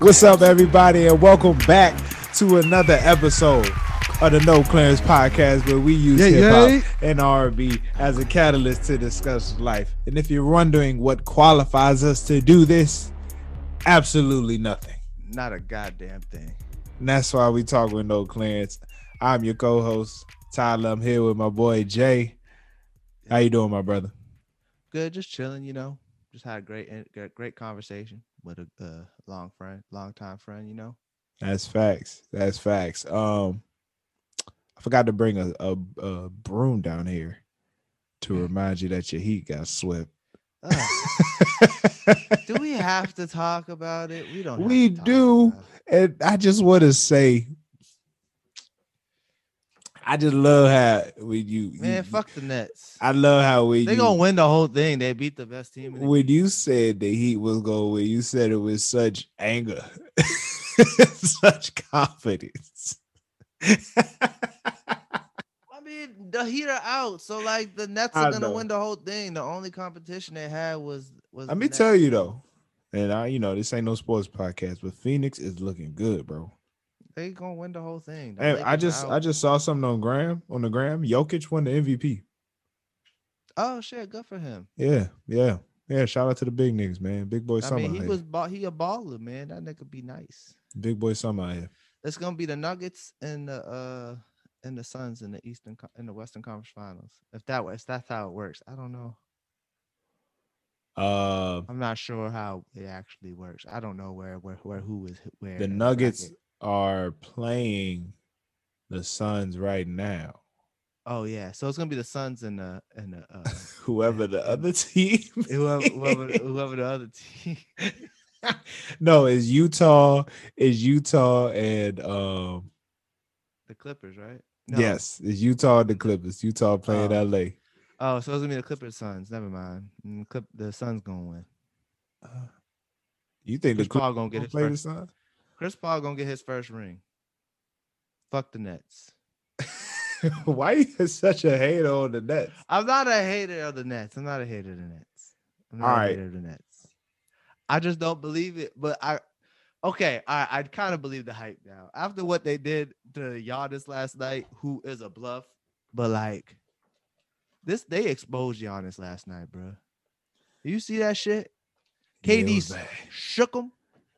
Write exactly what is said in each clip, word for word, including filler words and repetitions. What's up, everybody, and welcome back to another episode of the No Clearance Podcast, where we use yeah, hip-hop yeah. and R and B as a catalyst to discuss life. And if you're wondering what qualifies us to do this, absolutely nothing. Not a goddamn thing. And that's why we talk with No Clearance. I'm your co-host, Tyler. I'm here with my boy, Jay. How you doing, my brother? Good, just chilling, you know. Just had a great great conversation with a uh, long friend, long time friend, you know. That's facts. That's facts. Um, I forgot to bring a, a, a broom down here to remind you that your heat got swept. Uh, do we have to talk about it? We don't. We do. And I just want to say, I just love how we you man you, fuck the Nets. I love how we they you, gonna win the whole thing. They beat the best team. In the when game. You said the Heat was going, win, you said it with such anger, such confidence. I mean, the Heat are out, so like the Nets are I gonna know. win the whole thing. The only competition they had was was. Let me Nets. tell you though, and I you know this ain't no sports podcast, but Phoenix is looking good, bro. They gonna win the whole thing. Hey, I just out. I just saw something on Graham on the Graham. Jokic won the M V P. Oh shit, good for him. Yeah, yeah, yeah. Shout out to the big niggas, man. Big boy I summer. Mean, he was he a baller, man. That nigga be nice. Big boy summer out here. It's gonna be the Nuggets and the uh and the Suns in the Eastern in the Western Conference Finals. If that was that's how it works, I don't know. Uh, I'm not sure how it actually works. I don't know where where where who is where. The Nuggets. Bracket. Are playing the Suns right now. Oh yeah, so it's gonna be the Suns and the and the uh, whoever and, the other team, whoever, whoever, whoever the other team. No, it's Utah. It's Utah and um the Clippers, right? No. Yes, it's Utah and the Clippers. Utah playing oh. L A. Oh, so it's gonna be the Clippers Suns. Never mind. Clip the Suns gonna win. Uh, you think Chris the Clippers gonna get his play first? The Suns? Chris Paul gonna get his first ring. Fuck the Nets. Why are you such a hater on the Nets? I'm not a hater of the Nets. I'm not a hater of the Nets. I'm not all a right. hater of the Nets. I just don't believe it. But I, okay, I, I kind of believe the hype now. After what they did to Giannis last night, who is a bluff, but like, this they exposed Giannis last night, bro. You see that shit? K D yeah, shook him.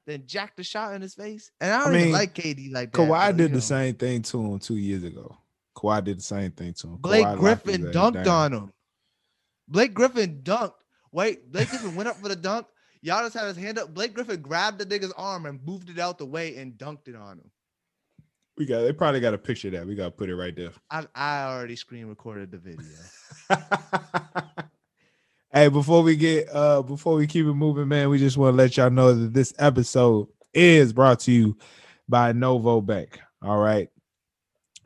Then jacked the shot in his face. And I don't I mean, even like K D like that. Kawhi did the know. same thing to him two years ago. Kawhi did the same thing to him. Blake Kawhi Griffin dunked on him. Blake Griffin dunked. Wait, Blake Griffin went up for the dunk. Giannis had his hand up. Blake Griffin grabbed the nigga's arm and moved it out the way and dunked it on him. We got. They probably got a picture of that. We got to put it right there. I, I already screen recorded the video. Hey, before we get uh before we keep it moving, man, we just want to let y'all know that this episode is brought to you by Novo Bank. All right.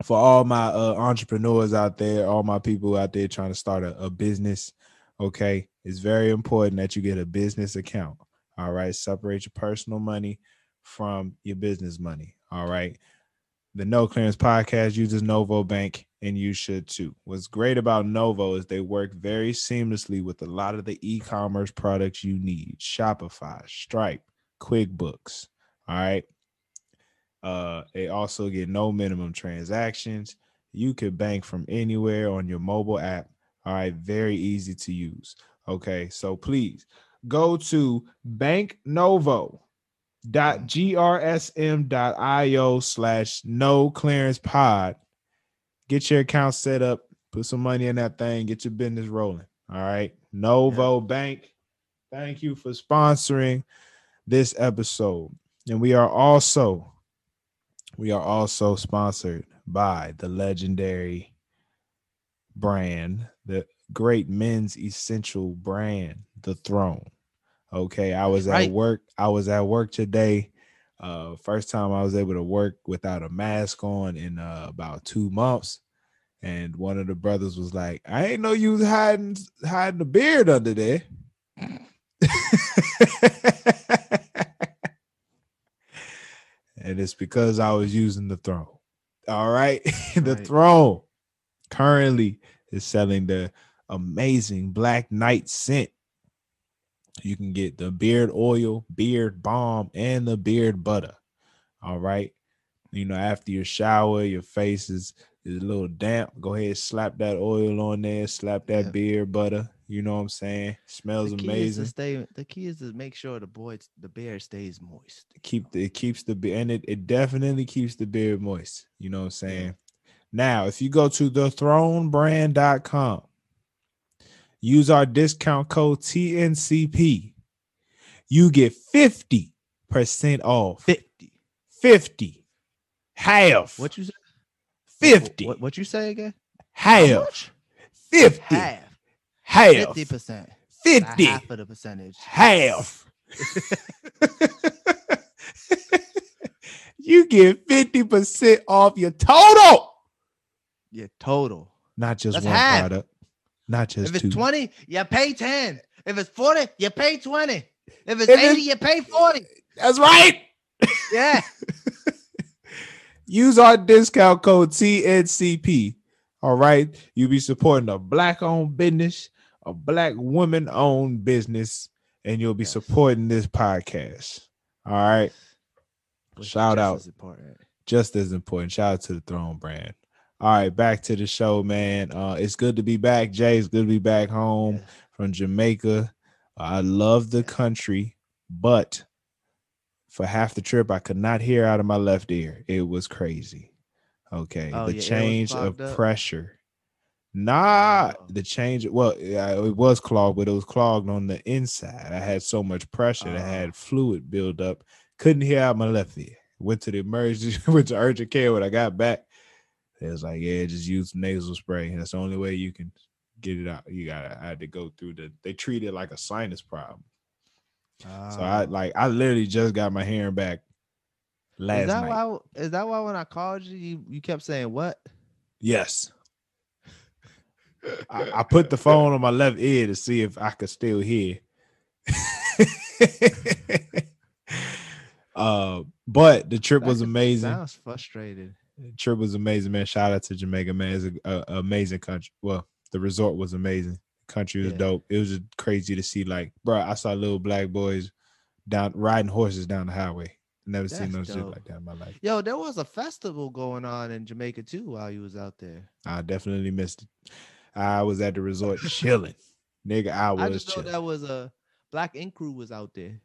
For all my uh, entrepreneurs out there, all my people out there trying to start a, a business. Okay. It's very important that you get a business account. All right. Separate your personal money from your business money. All right. The No Clearance Podcast uses Novo Bank. And you should too. What's great about Novo is they work very seamlessly with a lot of the e-commerce products you need. Shopify, Stripe, QuickBooks. All right. Uh, they also get no minimum transactions. You can bank from anywhere on your mobile app. All right. Very easy to use. Okay. So please go to banknovo.grsm.io slash no clearance pod. Get your account set up, put some money in that thing, get your business rolling. All right. Novo yeah. Bank, thank you for sponsoring this episode. And we are also, we are also sponsored by the legendary brand, the great men's essential brand, The Throne. Okay. I was right. at work. I was at work today. Uh, first time I was able to work without a mask on in uh, about two months. And one of the brothers was like, I ain't know you was hiding, hiding the beard under there. And it's because I was using The Throne. All right. The right. Throne currently is selling the amazing Black Knight scent. You can get the beard oil, beard balm, and the beard butter. All right. You know, after your shower, your face is, is a little damp. Go ahead, slap that oil on there, slap that yeah. beard butter. You know what I'm saying? Smells the amazing. Stay, the key is to make sure the boy, the beard stays moist. Keep the, it keeps the beard, and it, it definitely keeps the beard moist. You know what I'm saying? Yeah. Now, if you go to the throne brand dot com, use our discount code T N C P. You get fifty percent off. fifty. fifty. Half. What you say? fifty. What, what you say again? Half. fifty. Half. Half. fifty percent. fifty. Half of the percentage. Half. You get fifty percent off your total. Your total. Not just That's one half. Product. Not just if it's two. twenty, you pay ten. If it's forty, you pay twenty. If it's if eighty, it's, you pay forty. That's right. Yeah. Use our discount code T N C P. All right. You'll be supporting a black-owned business, a black woman-owned business, and you'll be yes. supporting this podcast. All right. Which Shout out. As just as important. Shout out to the Throne Brand. All right, back to the show, man. Uh, it's good to be back, Jay. It's good to be back home yeah. from Jamaica. I love the country, but for half the trip, I could not hear out of my left ear. It was crazy. Okay, oh, the yeah, change of up. pressure. Nah, oh. the change. Well, it was clogged, but it was clogged on the inside. I had so much pressure. Oh. I had fluid build up. Couldn't hear out my left ear. Went to the emergency, went to urgent care when I got back. It was like, yeah, just use nasal spray. That's the only way you can get it out. You gotta I had to go through the they treat it like a sinus problem. Uh, so I like I literally just got my hearing back last is that night. Why, is that why when I called you, you, you kept saying what? Yes. I, I put the phone on my left ear to see if I could still hear. uh, but the trip that was amazing. Sounds frustrated. The trip was amazing, man. Shout out to Jamaica, man. It's an amazing country. Well, the resort was amazing. The country was yeah. dope. It was just crazy to see, like, bro, I saw little black boys down riding horses down the highway. Never That's seen no dope. shit like that in my life. Yo, there was a festival going on in Jamaica, too, while you was out there. I definitely missed it. I was at the resort chilling. Nigga, I was I just chilling. Know that was a Black Ink Crew was out there.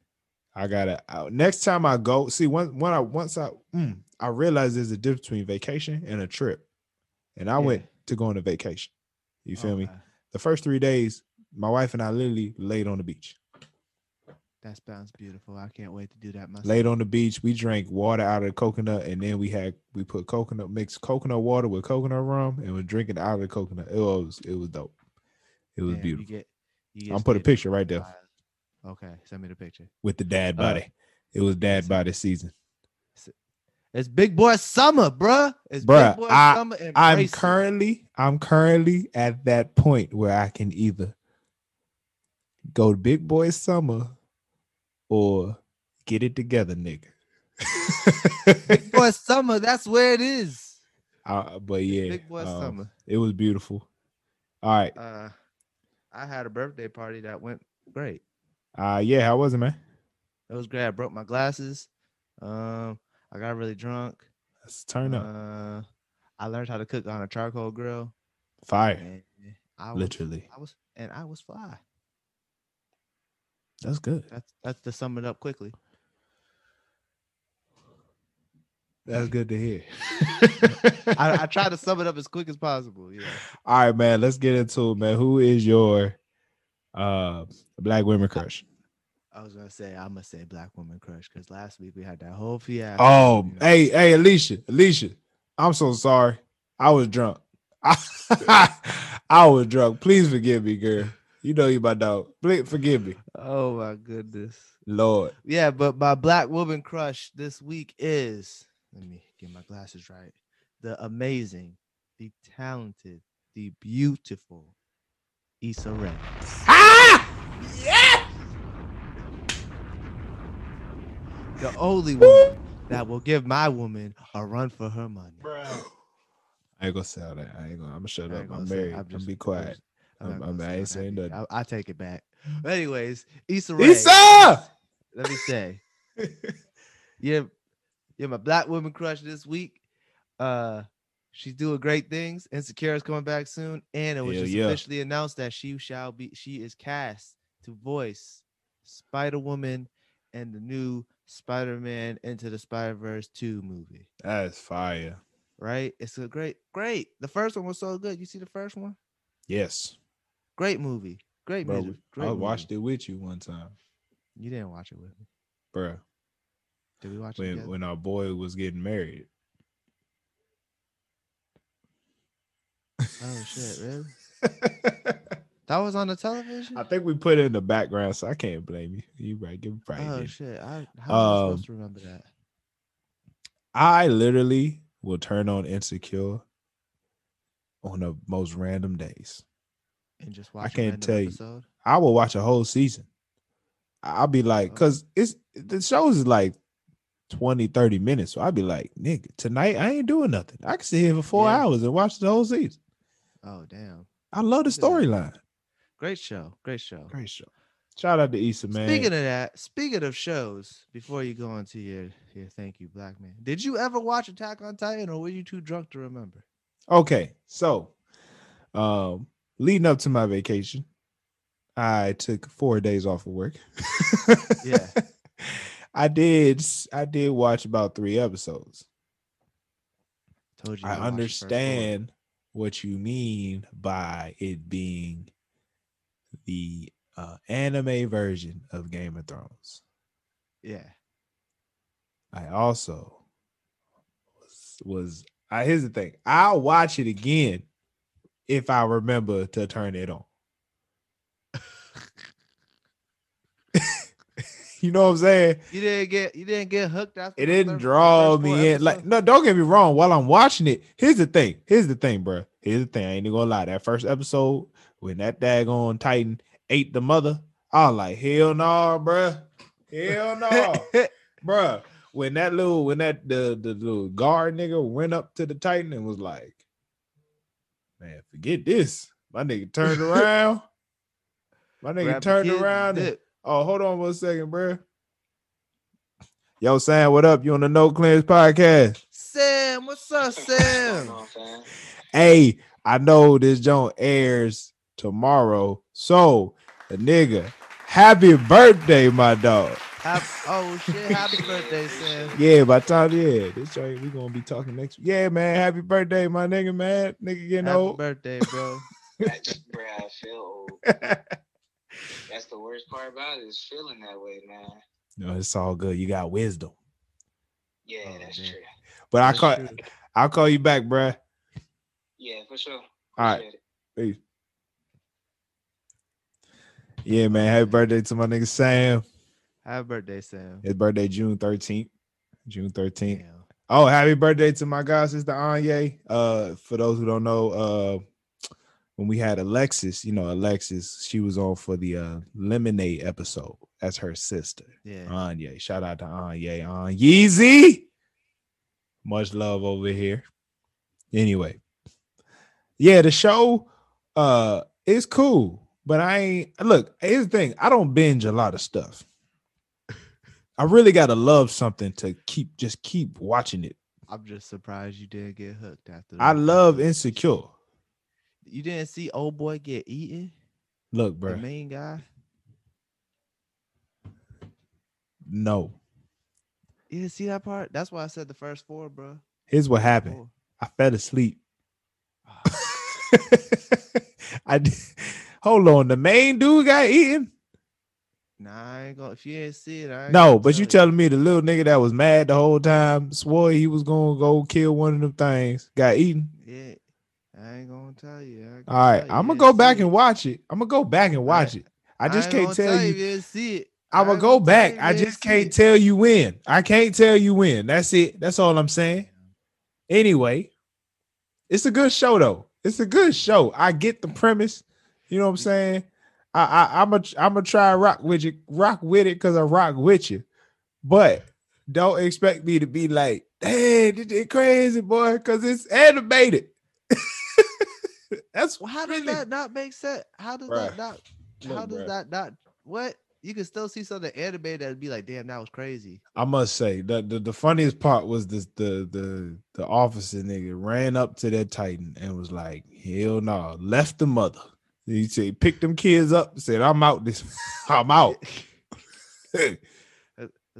I gotta out. Next time I go, see, when, when I once I mm, I realized there's a difference between vacation and a trip, and I yeah. went to go on a vacation. You feel oh, me? God. The first three days, my wife and I literally laid on the beach. That sounds beautiful. I can't wait to do that myself. Laid on the beach, we drank water out of the coconut, and then we had we put coconut mixed coconut water with coconut rum, and we drinking out of the coconut. It was it was dope. It was Man, beautiful. You get, you get I'm put a picture right there. Okay, send me the picture. With the dad body. Uh, it was dad body season. It's big boy summer, bruh. It's bruh, big boy I, summer. I'm currently, I'm currently at that point where I can either go to big boy summer or get it together, nigga. Big boy summer, that's where it is. Uh, but yeah, it's big boy um, summer. It was beautiful. All right. Uh, I had a birthday party that went great. Uh yeah, how was it, man? It was great. I broke my glasses. Um, I got really drunk. Let's turn up. Uh, I learned how to cook on a charcoal grill. Fire. And I was, Literally. I was and I was fly. That's good. That's that's to sum it up quickly. That's good to hear. I, I try to sum it up as quick as possible. Yeah. All right, man. Let's get into it, man. Who is your Uh, black women crush? I, I was gonna say, I'm gonna say black woman crush because last week we had that whole fiasco. Oh, you know? hey, hey, Alicia, Alicia, I'm so sorry. I was drunk. I, I was drunk. Please forgive me, girl. You know you my dog. Please forgive me. Oh my goodness, Lord. Yeah, but my black woman crush this week is. Let me get my glasses right. The amazing, the talented, the beautiful Issa Rae. Ah! Yes! The only one that will give my woman a run for her money. Bruh. I ain't gonna say all that. I ain't gonna. I'm gonna shut I up. I'm married. Say, I'm, just, I'm be quiet. I'm, I'm I ain't saying that. I, I take it back. But anyways, Issa Rae. Issa! Let me say, yeah, yeah, my black woman crush this week. Uh, she's doing great things. Insecure is coming back soon, and it was Hell just yeah. officially announced that she shall be. She is cast to voice Spider-Woman and the new Spider-Man Into the Spider-Verse two movie. That is fire, right? It's a great, great. The first one was so good. You see the first one? Yes. Great movie. Great Bro, movie. Great I movie. watched it with you one time. You didn't watch it with me, bro. Did we watch when, it together? When our boy was getting married? Oh shit! Really? That was on the television. I think we put it in the background, so I can't blame you. You right? Give me pride. Oh shit! I, how am um, I supposed to remember that? I literally will turn on Insecure on the most random days and just watch. I can't tell episode? you. I will watch a whole season. I'll be like, because it's the shows is like twenty, thirty minutes. So I'll be like, nigga, tonight I ain't doing nothing. I can sit here for four yeah. hours and watch the whole season. Oh, damn. I love the storyline. Great show. Great show. Great show. Shout out to Issa, man. Speaking of that, speaking of shows, before you go into your, your thank you, black man, did you ever watch Attack on Titan or were you too drunk to remember? Okay. So um, leading up to my vacation, I took four days off of work. yeah. I did I did watch about three episodes. Told you I understand what you mean by it being the uh, anime version of Game of Thrones. Yeah. I also was, was I here's the thing. I'll watch it again if I remember to turn it on. You know what I'm saying? You didn't get you didn't get hooked after. It didn't draw me in. Like, no, don't get me wrong. While I'm watching it, here's the thing. Here's the thing, bro. Here's the thing. I ain't even gonna lie. That first episode when that daggone Titan ate the mother, I was like, hell no, nah, bro. Hell no, nah. bro. When that little when that the, the little guard nigga went up to the Titan and was like, man, forget this. My nigga turned around. My nigga Grab turned around. And, oh, hold on one second, bro. Yo, Sam, what up? You on the No Clearance podcast? Sam, what's up, Sam? What's going on, Sam? Hey, I know this joint airs tomorrow, so the nigga, happy birthday, my dog. Happy, oh shit, happy birthday, Sam. Yeah, by the time yeah, this joint we gonna be talking next. Yeah, man, happy birthday, my nigga, man. Nigga getting happy old. Happy birthday, bro. Bro, I feel old. That's the worst part about it is feeling that way, man. No, it's all good. You got wisdom. Yeah, oh, that's man. true. But I call, I'll call you back, bruh. Yeah, for sure. All right. It. Peace. Yeah, man. Happy birthday to my nigga Sam. Happy birthday, Sam. His birthday June thirteenth. June thirteenth. Damn. Oh, happy birthday to my god sister Anyé. Uh, for those who don't know, uh. when we had Alexis, you know, Alexis, she was on for the uh, Lemonade episode. That's her sister. Yeah. Anyé. Shout out to Anyé. Yeezy. Much love over here. Anyway. Yeah, the show uh, is cool. But I ain't... Look, here's the thing. I don't binge a lot of stuff. I really got to love something to keep... Just keep watching it. I'm just surprised you didn't get hooked after that. I love Insecure. You didn't see old boy get eaten? Look, bro. The main guy? No. You didn't see that part? That's why I said the first four, bro. Here's what happened. Four. I fell asleep. Oh. I did. Hold on. The main dude got eaten? Nah, I ain't gonna. If you ain't see it, I ain't No, but tell you it. telling me the little nigga that was mad the whole time, swore he was gonna go kill one of them things, got eaten? Yeah. I ain't gonna tell you. Gonna All right, tell you. I'm gonna go back and watch it. I'm gonna go back and watch right. it. I just I can't tell you. you see it. I'm gonna go back. I just can't it. tell you when. I can't tell you when. That's it. That's all I'm saying. Anyway, it's a good show though. It's a good show. I get the premise. You know what I'm saying? I, I I'm a I'm gonna try rock with you, rock with it, cause I rock with you. But don't expect me to be like, hey, this is crazy, boy, cause it's animated. That's how does that not make sense? How does bruh. that not? How does bruh. that not? What? You can still see something anime that'd be like, damn, that was crazy. I must say the the, the funniest part was this the the the officer nigga ran up to that Titan and was like, hell no, nah. Left the mother. He said, picked them kids up, said, I'm out this, I'm out. That's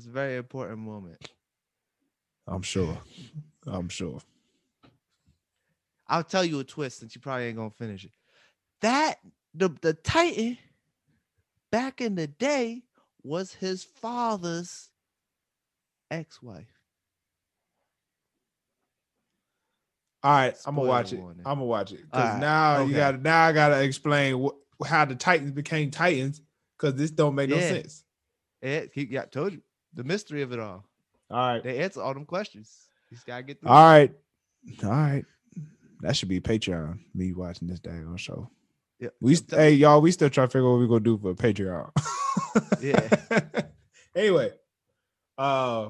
a very important moment. I'm sure. I'm sure. I'll tell you a twist since you probably ain't gonna finish it. That the the Titan back in the day was his father's ex-wife. All right, I'm gonna watch it. I'm gonna watch it because now you gotta now I gotta explain wh- how the Titans became Titans because this don't make no sense. It, he, yeah, I told you the mystery of it all. All right, they answer all them questions. You just gotta get through. All right, all right, that should be Patreon. Me watching this daggone show. Yeah, we st- hey y'all, we still trying to figure out what we're gonna do for Patreon. Yeah. Anyway, uh,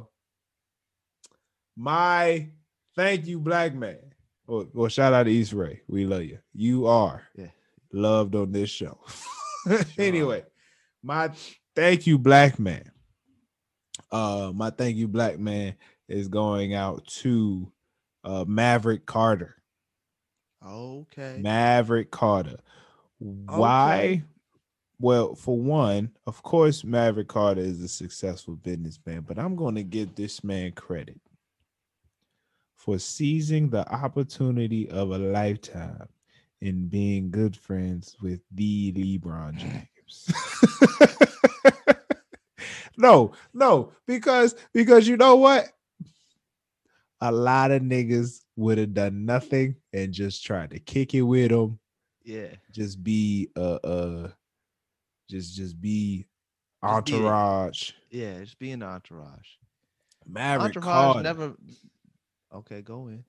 my thank you, black man. Well, well, shout out to East Ray. We love you. You are yeah. loved on this show. Sure. Anyway, my thank you, black man. Uh, my thank you, black man, is going out to uh Maverick Carter. Okay. Maverick Carter. Why? Okay. Well, for one, of course, Maverick Carter is a successful businessman, but I'm going to give this man credit for seizing the opportunity of a lifetime in being good friends with the LeBron James. No, no, because because you know what? A lot of niggas would have done nothing and just tried to kick it with him. Yeah, just be uh uh, just just be just entourage. Be yeah, just be an entourage. Maverick entourage Carter never. Okay, go in.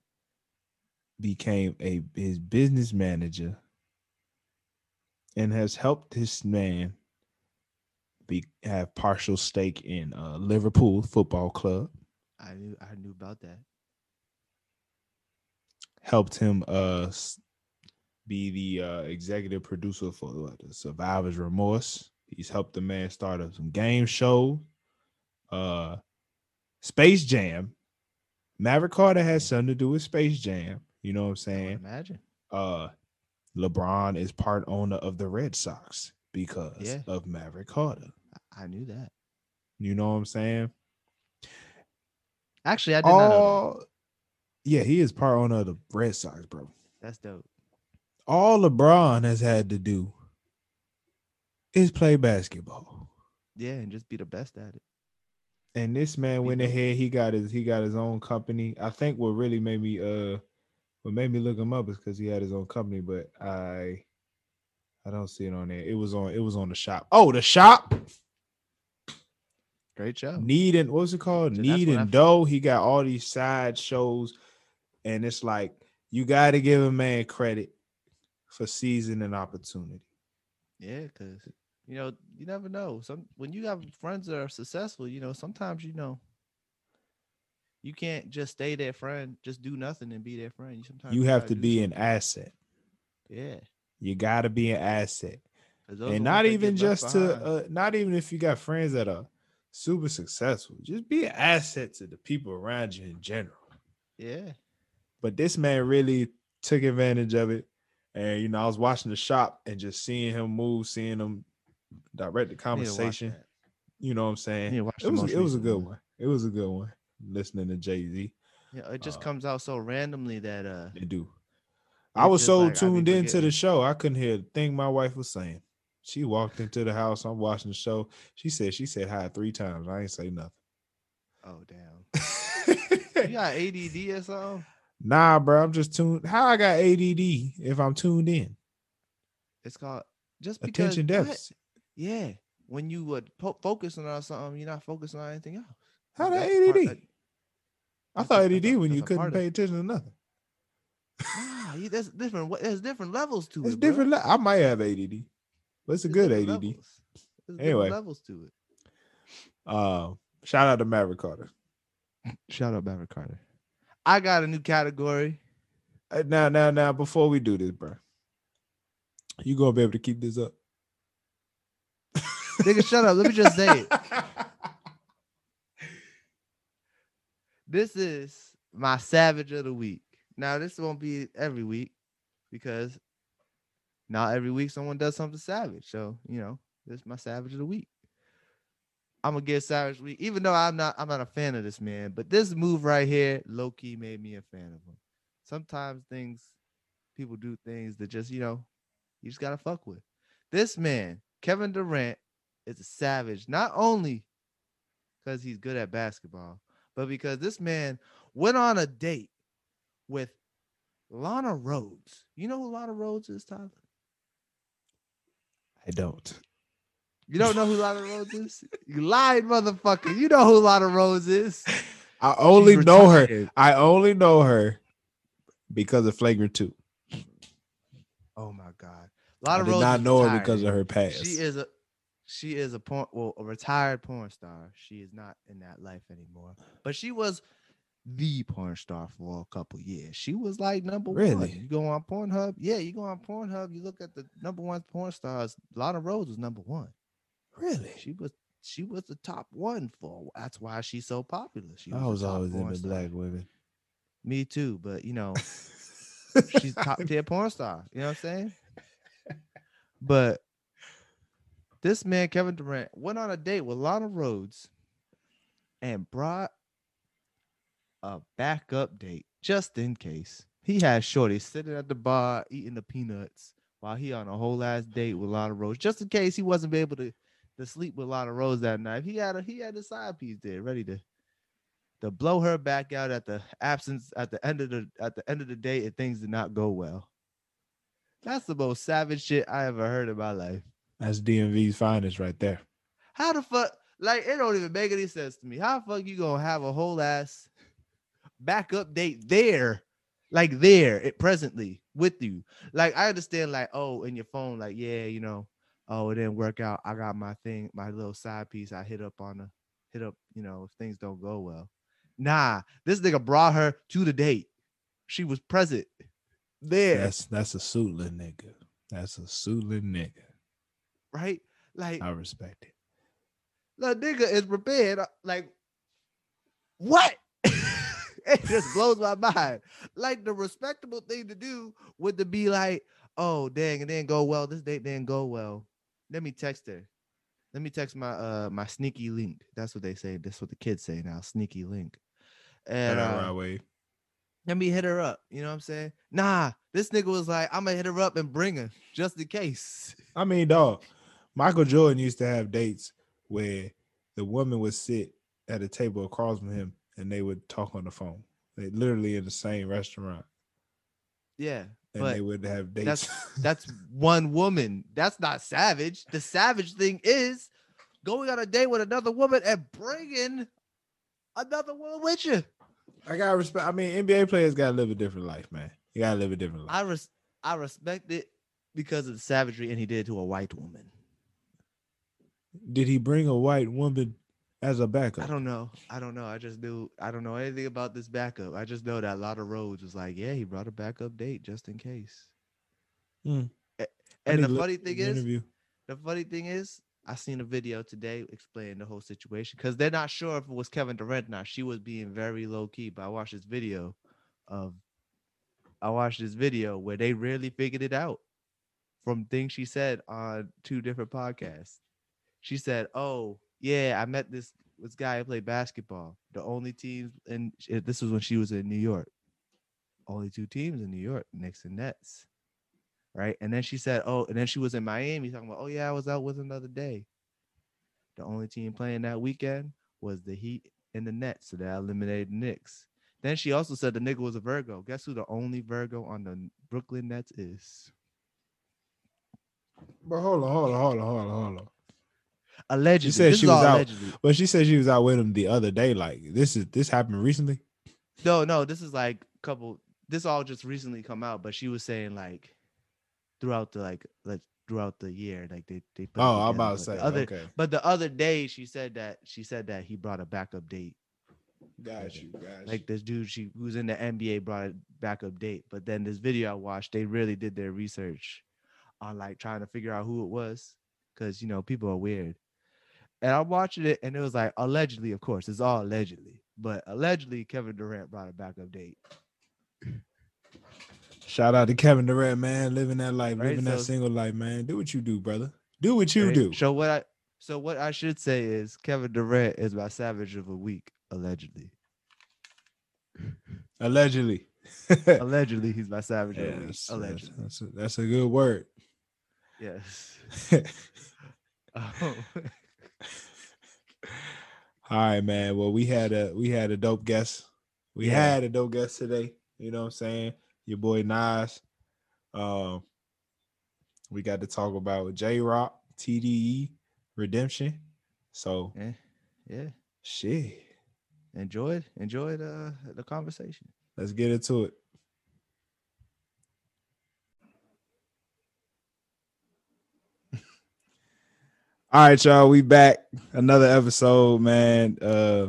Became a his business manager and has helped this man be have partial stake in uh, Liverpool Football Club. I knew I knew about that. Helped him uh. be the uh, executive producer for what, the Survivor's Remorse. He's helped the man start up some game show. Uh, Space Jam. Maverick Carter has something to do with Space Jam. You know what I'm saying? Imagine. Uh, LeBron is part owner of the Red Sox because yeah. of Maverick Carter. I knew that. You know what I'm saying? Actually, I did All... not know that. Yeah, he is part owner of the Red Sox, bro. That's dope. All LeBron has had to do is play basketball. Yeah, and just be the best at it. And this man went ahead. He got his he got his own company. I think what really made me uh what made me look him up is because he had his own company, but I I don't see it on there. It was on it was on the shop. Oh, the shop. Great job. Need and what's it called? So Need and Doe. He got all these side shows, and it's like you gotta give a man credit for season and opportunity. Yeah, because, you know, you never know. Some when you have friends that are successful, you know, sometimes, you know, you can't just stay their friend, just do nothing and be their friend. Sometimes you, you have to be something. An asset. Yeah. You got to be an asset. And not even just to, uh, not even if you got friends that are super successful, just be an asset to the people around you in general. Yeah. But this man really took advantage of it. And, you know, I was watching the shop and just seeing him move, seeing him direct the conversation. You know what I'm saying? It was, it was a good one. one. It was a good one. Listening to Jay-Z. Yeah, it just uh, comes out so randomly that uh, they do. I was so like, tuned into the show, I couldn't hear a thing my wife was saying. She walked into the house. I'm watching the show. She said she said hi three times. I ain't say nothing. Oh, damn. You got A D D or something? Nah, bro, I'm just tuned. How I got A D D if I'm tuned in? It's called just because, attention deficit. Yeah, when you would po- focus on something, you're not focusing on anything else. How that A D D? Of, I thought A D D a, when you couldn't pay attention to nothing. Nah, yeah, that's different. There's different levels to it's it. It's different. Le- I might have A D D, but it's a there's good A D D. Levels. Anyway, levels to it. Uh, shout out to Maverick Carter. Shout out Maverick Carter. I got a new category. Now, now, now, before we do this, bro, You gonna be able to keep this up. Nigga, shut up. Let me just say it. This is my savage of the week. Now, this won't be every week because not every week someone does something savage. So, you know, this is my savage of the week. I'm gonna give savage week, even though I'm not I'm not a fan of this man, but this move right here, low-key made me a fan of him. Sometimes things people do things that just, you know, you just gotta fuck with. This man, Kevin Durant, is a savage, not only because he's good at basketball, but because this man went on a date with Lana Rhoades. You know who Lana Rhoades is, Tyler? I don't. You don't know who Lana Rhoades is? You lied, motherfucker. You know who Lana Rhoades is. I only know her. I only know her because of Flagrant two. Oh my God. Lana I did Rhoades not know retired. Her because of her past. She is a she is a porn, well, a retired porn star. She is not in that life anymore. But she was the porn star for a couple years. She was like number really? one. You go on Pornhub. Yeah, you go on Pornhub. You look at the number one porn stars. Lana Rhoades was number one. Really? She was she was the top one for. That's why she's so popular. She was I was always into black women. Me too, but you know, she's top tier porn star. You know what I'm saying? But this man, Kevin Durant, went on a date with Lana Rhoades and brought a backup date just in case. He had Shorty sitting at the bar eating the peanuts while he on a whole ass date with Lana Rhoades, just in case he wasn't able to. To sleep with Lana Rhoades that night. He had a he had a side piece there ready to to blow her back out at the absence at the end of the at the end of the day if things did not go well. That's the most savage shit I ever heard in my life. That's D M V's finest right there. How the fuck, like, it don't even make any sense to me. How the fuck you gonna have a whole ass backup date there? Like there it presently with you. Like, I understand, like, oh, in your phone, like, yeah, you know. Oh, it didn't work out. I got my thing, my little side piece. I hit up on the hit up, you know, if things don't go well. Nah, this nigga brought her to the date. She was present there. That's that's a suitland nigga. That's a suitland nigga. Right? Like, I respect it. The nigga is prepared. Like, what? It just blows my mind. Like, the respectable thing to do would to be like, oh, dang, it didn't go well. This date didn't go well. Let me text her. Let me text my uh my sneaky link. That's what they say. That's what the kids say now. Sneaky link. And uh, let me hit her up. You know what I'm saying? Nah, this nigga was like, I'm gonna hit her up and bring her just in case. I mean, dog, Michael Jordan used to have dates where the woman would sit at a table across from him and they would talk on the phone. They literally in the same restaurant. Yeah. And but they would have dates. That's, that's one woman. That's not savage. The savage thing is going on a date with another woman and bringing another woman with you. I got respect. I mean, N B A players got to live a different life, man. You got to live a different life. I, res- I respect it because of the savagery and he did to a white woman. Did he bring a white woman as a backup? I don't know. I don't know. I just knew. I don't know anything about this backup. I just know that Lana Rhoades was like, yeah, he brought a backup date just in case. Mm. And, and the funny thing the is, interview. the funny thing is, I seen a video today explaining the whole situation because they're not sure if it was Kevin Durant or not. She was being very low key, but I watched this video of, I watched this video where they really figured it out from things she said on two different podcasts. She said, oh, yeah, I met this this guy who played basketball. The only teams, and this was when she was in New York. Only two teams in New York, Knicks and Nets, right? And then she said, oh, and then she was in Miami talking about, oh, yeah, I was out with another day. The only team playing that weekend was the Heat and the Nets, so that eliminated the Knicks. Then she also said the nigga was a Virgo. Guess who the only Virgo on the Brooklyn Nets is? But hold on, hold on, hold on, hold on, hold on. Allegedly, she said this she was out, allegedly. But she said she was out with him the other day. Like, this is this happened recently? No, no, this is like a couple. This all just recently come out, but she was saying like throughout the like like throughout the year, like they they. Put oh, I'm about to say other, okay. But the other day she said that she said that he brought a backup date. Got you, got you. Like this dude, she who's in the N B A brought a backup date, but then this video I watched, they really did their research on like trying to figure out who it was, because you know people are weird. And I'm watching it, and it was like allegedly, of course, it's all allegedly, but allegedly Kevin Durant brought a backup date. Shout out to Kevin Durant, man, living that life, right? living so, that single life, man. Do what you do, brother. Do what you right? do. So what I so what I should say is Kevin Durant is my savage of the week, allegedly. Allegedly. Allegedly, he's my savage yeah, of the week. Allegedly. That's, that's, a, that's a good word. Yes. Oh. All right, man. Well, we had a we had a dope guest. We yeah. had a dope guest today. You know what I'm saying? Your boy Nas. Um, we got to talk about J-Rock, T D E, Redemption. So yeah, yeah. shit. Enjoy it. Enjoy the the conversation. Let's get into it. All right, y'all, we back. Another episode, man. Uh,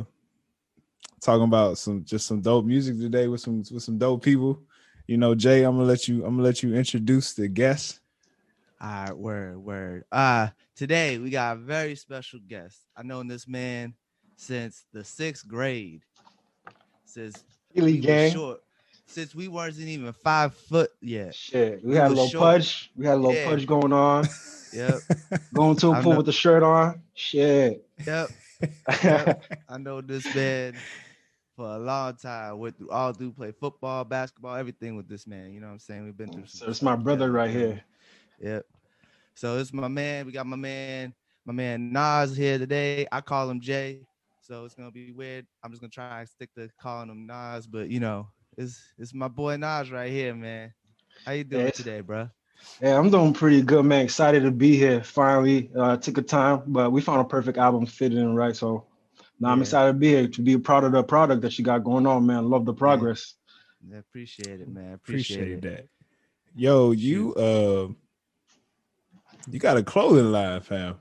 talking about some just some dope music today with some with some dope people. You know, Jay, I'm gonna let you I'm gonna let you introduce the guest. All right, word, word. Uh today we got a very special guest. I've known this man since the sixth grade. Since really we short. Since we wasn't even five foot yet. Shit, we, we had a little short. Pudge. We had a little yeah. pudge going on. Yep. Going to a pool with the shirt on. Shit. Yep. Yep. I know this man for a long time. Went through all through play football, basketball, everything with this man. You know what I'm saying? We've been through. So it's my brother right here. Yep. So it's my man. We got my man, my man Nas here today. I call him Jay. So it's gonna be weird. I'm just gonna try and stick to calling him Nas, but you know, it's it's my boy Nas right here, man. How you doing yeah. today, bro? Yeah, I'm doing pretty good, man. Excited to be here. Finally, uh, took a time, but we found a perfect album fitting in right. So now yeah. I'm excited to be here, to be proud of the product that you got going on, man. Love the progress. Yeah. I appreciate it, man. I appreciate, appreciate it. that. Yo, you uh, you got a clothing line, fam.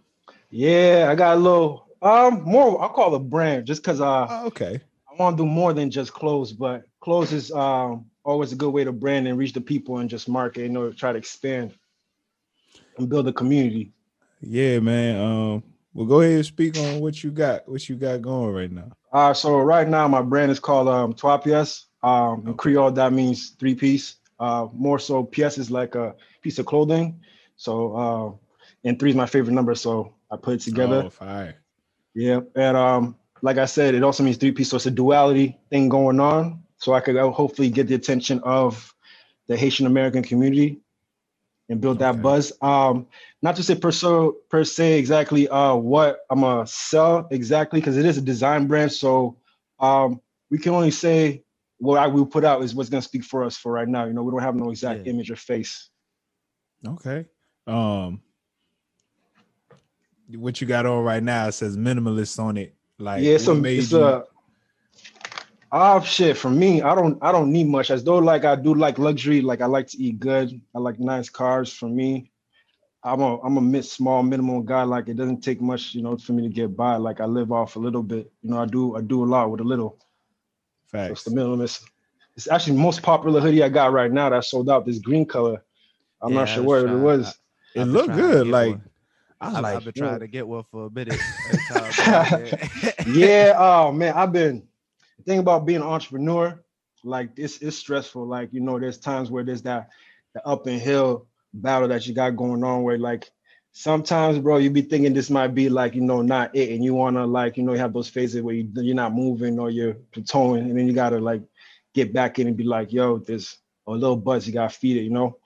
Yeah, I got a little um more. I'll call it a brand, just cause uh oh, okay. I want to do more than just clothes, but clothes is um. always a good way to brand and reach the people and just market, you know, try to expand and build a community. Yeah, man. Um, well, go ahead and speak on what you got, what you got going right now. Uh, so right now my brand is called um, Trois Pièces. Um, in Creole, that means three piece. Uh, more so, pièce is like a piece of clothing. So, uh, and three is my favorite number, so I put it together. Oh, fire. Yeah, and um, like I said, it also means three piece, so it's a duality thing going on. So I could hopefully get the attention of the Haitian American community and build okay. that buzz. Um, not to say per se, per se exactly uh, what I'm gonna sell exactly, because it is a design brand. So um, we can only say what I will put out is what's gonna speak for us for right now. You know, we don't have no exact yeah. image or face. Okay. Um, what you got on right now, it says minimalist on it. Like yeah, so it's you- a. Oh shit! For me, I don't, I don't need much. As though like I do like luxury, like I like to eat good, I like nice cars. For me, I'm a, I'm a mid, small, minimal guy. Like it doesn't take much, you know, for me to get by. Like I live off a little bit. You know, I do, I do a lot with a little. Facts. So it's the minimalist. It's actually the most popular hoodie I got right now that sold out. This green color. I'm yeah, not sure where it was. I, it looked good. Like. One. I like, I've been trying to get one for a minute. Yeah. Oh man, I've been. Thing about being an entrepreneur, like this is stressful. Like, you know, there's times where there's that the up and hill battle that you got going on where like sometimes, bro, you be thinking this might be like, you know, not it. And you want to like, you know, you have those phases where you, you're not moving or you're plateauing. And then you got to like get back in and be like, yo, there's a little buzz. You got to feed it, you know,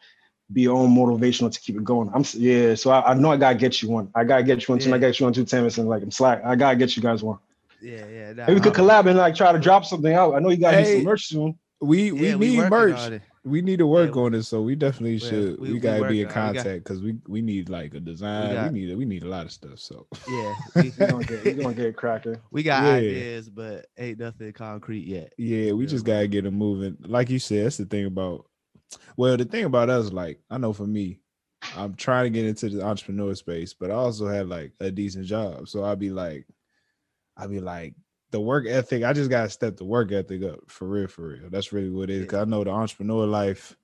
be your own motivational to keep it going. I'm yeah. So I, I know I got to get you one. I got to get you one. Yeah. I got to get you one too, Thomas. And like, I'm slack. I got to get you guys one. Yeah, yeah. Nah, Maybe we could collab and like try to drop something out. I know you gotta hey, need some merch soon. We we yeah, need we merch. We need to work yeah, we, on this, so we definitely should. We, we, we gotta we be in contact because we, we need like a design. We, got, we need we need a lot of stuff. So yeah, we, we gonna get we gonna get cracking. We got yeah. ideas, but ain't nothing concrete yet. Yeah, we yeah. just gotta get them moving. Like you said, that's the thing about. Well, the thing about us, like I know for me, I'm trying to get into the entrepreneur space, but I also have like a decent job, so I'll be like. I be like the work ethic. I just gotta step the work ethic up for real, for real. That's really what it is. Cause I know the entrepreneur life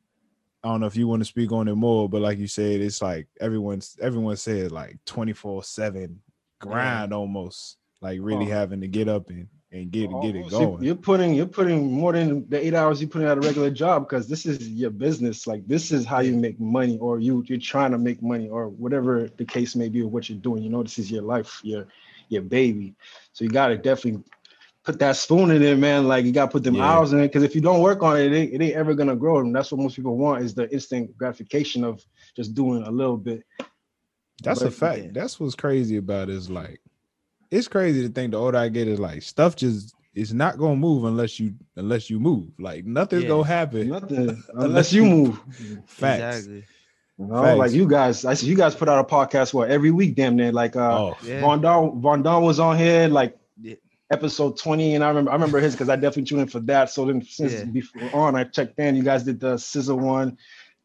I don't know if you want to speak on it more, but like you said, it's like everyone's everyone said like twenty-four seven grind, yeah. almost like really oh. having to get up and, and get oh, get it going. You're putting you're putting more than the eight hours you put in at a regular job, because this is your business. Like this is how you make money, or you you're trying to make money, or whatever the case may be, or what you're doing. You know, this is your life, your your baby. So you gotta definitely put that spoon in it, man. Like you gotta put them yeah. hours in it, because if you don't work on it, it ain't, it ain't ever gonna grow. And that's what most people want, is the instant gratification of just doing a little bit. That's but a fact. Yeah. That's what's crazy about it, is like, it's crazy to think the older I get is like stuff just is not gonna move unless you unless you move. Like nothing's yeah. gonna happen. Nothing unless you move. Facts. Exactly. You know, Facts. Like you guys, I see you guys put out a podcast what every week, damn near. Like uh, oh. yeah. Von Don, Von Don was on here, like. Yeah. Episode twenty, and I remember I remember his because I definitely tuned in for that. So then since yeah. before on, I checked in. You guys did the Scissor one.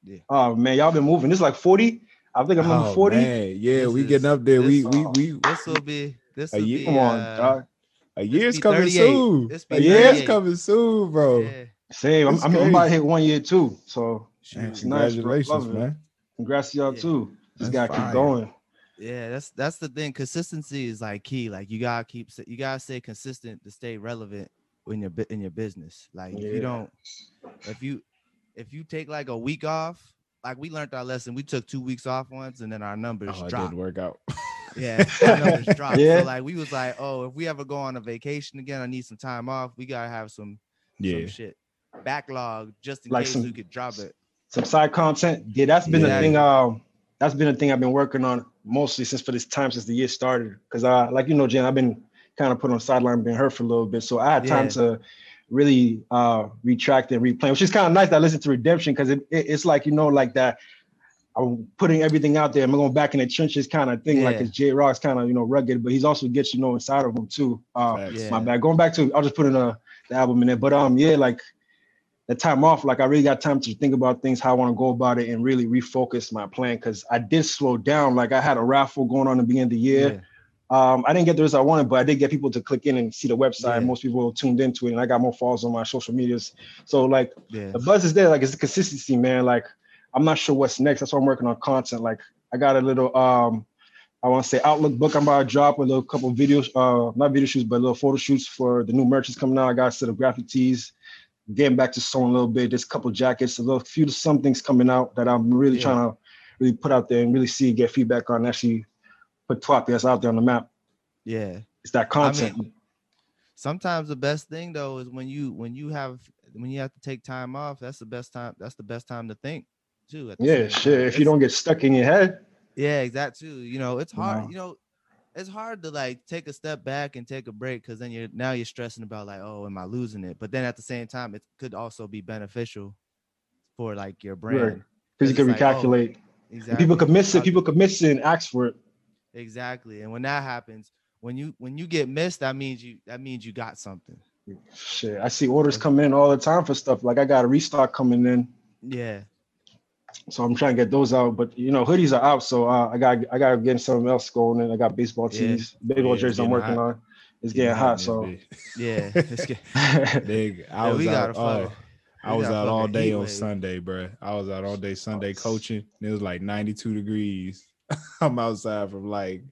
Yeah. Oh man, y'all been moving. It's like forty. I think I'm number oh, forty. Man. Yeah, this we is, getting up there. This, we we we. This will be this will year, be. Come on, uh, dog. A year's coming soon. A year's coming soon, bro. Yeah. Same. I'm, I'm about to hit one year too. So man, it's congratulations, nice, man. It. Congrats to y'all yeah. too. Just that's gotta fire. Keep going. Yeah, that's that's the thing. Consistency is like key. Like you gotta keep, you gotta stay consistent to stay relevant in your in your business. Like yeah. if you don't, if you if you take like a week off, like we learned our lesson. We took two weeks off once, and then our numbers oh, dropped. It didn't work out. Yeah, our numbers dropped. Yeah. So like we was like, oh, if we ever go on a vacation again, I need some time off. We gotta have some yeah some shit backlog just in like case some, we could drop it. Some side content. Yeah, that's been yeah. the thing. Um, that's been the thing I've been working on. Mostly since for this time since the year started, because I like you know Jen, I've been kind of put on the sideline, been hurt for a little bit, so I had yeah. time to really uh, retract and replay, which is kind of nice. That I listened to Redemption because it, it it's like you know like that I'm putting everything out there. I'm going back in the trenches kind of thing, yeah. like it's J-Rock's kind of you know rugged, but he's also gets you know inside of him too. Uh, yeah. My bad. Going back to I'll just put in a, the album in there, but um yeah like. The time off, like I really got time to think about things, how I want to go about it, and really refocus my plan. Cause I did slow down. Like I had a raffle going on at the beginning of the year. Yeah. Um, I didn't get the results I wanted, but I did get people to click in and see the website. Yeah. Most people tuned into it, and I got more followers on my social medias. So like yeah. the buzz is there. Like it's the consistency, man. Like I'm not sure what's next. That's why I'm working on content. Like I got a little, um, I want to say Outlook book. I'm about to drop a little couple of videos, uh, not video shoots, but little photo shoots for the new merch is coming out. I got a set of graphic tees. Getting back to sewing a little bit, there's a couple jackets, a little few some things coming out that I'm really yeah. trying to really put out there and really see and get feedback on, actually put twop that's out there on the map. Yeah. It's that content. I mean, sometimes the best thing though is when you when you have when you have to take time off, that's the best time, that's the best time to think too. Yeah, sure. If it's, you don't get stuck in your head. Yeah, exactly. You know, it's hard, wow. you know. It's hard to like take a step back and take a break, because then you're now you're stressing about like, oh, am I losing it? But then at the same time, it could also be beneficial for like your brand, because right. you can recalculate. Like, oh, exactly. People could miss it. People could miss it and ask for it. Exactly. And when that happens, when you when you get missed, that means you that means you got something. Shit, I see orders come in all the time for stuff. Like I got a restock coming in. Yeah. So I'm trying to get those out, but you know hoodies are out, so uh, I got I got to get something else going. And I got baseball tees, yeah. baseball yeah, jerseys I'm working hot. on. It's getting, getting hot, hot so yeah. It's get... Dig, I yeah, was out. Oh, I was out all day on way. Sunday, bro. I was out all day Sunday oh, coaching. And it was like ninety-two degrees. I'm outside from like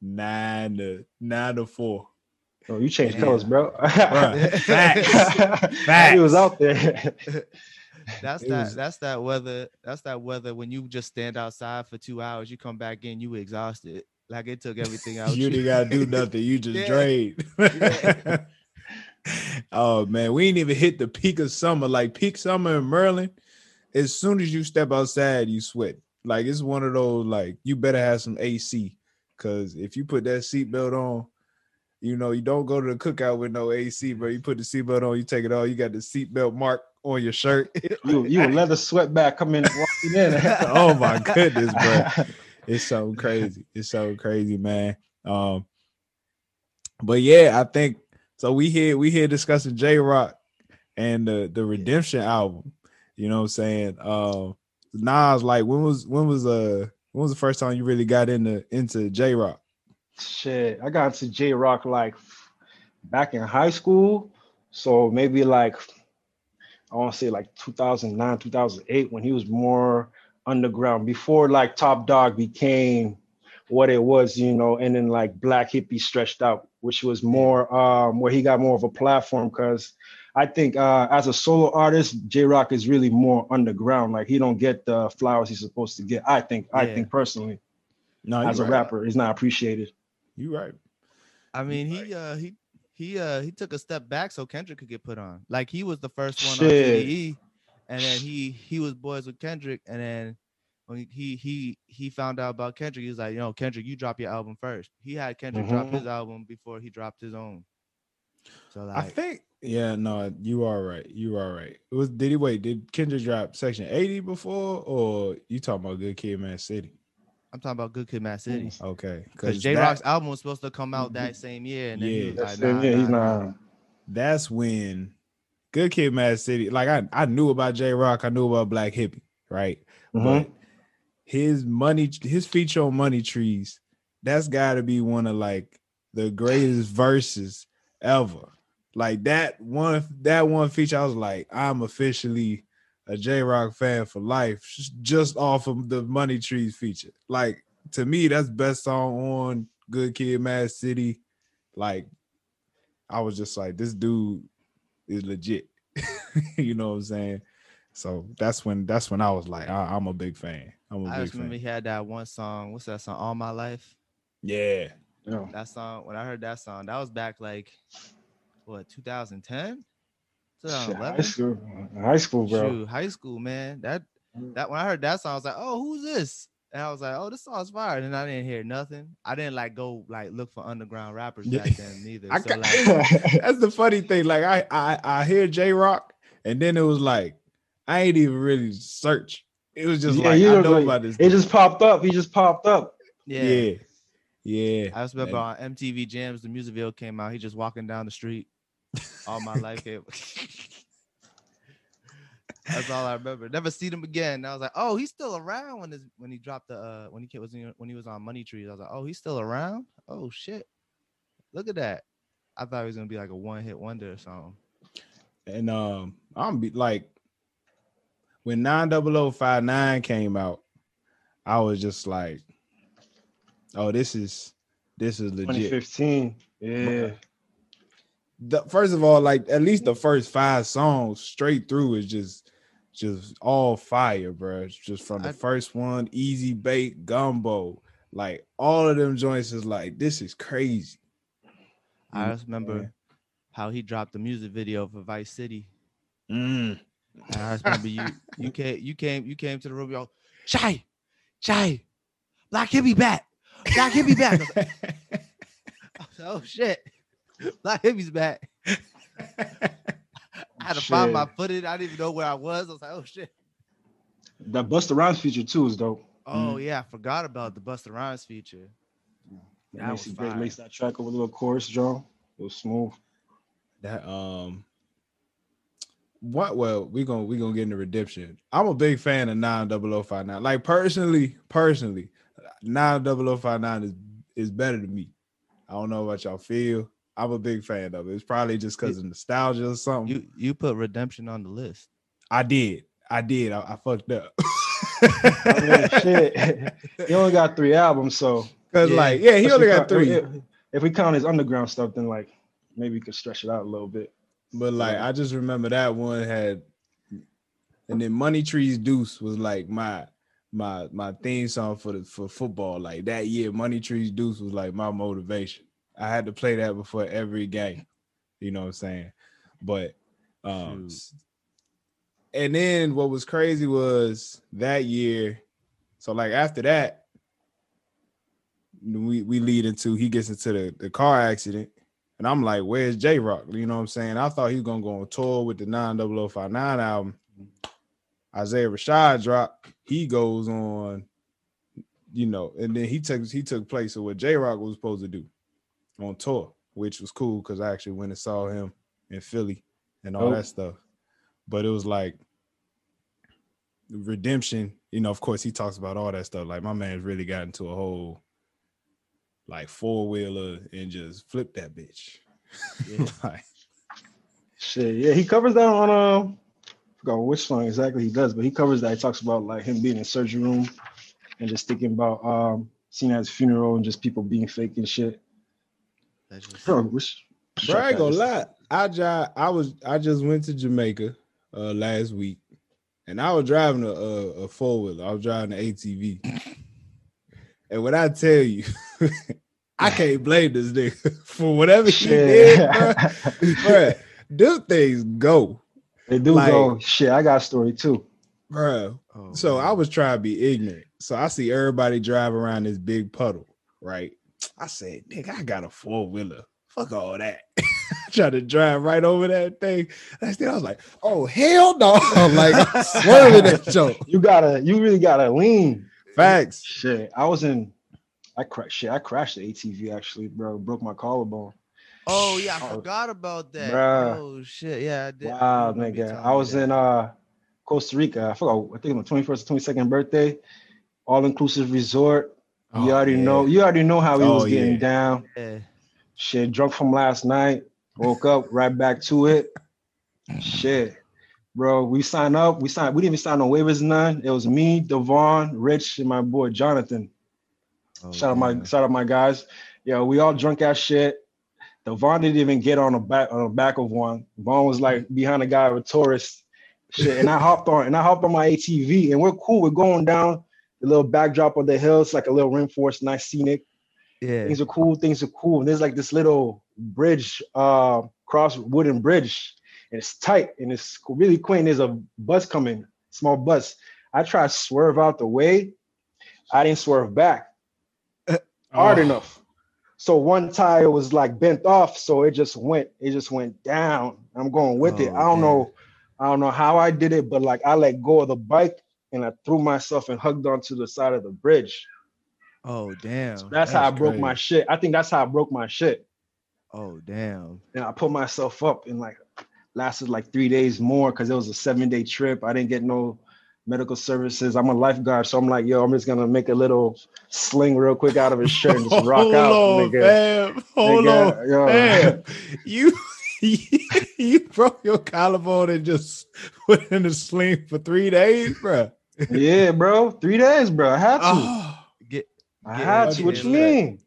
nine to nine to four. Oh, you changed yeah. colors, bro. Facts, facts. He was out there. That's it that was, that's that weather that's that weather when you just stand outside for two hours, you come back in, you exhausted, like it took everything out. You didn't gotta do nothing, you just yeah. drained. yeah. Oh man, we ain't even hit the peak of summer. Like peak summer in Maryland, as soon as you step outside you sweat. Like it's one of those, like you better have some A C, because if you put that seatbelt on, you know you don't go to the cookout with no A C, bro. You put the seatbelt on, you take it off, you got the seatbelt mark on your shirt. You you a leather sweatback come in walking in. Oh my goodness, bro. It's so crazy. It's so crazy, man. Um, but yeah, I think so. We here, we here discussing J-Rock and the, the Redemption yeah. album. You know what I'm saying? Um uh, Nas, like when was when was uh when was the first time you really got into into J-Rock? Shit, I got into J-Rock like back in high school, so maybe like I want to say like two thousand nine, two thousand eight, when he was more underground, before like Top Dog became what it was, you know, and then like Black Hippie stretched out, which was more um, where he got more of a platform. Because I think uh, as a solo artist, J-Rock is really more underground. Like he don't get the flowers he's supposed to get. I think, yeah. I think personally, no, as a right. rapper, he's not appreciated. You right. I mean, you're he right. uh, he he uh, he took a step back so Kendrick could get put on. Like he was the first one Shit. on T D E, and then he he was boys with Kendrick, and then. When he he he found out about Kendrick, he was like, "Yo, Kendrick, you drop your album first." He had Kendrick mm-hmm. drop his album before he dropped his own. So like, I think, yeah, no, you are right. You are right. It was did he wait? Did Kendrick drop Section eighty before, or you talking about Good Kid, Mad City? I'm talking about Good Kid, Mad City. Okay, because J-Rock's that, album was supposed to come out that same year, and then yeah, he was like, nah, yeah, nah, he's nah. Nah. That's when Good Kid, Mad City. Like I, I knew about J-Rock. I knew about Black Hippie, right? Mm-hmm. But his money, his feature on Money Trees, that's got to be one of like the greatest verses ever. Like that one, that one feature, I was like, I'm officially a J-Rock fan for life, just off of the Money Trees feature. Like to me, that's best song on Good Kid, Mad City. Like I was just like, this dude is legit. You know what I'm saying? So that's when that's when I was like, I, I'm a big fan. I'm a I big just remember fan. He had that one song. What's that song? All My Life. Yeah. yeah. That song. When I heard that song, that was back like what twenty ten, twenty eleven. High school, high school, bro. Shoot, high school, man. That that when I heard that song, I was like, oh, who's this? And I was like, oh, this song's fire. And then I didn't hear nothing. I didn't like go like look for underground rappers back then neither. So, got, like, that's the funny thing. Like I I I hear J-Rock, and then it was like. I ain't even really search. It was just yeah, like, I know like, about this. It dude. just popped up. He just popped up. Yeah. Yeah. yeah. I just remember on M T V Jams, the music video came out. He just walking down the street. All my life. It... That's all I remember. Never seen him again. I was like, oh, he's still around when this, when he dropped the, uh, when he was in, when he was on Money Trees. I was like, oh, he's still around? Oh, shit. Look at that. I thought he was going to be like a one-hit wonder or something. And um, I'm be like, when nine oh oh five nine came out, I was just like, "Oh, this is this is legit." twenty fifteen, yeah. The, first of all, like at least the first five songs straight through is just just all fire, bro. It's just from the I, first one, Easy Bake, Gumbo, like all of them joints is like this is crazy. I just remember yeah. how he dropped the music video for Vice City. Mm. And I just remember you, you came, you came, you came to the room. Y'all, Shy, Shy, Black Hippie back, Black Hippie back. I was like, oh shit, Black Hippie's back. I had to shit. find my footage. I didn't even know where I was. I was like, oh shit. That Busta Rhymes feature too is dope. Oh mm. yeah, I forgot about the Busta Rhymes feature. Yeah. That, that makes it great. Makes that track over a little chorus draw. It was smooth. That um. What well we're gonna we're gonna get into Redemption. I'm a big fan of nine oh oh five nine. Like personally, personally, nine oh oh five nine is, is better to me. I don't know what y'all feel. I'm a big fan of it. It's probably just because of nostalgia or something. You you put Redemption on the list. I did. I did. I, I fucked up. I mean, shit. He only got three albums, so because yeah. like yeah, he Unless only got three. If, if we count his underground stuff, then like maybe we could stretch it out a little bit. But like I just remember that one had, and then Money Trees Deuce was like my my my theme song for the for football. Like that year, Money Trees Deuce was like my motivation. I had to play that before every game. You know what I'm saying? But um Shoot. And then what was crazy was that year, so like after that, we, we lead into he gets into the, the car accident. And I'm like, where's J-Rock? You know what I'm saying? I thought he was going to go on tour with the nine oh oh five nine album. Isaiah Rashad dropped. He goes on, you know, and then he took he took place of what J-Rock was supposed to do on tour, which was cool because I actually went and saw him in Philly and all oh. that stuff. But it was like Redemption. You know, of course, he talks about all that stuff. Like, my man's really got into a whole... like four-wheeler and just flip that bitch. Yeah. Like, shit, yeah, he covers that on um I forgot which song exactly he does, but he covers that. He talks about like him being in surgery room and just thinking about um, seeing at his funeral and just people being fake and shit. That's just... Bro, which, which Bro I ain't gonna lie. I j- I was I just went to Jamaica uh, last week, and I was driving a, a, a four wheeler. I was driving an A T V, and when I tell you, I can't blame this nigga for whatever shit. He did, bro. Bro, them things go. They do like, go. Shit, I got a story too, bro. Oh, so man. I was trying to be ignorant. So I see everybody drive around this big puddle, right? I said, nigga, I got a four wheeler. Fuck all that. Try to drive right over that thing. That's it. I was like, oh hell no! I'm like I'm swerving that joke. You gotta, you really gotta lean. Facts. Shit, I was in. I crashed. Shit, I crashed the A T V actually, bro. Broke my collarbone. Oh yeah, I oh, forgot about that. Bruh. Oh shit, yeah. I did. Wow, I nigga, I was that. in uh Costa Rica. I forgot. I think my twenty-first or twenty-second birthday, all-inclusive resort. Oh, you already yeah. know. You already know how he oh, was getting yeah. down. Yeah. Shit, drunk from last night. Woke up right back to it. Shit, bro. We signed up. We signed. We didn't even sign no waivers, none. It was me, Devon, Rich, and my boy Jonathan. Oh, shout man. out my shout out my guys. Yeah, we all drunk as shit. Devon didn't even get on the back on the back of one. Devon was like behind a guy with tourists. Shit, and I hopped on and I hopped on my A T V, and we're cool. We're going down the little backdrop of the hills, like a little reinforced, nice scenic. Yeah, things are cool. Things are cool. And there's like this little bridge, uh, cross wooden bridge, and it's tight and it's really quaint. There's a bus coming, small bus. I try to swerve out the way. I didn't swerve back hard oh. enough. So one tire was like bent off, so it just went. It just went down. I'm going with oh, it. I don't man. know. I don't know how I did it, but like I let go of the bike and I threw myself and hugged onto the side of the bridge. Oh damn! So that's, that's how I broke crazy. my shit. I think that's how I broke my shit. Oh damn! And I put myself up and like lasted like three days more because it was a seven day trip. I didn't get no medical services. I'm a lifeguard, so I'm like, yo, I'm just gonna make a little sling real quick out of his shirt and just rock Hold out, on, nigga. Fam. Hold nigga, on, yo. Fam. You you broke your collarbone and just put in a sling for three days, bro. Yeah, bro, three days, bro. I had to. Oh. I had to. What you mean?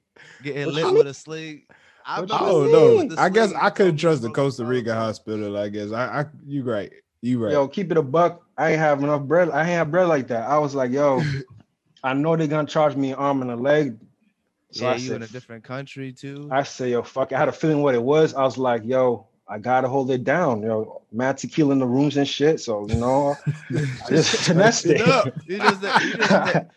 Getting lit with a sling. I don't know. I guess I couldn't trust the Costa Rica hospital. I guess I, I you right. You right. Yo, keep it a buck. I ain't have enough bread. I ain't have bread like that. I was like, yo, I know they're gonna charge me an arm and a leg. So yeah, I you said, in a different country too. I said, yo, fuck. I had a feeling what it was. I was like, yo, I gotta hold it down. You know, mad tequila in the rooms and shit. So you know, I just finessed it. You just you just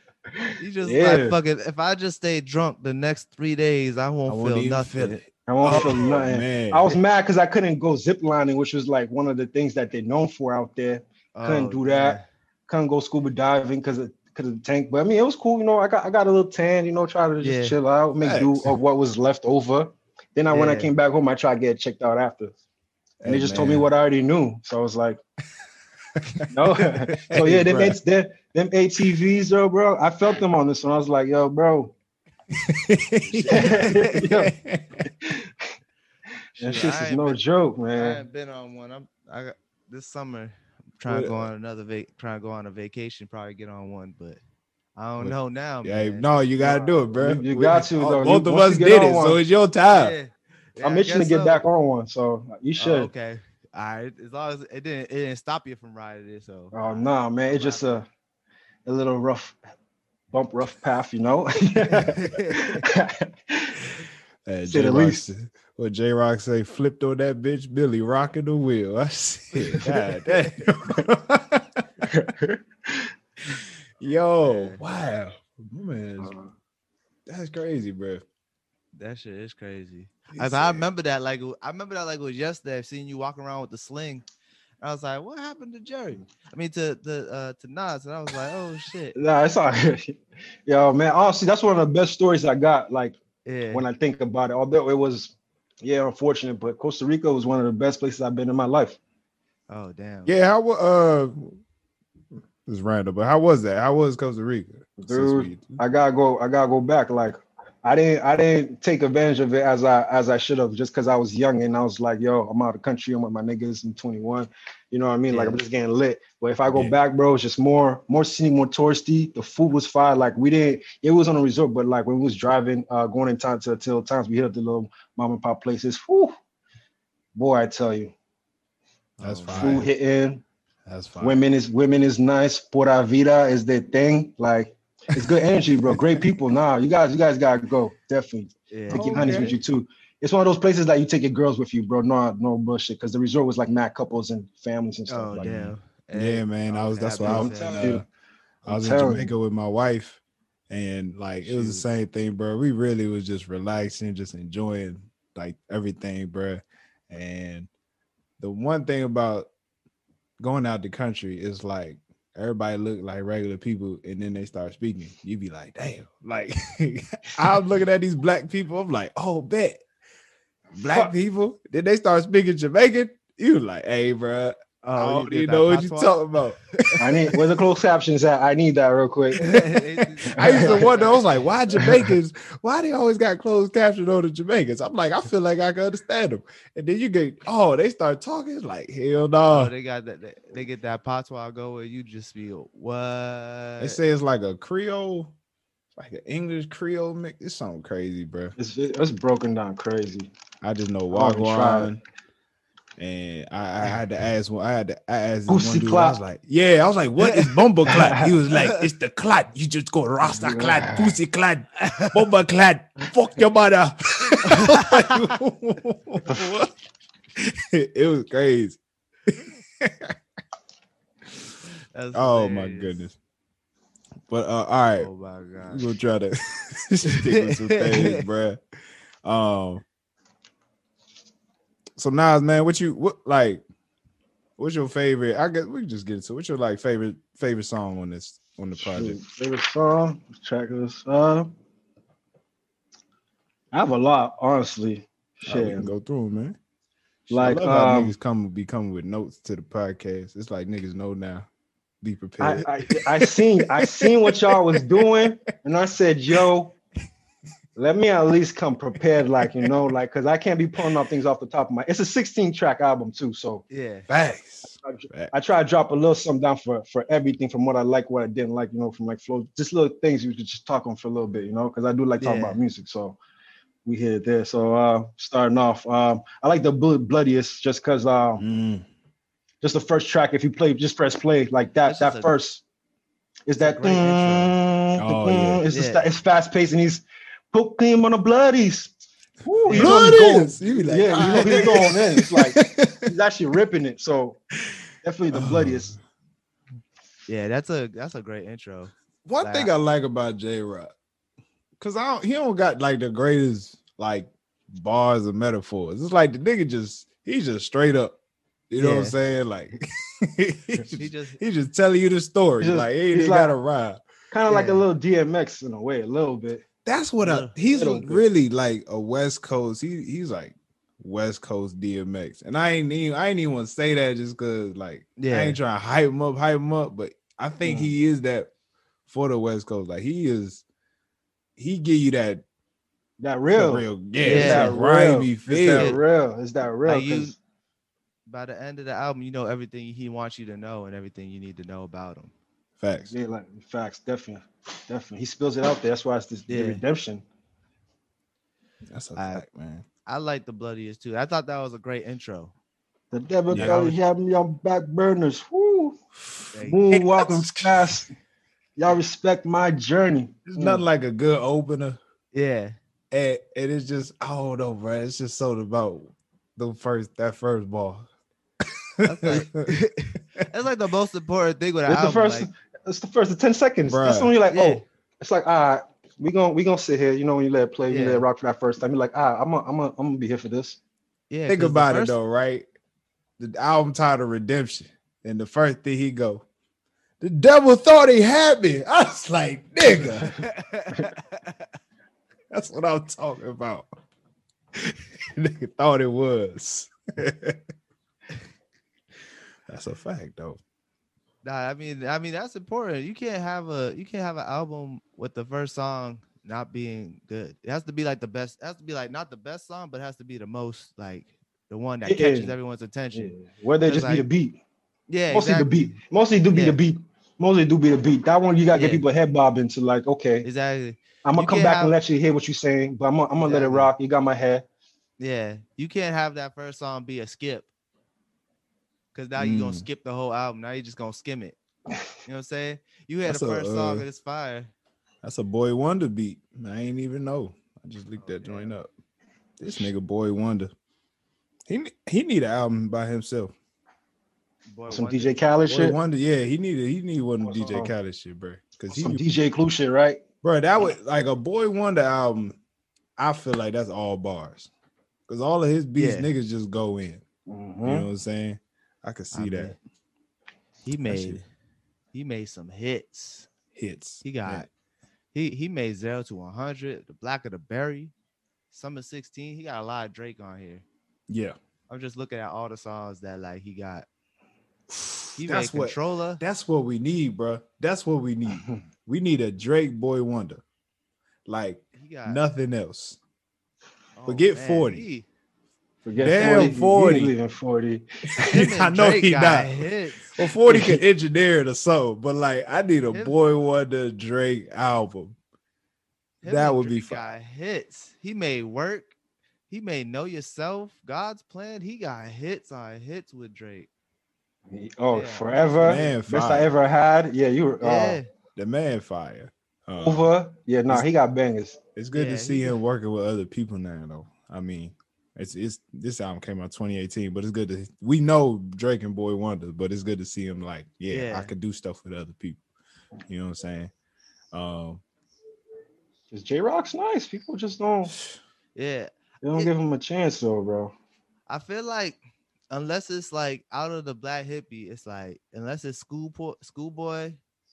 You just yeah. like fucking. If I just stay drunk the next three days, I won't, I won't feel nothing. Feel I won't oh, feel nothing. Man. I was mad because I couldn't go ziplining, which was like one of the things that they're known for out there. Couldn't oh, do that. Man. Couldn't go scuba diving because of, of the tank. But I mean, it was cool. You know, I got I got a little tan. You know, try to just yeah. chill out, make do of what was left over. Then I, yeah. when I came back home, I tried to get checked out after, and hey, they just man. told me what I already knew. So I was like. No, so yeah, them, them, them A T Vs, though, bro. I felt them on this one. I was like, yo, bro. yo. That shit is no been, joke, man. I ain't been on one. I'm, I got this summer. I'm trying what? to go on another va- trying to go on a vacation. Probably get on one, but I don't what? know now. Yeah, man. No, you gotta do it, bro. You, you got to. Though. Both you, of us did it, on so it's your time. Yeah. Yeah, I'm itching to get so. back on one, so you should. Oh, okay. All right, as long as it didn't, it didn't stop you from riding it. So, oh no, nah, man, it's just a, a little rough, bump, rough path, you know. Hey, J-Rock, what J-Rock say? Flipped on that bitch, Billy rocking the wheel. I said, God damn. Yo, wow, man, that's crazy, bro. That shit is crazy. As I remember that, like I remember that, like it was yesterday. I've seen you walking around with the sling. I was like, "What happened to Jerry?" I mean, to the uh, to Nas, and I was like, "Oh shit!" Nah, it's all right. Yo, man. Honestly, that's one of the best stories I got. Like yeah. when I think about it, although it was, yeah, unfortunate, but Costa Rica was one of the best places I've been in my life. Oh damn. Yeah, how uh, it's random, but how was that? How was Costa Rica? Dude, we... I gotta go. I gotta go back. Like. I didn't I didn't take advantage of it as I as I should have, just because I was young and I was like, yo, I'm out of the country, I'm with my niggas, I'm twenty-one, you know what I mean? Yeah. Like, I'm just getting lit. But if I go yeah. back, bro, it's just more more scenic, more touristy. The food was fire. Like, we didn't, it was on a resort, but like when we was driving, uh, going in time to till times, we hit up the little mom and pop places. Whew. Boy, I tell you, that's fine. Food hitting. That's fine. Women is women is nice. Pura vida is their thing. Like. It's good energy, bro. Great people. Nah, you guys, you guys gotta go. Definitely yeah. take your honeys okay. with you too. It's one of those places that you take your girls with you, bro. No, no bullshit. Because the resort was like mad couples and families and stuff. Oh like damn. That. Yeah, man. I was. That's why I was. Uh, I was in Jamaica with my wife, and like it was the same thing, bro. We really was just relaxing, just enjoying like everything, bro. And the one thing about going out the country is like. Everybody look like regular people, and then they start speaking. You be like, damn. Like, I'm looking at these black people. I'm like, oh, bet. Black people? Then they start speaking Jamaican. You like, hey, bro. I don't even know what you talking about. I need, where the closed captions at? I need that real quick. I used to wonder, I was like, why Jamaicans? Why they always got closed captions on the Jamaicans? I'm like, I feel like I can understand them. And then you get, oh, they start talking like, hell no. Oh, they got that. They, they get that patois going. You just feel what? They say it's like a Creole, like an English Creole mix. It's something crazy, bro. It's, it's broken down crazy. I just know Wagwan. And I, I had to ask one. I had to ask one dude. I was like, "Yeah." I was like, "What is bomba clad?" He was like, "It's the clad. You just go rasta clad, pussy clad, bomba clad. Fuck your mother." It was crazy. Oh my goodness! But uh, all right, oh my God, we'll try to stick with some things, bro. Um. So Nas, man, what you what like? What's your favorite? I guess we can just get into it. What's your like favorite favorite song on this on the project? Favorite song, track of this. Uh, I have a lot, honestly. Shit, right, we can go through them, man. Like, I love how um, niggas come be coming with notes to the podcast. It's like niggas know now. Be prepared. I, I, I seen I seen what y'all was doing, and I said, yo. Let me at least come prepared, like, you know, like, because I can't be pulling off things off the top of my... It's a sixteen-track album, too, so... Yeah. Thanks. I try, Thanks. I try to drop a little something down for, for everything, from what I like, what I didn't like, you know, from, like, flow, just little things you could just talk on for a little bit, you know, because I do like talking yeah. about music, so we hit it there. So, uh, starting off, um, I like the Bloodiest, just because... Um, mm. Just the first track, if you play, just press play, like, that, that first... A, is that... Great mm, oh, mm, yeah. It's, yeah. Just, it's fast-paced, and he's... Hook him on the Bloodies. Woo, you Bloodies. Know like, yeah, ah. you know he's going in. It's like he's actually ripping it. So definitely the Bloodiest. Yeah, that's a that's a great intro. One like, thing I like about J-Rock, because I don't, he don't got like the greatest like bars and metaphors. It's like the nigga just he's just straight up. You know yeah. what I'm saying? Like he's he just he's just telling you the story. Just, like he ain't like, got a rhyme. Kind of yeah. like a little D M X in a way, a little bit. That's what yeah, I, he's really like a West Coast. He he's like West Coast D M X, and I ain't even I ain't even want to say that just because like yeah. I ain't trying to hype him up, hype him up. But I think yeah. he is that for the West Coast. Like he is, he give you that that real, real yeah, yeah. It's that rhymey feel. It's that real. It's that real. Like you, by the end of the album, you know everything he wants you to know and everything you need to know about him. Facts. Yeah, like facts, definitely. Definitely. He spills it out there. That's why it's this yeah. Redemption. That's a fact, I, man. I like the Bloodiest too. I thought that was a great intro. The devil yeah. gotta have me on back burners. Woo. Moonwalking fast. Y'all respect my journey. It's mm. nothing like a good opener. Yeah. And, and it's just, I don't know, bro. It's just so about the first that first ball. That's like, that's like the most important thing with an it's album. The first, like, it's the first ten seconds. Bruh. That's when you're like, yeah. oh, it's like, all right, we're gonna we gonna sit here. You know, when you let it play, yeah. you let it rock for that first time. You're like, all right, I'm gonna I'm gonna I'm be here for this. Yeah, think about first... it though, right? The album title Redemption, and the first thing he go, the devil thought he had me. I was like, nigga, that's what I'm talking about. Nigga thought it was. That's a fact, though. Nah, I mean, I mean that's important. You can't have a you can't have an album with the first song not being good. It has to be like the best. It has to be like not the best song, but it has to be the most, like the one that catches yeah. everyone's attention. Yeah. Where they just like, be the beat. Yeah, mostly exactly. the beat. Mostly do be yeah. the beat. Mostly do be the beat. That one you gotta yeah. get people head bobbing to like, okay, exactly. I'm gonna you come back have... and let you hear what you're saying, but I'm gonna, I'm gonna exactly. let it rock. You got my head. Yeah, you can't have that first song be a skip. Cause now mm. you're gonna skip the whole album. Now you're just gonna skim it. You know what I'm saying? You had that's the first a, uh, song and it's fire. That's a Boy Wonder beat. I ain't even know. I just looked oh, that yeah. joint up. This nigga Boy Wonder. He he need an album by himself. Boy some Wonder. D J Khaled Boy shit. Wonder, yeah, he needed he need one of D J Khaled shit, bro. Cause he, some D J Clue shit, right? Bro, that was like a Boy Wonder album. I feel like that's all bars. Cause all of his beats, yeah. niggas just go in. Mm-hmm. You know what I'm saying? I could see I that. Mean, he made he made some hits. Hits. He got yeah. he he made zero to one hundred. The Black of the Berry, Summer sixteen. He got a lot of Drake on here. Yeah, I'm just looking at all the songs that like he got. He that's made what, Controller. That's what we need, bro. That's what we need. We need a Drake Boy Wonder, like he got, nothing else. Oh, Forget man, forty. He, Forget Damn forty, forty. He forty. I know Drake he not. Hits. Well, forty can engineer it or so, but like I need a him, Boy Wonder Drake album. That would Drake be fun. Hits. He made Work. He made Know Yourself. God's Plan. He got hits on hits with Drake. Oh, yeah. Forever. Man, Best fire. I Ever Had. Yeah, you were yeah. Oh. The man fire. Uh, Over. Yeah, no, nah, he got bangers. It's good yeah, to see him working with other people now, though. I mean. It's it's this album came out twenty eighteen, but it's good to we know Drake and Boy Wonder, but it's good to see him like, yeah, yeah. I could do stuff with other people. You know what I'm saying? Um, because J-Rock's nice. People just don't yeah, they don't it, give him a chance though, bro. I feel like unless it's like out of the Black Hippie, it's like unless it's Schoolboy, Schoolboy,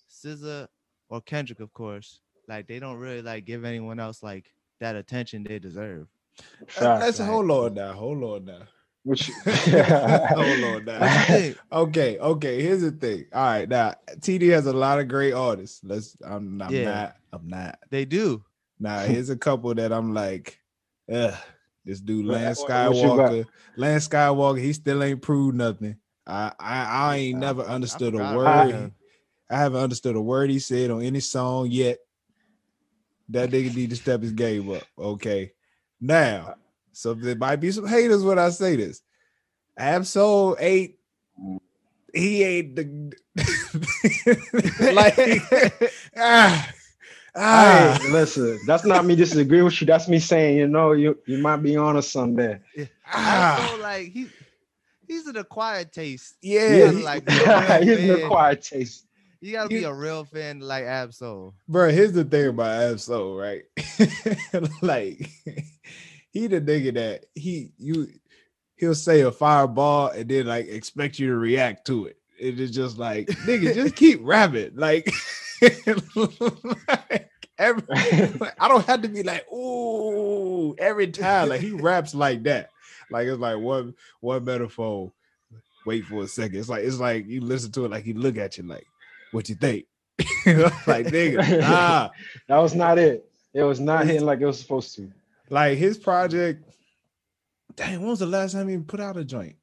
S Z A, or Kendrick, of course, like they don't really like give anyone else like that attention they deserve. That's a whole lot now. Hold on now. Hold on now. Okay, okay. Here's the thing. All right, now T D has a lot of great artists. Let's. I'm, I'm yeah. not. I'm not. They do. Now here's a couple that I'm like, ugh. This dude, Lance Skywalker. Lance Skywalker. He still ain't proved nothing. I I, I ain't I, never understood I a word. I haven't understood a word he said on any song yet. That nigga need to step his game up. Okay. Now, so there might be some haters when I say this. Absol ain't he ain't the like ah, ah. Hey, listen, that's not me disagreeing with you. That's me saying, you know, you, you might be on or something. Yeah. Ah. Like he he's an acquired taste. Yeah, yeah he, like he's fan. An acquired taste. You gotta be he, a real fan like Absol. Bro, here's the thing about Absol, right? Like he the nigga that he you he'll say a fireball and then like expect you to react to it. It is just like nigga, just keep rapping. Like, like every like, I don't have to be like, ooh, every time. Like he raps like that. Like it's like one one metaphor. Wait for a second. It's like it's like you listen to it like he look at you like. What you think? Like, nigga, nah. That was not it. It was not hitting like it was supposed to. Like, his project, dang, when was the last time he put out a joint?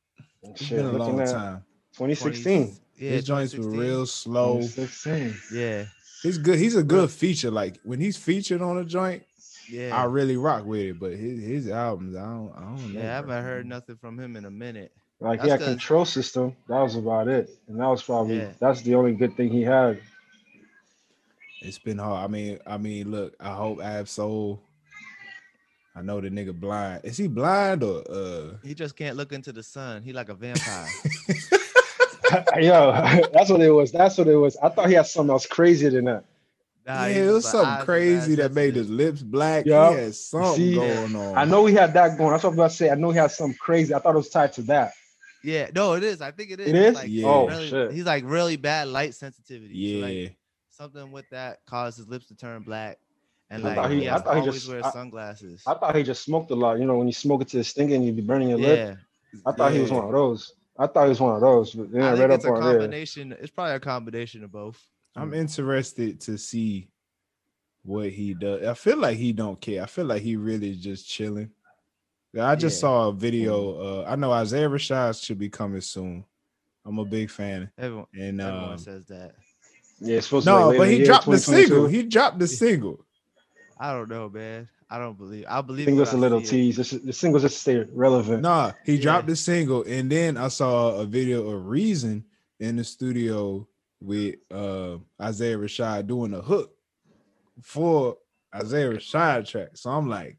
It's shit, been a long time. twenty sixteen. twenty, yeah, his joints were real slow. Yeah. He's good. He's a good feature. Like, when he's featured on a joint, yeah, I really rock with it. But his, his albums, I don't, I don't know. Yeah, I haven't heard nothing from him in a minute. Like that's he had the, Control System, that was about it, and that was probably yeah. that's the only good thing he had. It's been hard. I mean, I mean, look, I hope Absol. I know the nigga blind. Is he blind or? uh He just can't look into the sun. He like a vampire. Yo, that's what it was. That's what it was. I thought he had something else crazier than that. Nah, yeah, it was like, something crazy that made his lips black. Yep. He had something See, going on. I know he had that going. That's what I was about to say. I know he had something crazy. I thought it was tied to that. Yeah, no, it is. I think it is. It is? Like, yeah. Oh, really, shit. He's like really bad light sensitivity. Yeah. So like, something with that caused his lips to turn black. And I like, thought he, he, I thought he just wears sunglasses. I, I thought he just smoked a lot. You know, when you smoke it to the stinking and you'd be burning your yeah. lip. I thought yeah. he was one of those. I thought he was one of those. But then I, I read up on there. It's probably a combination of both. I'm interested to see what he does. I feel like he don't care. I feel like he really is just chilling. I just yeah. saw a video. Uh, I know Isaiah Rashad should be coming soon. I'm a big fan. Everyone, and, um, everyone says that. Yeah, it's supposed no, to be but he dropped the single. He dropped the single. I don't know, man. I don't believe. I believe. Single's a little tease. The single's just stay relevant. Nah, he yeah. dropped the single, and then I saw a video of Reason in the studio with uh, Isaiah Rashad doing a hook for Isaiah Rashad track. So I'm like,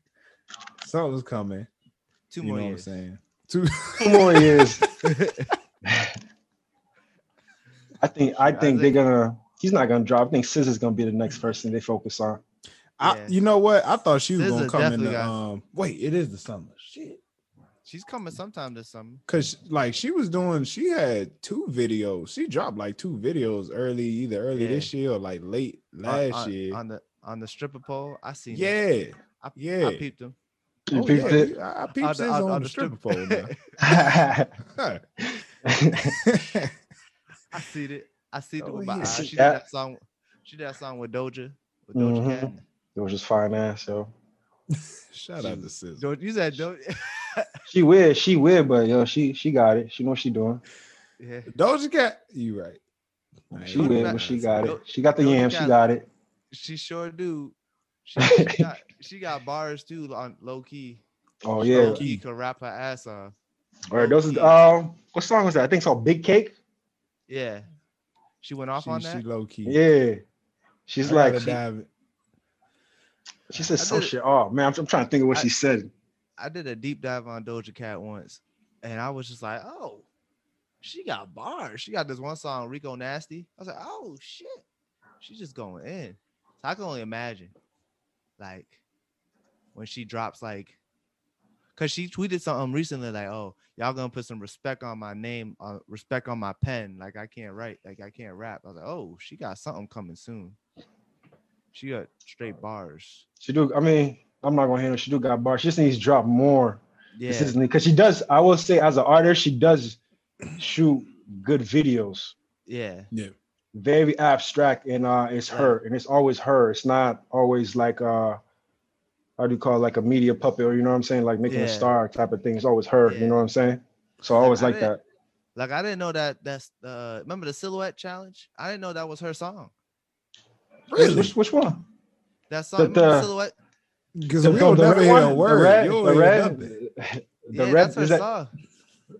something's coming. Two you more know years. What I'm saying? Two, Two more years. I think I think they're gonna. He's not gonna drop. I think S Z A's gonna be the next person they focus on. I, yeah. You know what? I thought she was S Z A gonna come in. The, um, wait, it is the summer. Shit, she's coming sometime this summer. Cause like she was doing, she had two videos. She dropped like two videos early, either early yeah. this year or like late last on, on, year. On the on the stripper pole, I seen. Yeah, that. I, yeah, I peeped them. You oh, peeped yeah. it? I, I peeped on, on, on, on the stripper pole. Now. I see it. I see it oh, with my yeah. eyes. She yeah. did that song. She did that song with Doja. With Doja mm-hmm. Cat. Doja's fine ass, yo. Shout out to Sis. Doja, you said Doja. She weird. She weird, but yo, she she got it. She know what she doing. Yeah. Doja Cat. You right. right. She Doja weird, Cat. But she got it. She got the Doja yam. Cat, she got it. She sure do. She, she, got, she got bars too on low key. Oh yeah. Low key could rap her ass off. All right. Those are, um. What song was that? I think it's called Big Cake. Yeah, she went off she, on that. She low key. Yeah, she's I like she, she said some shit. Oh man, I'm, I'm trying to think of what I, she said. I did a deep dive on Doja Cat once, and I was just like, oh, she got bars. She got this one song, Rico Nasty. I was like, oh shit, she's just going in. So I can only imagine, like, when she drops like. Cause she tweeted something recently like, "Oh, y'all gonna put some respect on my name, uh, respect on my pen. Like I can't write, like I can't rap." I was like, "Oh, she got something coming soon. She got straight bars." She do. I mean, I'm not gonna handle. She do got bars. She just needs to drop more. Yeah. Consistently. Cause she does. I will say, as an artist, she does shoot good videos. Yeah. Yeah. Very abstract, and uh, it's yeah. her, and it's always her. It's not always like uh. I do call it like a media puppet, or you know what I'm saying, like making yeah. a star type of thing. It's always her, yeah. you know what I'm saying. So I always like, like I that. Like I didn't know that. That's uh, remember the Silhouette Challenge? I didn't know that was her song. Really? Which, which one? That song, the, the Silhouette. Because we don't never hear a word. The red, the red, the yeah, red. That's her that... song.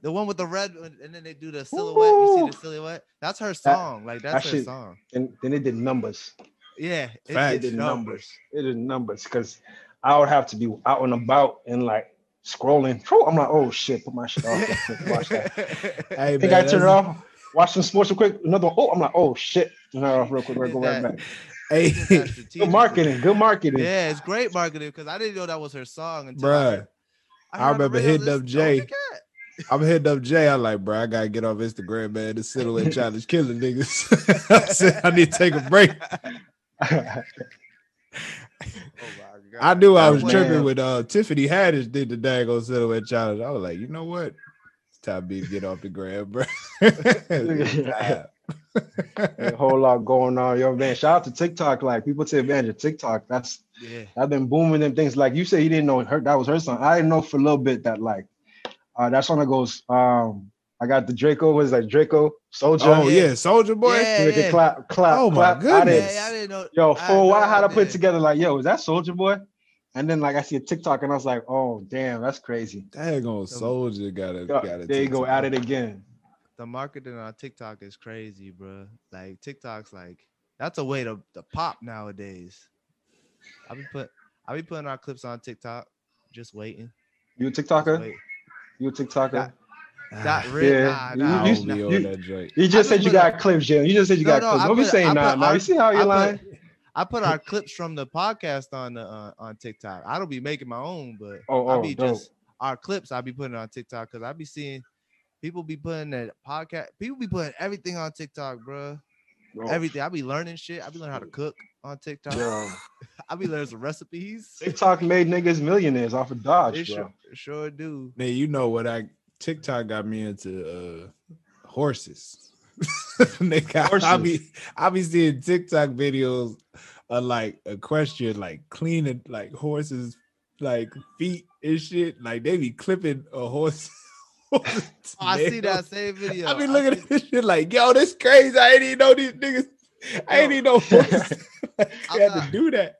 The one with the red, and then they do the silhouette. Ooh. You see the silhouette? That's her song. That, like that's actually, her song. And then it did numbers. Yeah, it, it did numbers. It did numbers because. I would have to be out and about and like scrolling. I'm like, oh shit, put my shit off. Watch that. Hey, think man, I turn it off. Watch some sports real quick. Another one. Oh, I'm like, oh shit. Turn it off real quick. Right, go right back. Hey, good marketing. Good marketing. Yeah, it's great marketing because I didn't know that was her song until bruh, I, I, I remember hitting up Jay. I'm hitting up Jay. I'm like, bro, I gotta get off Instagram, man. This silhouette challenge killing niggas. I said, I need to take a break. Oh, wow. I knew I was oh, tripping with uh Tiffany Haddish did the daggone silhouette challenge. I was like, you know what? It's time B get off the grab, bro. A whole lot going on, yo man. Shout out to TikTok. Like people take advantage of TikTok. That's yeah. I've been booming them things. Like you said, you didn't know her that was her song. I didn't know for a little bit that like uh that song that goes um I got the Draco. What is that? Draco Soldier. Oh yeah, yeah. Soldier Boy. Yeah, yeah. Clap, clap, oh clap. My goodness. I didn't, I didn't know. Yo, for a while, how to put it together? Like, yo, is that Soldier Boy? And then like I see a TikTok, and I was like, oh damn, that's crazy. Dang on Soldier got it. Got it. There you go at it again. The marketing on TikTok is crazy, bro. Like TikTok's like that's a way to, to pop nowadays. I be put I be putting our clips on TikTok, just waiting. You a TikToker? Wait. You a TikToker? Got, Not really. Yeah. Nah, nah. You, you, you, you just said you got a, clips, Jim. You just said you no, got no, clips. What we saying now? Nah, nah. You see how you're I lying? Put, I put our clips from the podcast on the uh, on TikTok. I don't be making my own, but oh, I'll be oh, just dope. Our clips. I'll be putting on TikTok because I be seeing people be putting that podcast. People be putting everything on TikTok, bro. Bro. Everything. I be learning shit. I be learning how to cook on TikTok. Yeah. I be learning some recipes. TikTok made niggas millionaires off of Dodge, they bro. Sure, sure do. Man, you know what I. TikTok got me into uh, horses. Nigga, horses. I be I be seeing TikTok videos a like equestrian, like cleaning like horses, like feet and shit. Like they be clipping a horse. Oh, I see that same video. I be looking I at this shit like, yo, this crazy. I ain't even know these niggas. I ain't even know horses. Like, I had not, to do that.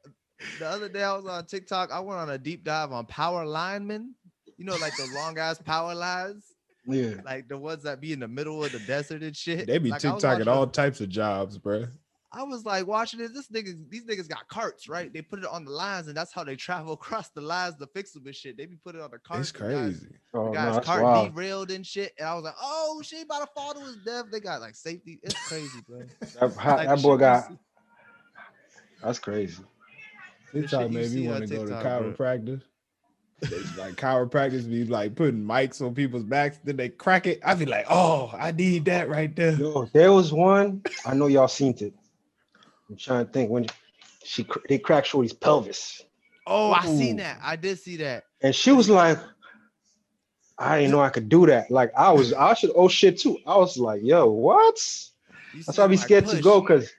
The other day I was on TikTok. I went on a deep dive on power linemen. You know, like the long ass power lines. Yeah. Like the ones that be in the middle of the desert and shit. They be like, TikToking all types of jobs, bro. I was like watching it. This nigga, these niggas got carts, right? They put it on the lines, and that's how they travel across the lines to fix them and shit. They be putting it on the cart. It's crazy. Guys, oh, the guy's no, cart wild. Derailed and shit. And I was like, oh, she about to fall to his death. They got like safety. It's crazy, bro. that, like, that boy got. That's crazy. TikTok made me want to go to chiropractor. Like chiropractors be like putting mics on people's backs, then they crack it. I be like, oh, I need that right there. Yo, there was one. I know y'all seen it. I'm trying to think when she they cracked Shorty's pelvis. Oh, I Ooh. seen that. I did see that. And she was like, I didn't know I could do that. Like I was, I should owe shit too. I was like, yo, what? You That's why I be scared push. to go because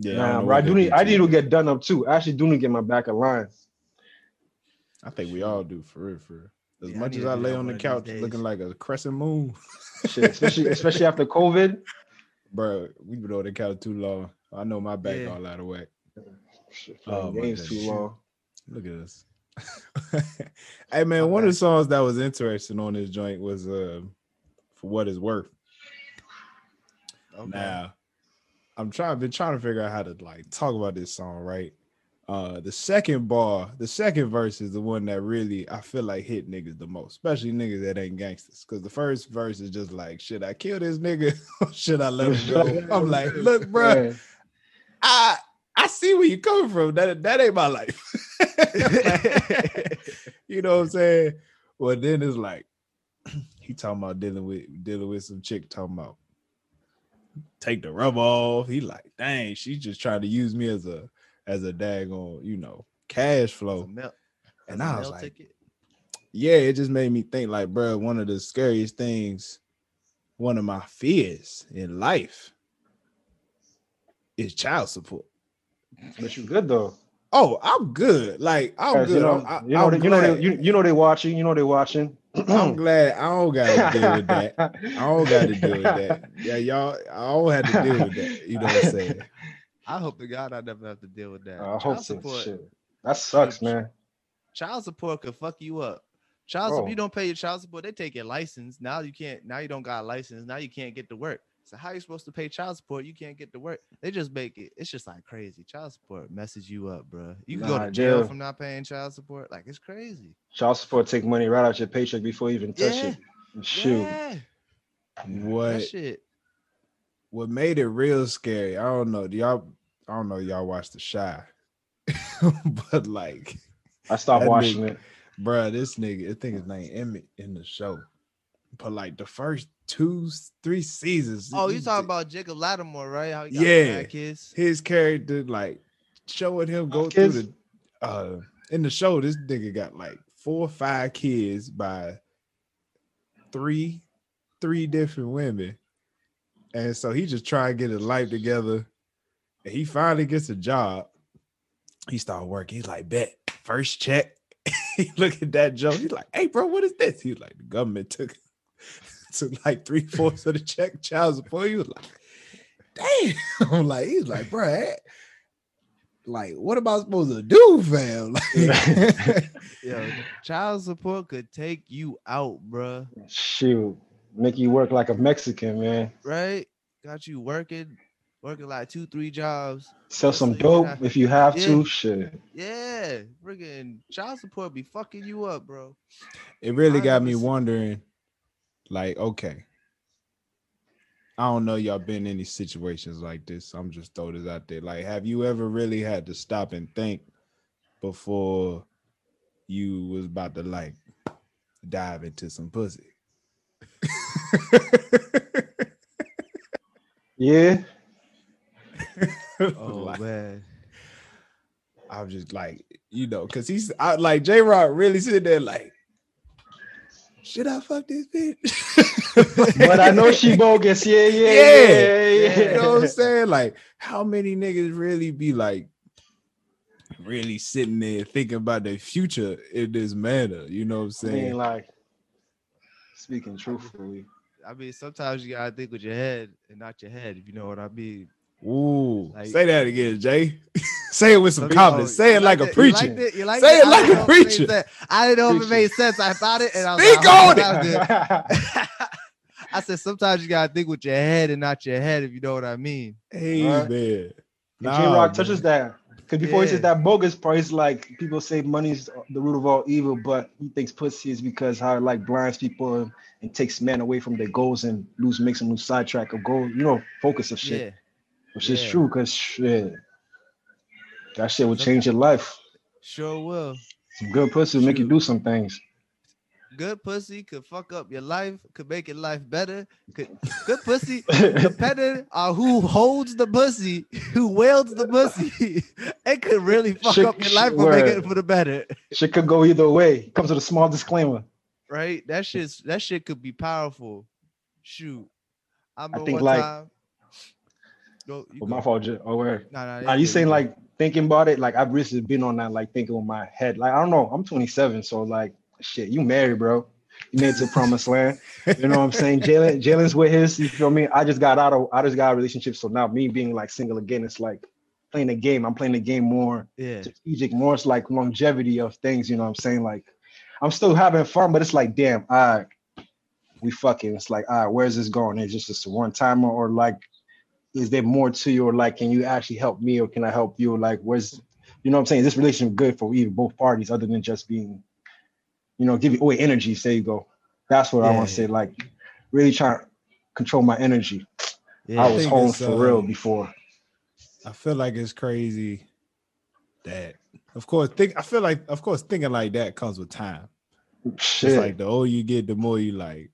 yeah, nah, I, bro, I do need I need to get done up too. I actually do need to get my back aligned. I think we all do for real, for real. As yeah, much I as I lay on the couch looking like a crescent moon. Shit, especially especially after COVID. Bro, we've been on the couch too long. I know my back yeah. all out of whack. Oh, game's too long. Look at us. Hey man, okay. One of the songs that was interesting on this joint was uh, "For What It's Worth." Okay. Now, I'm trying been trying to figure out how to like talk about this song, right? Uh, the second bar, the second verse is the one that really I feel like hit niggas the most, especially niggas that ain't gangsters. Cause the first verse is just like, should I kill this nigga? Should I let him go? I'm like, look, bro, I I see where you coming from. That that ain't my life. Like, you know what I'm saying? Well, then it's like he talking about dealing with dealing with some chick talking about take the rub off. He like, dang, she's just trying to use me as a as a daggone, you know, cash flow. Mil- and I was like, ticket. yeah, it just made me think like, bro, one of the scariest things, one of my fears in life is child support. But you good though. Oh, I'm good. Like, I'm good. You know, I, you, know I'm they, you, know they, you, you know they watching. You know they watching. I'm glad I don't got to deal with that. I don't got to deal with that. Yeah, y'all, I don't have to deal with that. You know what I'm saying? I hope to God I never have to deal with that. Uh, I hope so. Shit. That sucks, man. Child support could fuck you up. Child support, you don't pay your child support, they take your license. Now you can't. Now you don't got a license. Now you can't get to work. So how you supposed to pay child support? You can't get to work. They just make it. It's just like crazy. Child support messes you up, bro. You can nah, go to jail yeah. from not paying child support. Like it's crazy. Child support take money right out your paycheck before you even touch yeah. it. Shoot. Yeah. What? That shit. What made it real scary? I don't know. Do y'all? I don't know. Y'all watch The Shy, but like, I stopped watching nigga, it, bro. This nigga, I think his name Emmett in the show, but like the first two, three seasons. Oh, you talking about Jacob Lattimore, right? How he got yeah, kids. His character, like showing him go through the. Uh, in the show, this nigga got like four or five kids by three, three different women. And so he just try to get his life together. And he finally gets a job. He start working. He's like, bet, first check. He look at that joke. He's like, hey, bro, what is this? He's like, the government took, took like three-fourths of the check. Child support. He was like, damn. I'm like, he's like, bro, that, like, what am I supposed to do, fam? Like, yo, child support could take you out, bro. Shoot. Make you work like a Mexican, man. Right? Got you working, working like two, three jobs. Sell some dope yeah. if you have yeah. to. Shit. Yeah. Friggin' child support be fucking you up, bro. It really I got me wondering, like, okay. I don't know y'all been in any situations like this. I'm just throwing this out there. Like, have you ever really had to stop and think before you was about to, like, dive into some pussy? Yeah. Oh like, man. I'm just like, you know, because he's I, like J-Rock really sitting there like, should I fuck this bitch? But I know she bogus. Yeah, yeah, yeah, yeah, yeah. You know what I'm saying? Like, how many niggas really be like really sitting there thinking about their future in this manner? You know what I'm saying? I mean, like, speaking truthfully. I mean, sometimes you gotta think with your head and not your head, if you know what I mean. Ooh, like, say that again, Jay. Say it with some confidence. Say it like a preacher. Say it like a preacher. I didn't know if it made sense. I found it and I was like, oh, it. I said, sometimes you gotta think with your head and not your head, if you know what I mean. Hey, right? Man. Nah, J-Rock touches that. Because before yeah. he says that bogus part, he's like, people say money's the root of all evil, but he thinks pussy is because how it like blinds people and, and takes men away from their goals and lose makes them lose sidetrack of goals, you know, focus of shit. Yeah. Which yeah. is true, because shit, that shit will change your life. Sure will. Some good pussy will make you do some things. Good pussy could fuck up your life, could make your life better. Could, good pussy, depending on who holds the pussy, who wields the pussy, it could really fuck shit, up your life or make it for the better. Shit could go either way. Comes with a small disclaimer. Right? That shit, that shit could be powerful. Shoot. I, I think like... Time, Go, you well, my fault. Just, oh, wait. Nah, nah, yeah, Are you yeah, saying yeah. like thinking about it? Like I've recently been on that, like thinking with my head. Like I don't know. I'm twenty-seven, so like shit. You married, bro. You made to promised land. You know what I'm saying? Jalen, Jalen's with his. You feel me? I just got out of. I just got a relationship. So now me being like single again, it's like playing the game. I'm playing the game more yeah. strategic, more it's like longevity of things. You know what I'm saying? Like I'm still having fun, but it's like damn, all right, we fucking. It's like all right, where's this going? It's just a one timer or like. Is there more to you, or like, can you actually help me, or can I help you? Or like, where's, you know what I'm saying? Is this relationship good for either both parties, other than just being, you know, giving away energy. There you go. That's what yeah. I want to say. Like, really trying to control my energy. Yeah, I was I home for uh, real before. I feel like it's crazy that, of course, think. I feel like, of course, thinking like that comes with time. Shit. It's like the older you get, the more you like.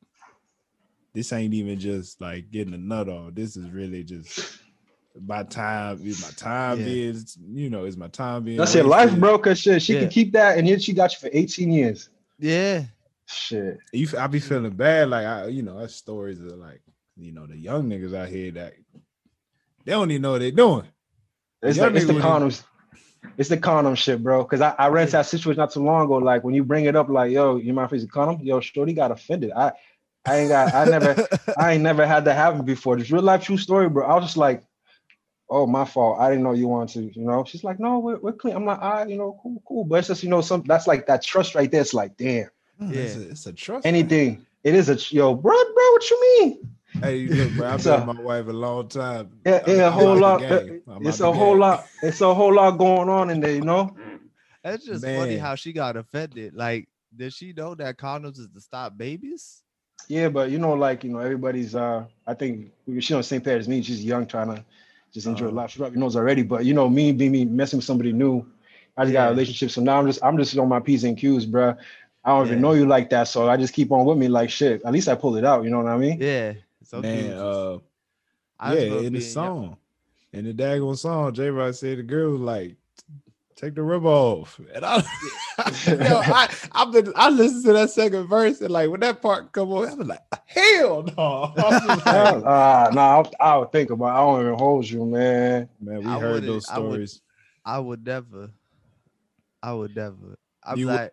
This ain't even just like getting a nut on. This is really just my time. My time yeah. is, you know, is my time being. That's wasted. Your life, bro. Cause shit, she yeah. can keep that, and then she got you for eighteen years. Yeah. Shit. You, I be feeling bad, like I, you know, that's stories of like, you know, the young niggas out here that they don't even know what they're doing. It's, the, it's the condoms. Even... It's the condom shit, bro. Cause I, I ran into yeah. that situation not too long ago. Like when you bring it up, like, yo, you mind if it's a condom? Yo, shorty got offended. I. I ain't got, I never, I ain't never had that happen before. This real life true story, bro. I was just like, oh, my fault. I didn't know you wanted to, you know? She's like, no, we're, we're clean. I'm like, all right, you know, cool, cool. But it's just, you know, some that's like that trust right there. It's like, damn. Yeah, it's a, it's a trust. Anything. Man. It is a, yo, bro, bro, what you mean? Hey, look, bro, I've been with my wife a long time. Yeah, yeah, a, a whole lot. It's a whole lot. It's a whole lot going on in there, you know? That's just man. Funny how she got offended. Like, did she know that condoms is to stop babies? Yeah, but you know, like, you know, everybody's, uh, I think she's on the same page as me. She's young, trying to just enjoy uh-huh. life. She probably knows already, but you know, me being me messing with somebody new, I just yeah. got a relationship. So now I'm just, I'm just on my P's and Q's, bro. I don't yeah. even know you like that. So I just keep on with me like shit. At least I pull it out. You know what I mean? Yeah. So man, uh, I yeah, in the song, young. in the daggone song, J-Rod said the girl was like, take the rib off. And I, you know, I, I've been, I listened to that second verse, and like when that part come on, I was like, hell no. Like, uh, nah, I, I would think about it. I don't even hold you, man. Man, we I heard those stories. I would, I would never. I would never. I'm you like, would?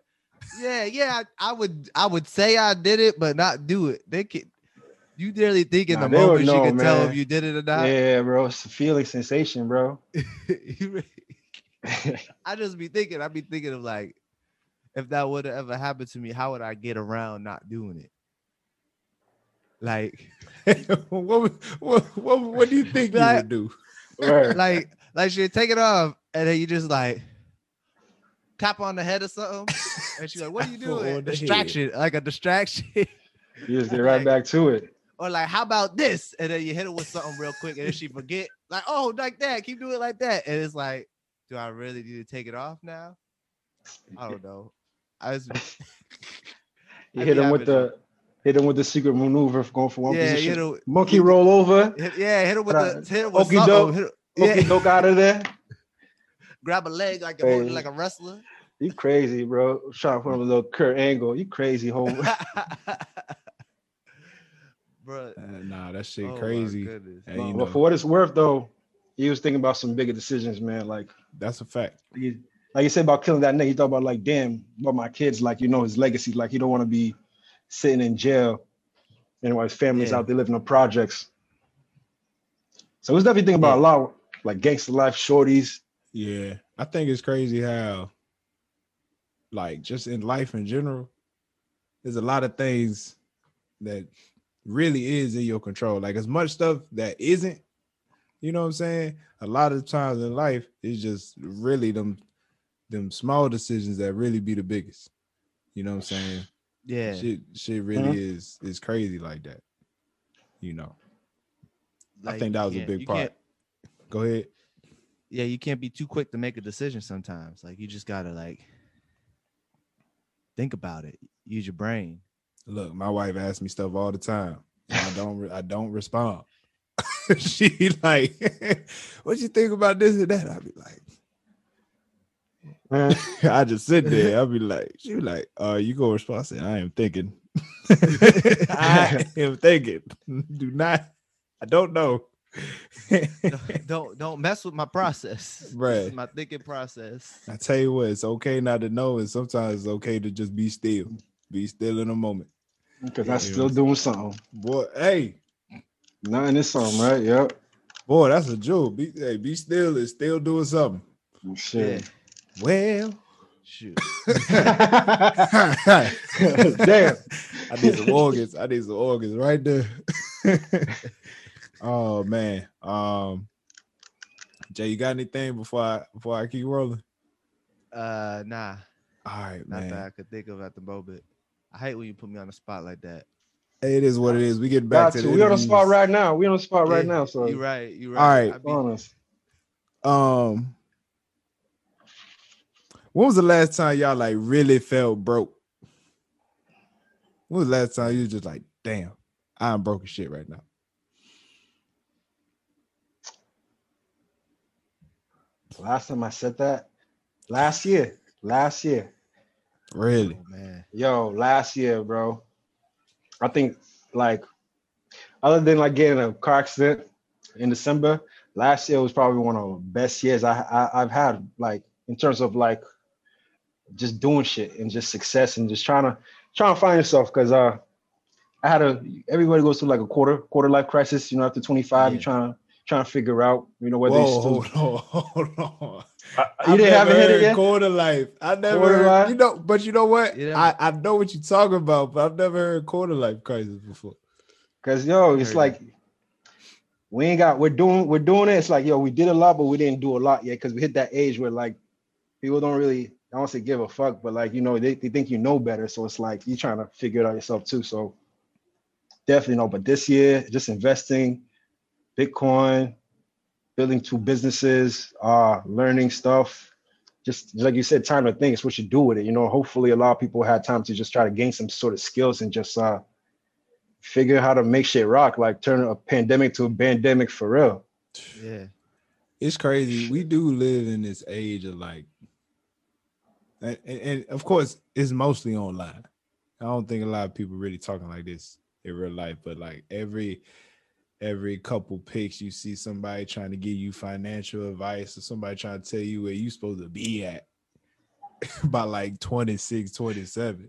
yeah, yeah. I, I would, I would say I did it, but not do it. They can. You really think in nah, the moment know, she can man. tell if you did it or not? Yeah, bro. It's a feeling sensation, bro. You really, I just be thinking, I be thinking of like, if that would have ever happened to me, how would I get around not doing it? Like, what, what, what, what do you think like, you would do? Right. Like, like she take it off, and then you just like tap on the head or something, and she's like, "What are you doing?" Distraction, head. Like a distraction. You just get right like, back to it. Or like, how about this? And then you hit her with something real quick, and then she forget. Like, oh, like that. Keep doing it like that, and it's like. Do I really need to take it off now? I don't know. I was you hit him with the hit him with the secret maneuver going for one yeah, position. Hit him, Monkey roll over. Hit, yeah, hit him with uh, the hit him with okey doke, hit him, yeah. okey doke out of there. Grab a leg like a hey. like a wrestler. You crazy, bro. I'm trying to put him a little Kurt Angle. You crazy, homie. bro. Uh, nah, that shit oh crazy. Hey, well, you know, for what it's worth, though, he was thinking about some bigger decisions, man. Like that's a fact. He, like you said about killing that nigga, he thought about like, damn, about my kids, like you know his legacy. Like he don't want to be sitting in jail, and while his family's yeah. out there living on projects. So it's definitely thinking about yeah. a lot, like gangster life, shorties. Yeah, I think it's crazy how, like, just in life in general, there's a lot of things that really is in your control. Like as much stuff that isn't, you know what I'm saying? A lot of times in life, it's just really them, them small decisions that really be the biggest. You know what I'm saying? Yeah. Shit, shit really mm-hmm. is is crazy like that. You know. Like, I think that was a big part. Go ahead. Yeah, you can't be too quick to make a decision sometimes. Like you just gotta like think about it. Use your brain. Look, my wife asks me stuff all the time. I don't re- I don't respond. She like, what you think about this and that? I be like, I just sit there. I be like, she be like, uh, you gonna respond? I said, I am thinking. I am thinking. Do not. I don't know. don't, don't don't mess with my process. Right. My thinking process. I tell you what, it's okay not to know, and sometimes it's okay to just be still. Be still in a moment. Because I'm still doing something. Boy, hey. Not in this song, right? Yep. Boy, that's a jewel. Be hey, be still and still doing something. Oh, shit. Yeah. Well. Shoot. Damn. I need some organs. I need some organs right there. Oh man, um, Jay, you got anything before I before I keep rolling? Uh, nah. All right, not man. That I could think of at the moment. I hate when you put me on the spot like that. It is what it is. We get back gotcha. to the we on the spot right now. We on the spot yeah, right now. So you right, you right. All right, be- um, when was the last time y'all like really felt broke? When was the last time you just like, damn, I'm broke as shit right now? Last time I said that, last year, last year. Really, oh, man. Yo, last year, bro. I think like, other than like getting a car accident in December, last year was probably one of the best years I, I I've had. Like in terms of like, just doing shit and just success and just trying to trying to find yourself. Cause uh, I had a everybody goes through like a quarter quarter life crisis. You know, after twenty-five, yeah. you're trying to. Trying to figure out, you know, whether Whoa, hold on, hold on. I, you I didn't have it yet. Quarter life, I never, quarter heard, you know, but you know what? You I, I know what you're talking about, but I've never heard quarter life crisis before. Cause yo, it's like we ain't got. We're doing, we're doing it. It's like yo, we did a lot, but we didn't do a lot yet because we hit that age where like people don't really, I don't say give a fuck, but like you know, they, they think you know better. So it's like you're trying to figure it out yourself too. So definitely no. But this year, just investing. Bitcoin, building two businesses, uh, learning stuff. Just like you said, time to think. It's what you do with it. You know, hopefully a lot of people had time to just try to gain some sort of skills and just uh, figure out how to make shit rock, like turn a pandemic to a bandemic for real. Yeah. It's crazy. We do live in this age of like, and, and, and of course, it's mostly online. I don't think a lot of people really talking like this in real life, but like every... Every couple pics, you see somebody trying to give you financial advice or somebody trying to tell you where you're supposed to be at by like twenty-six, twenty-seven.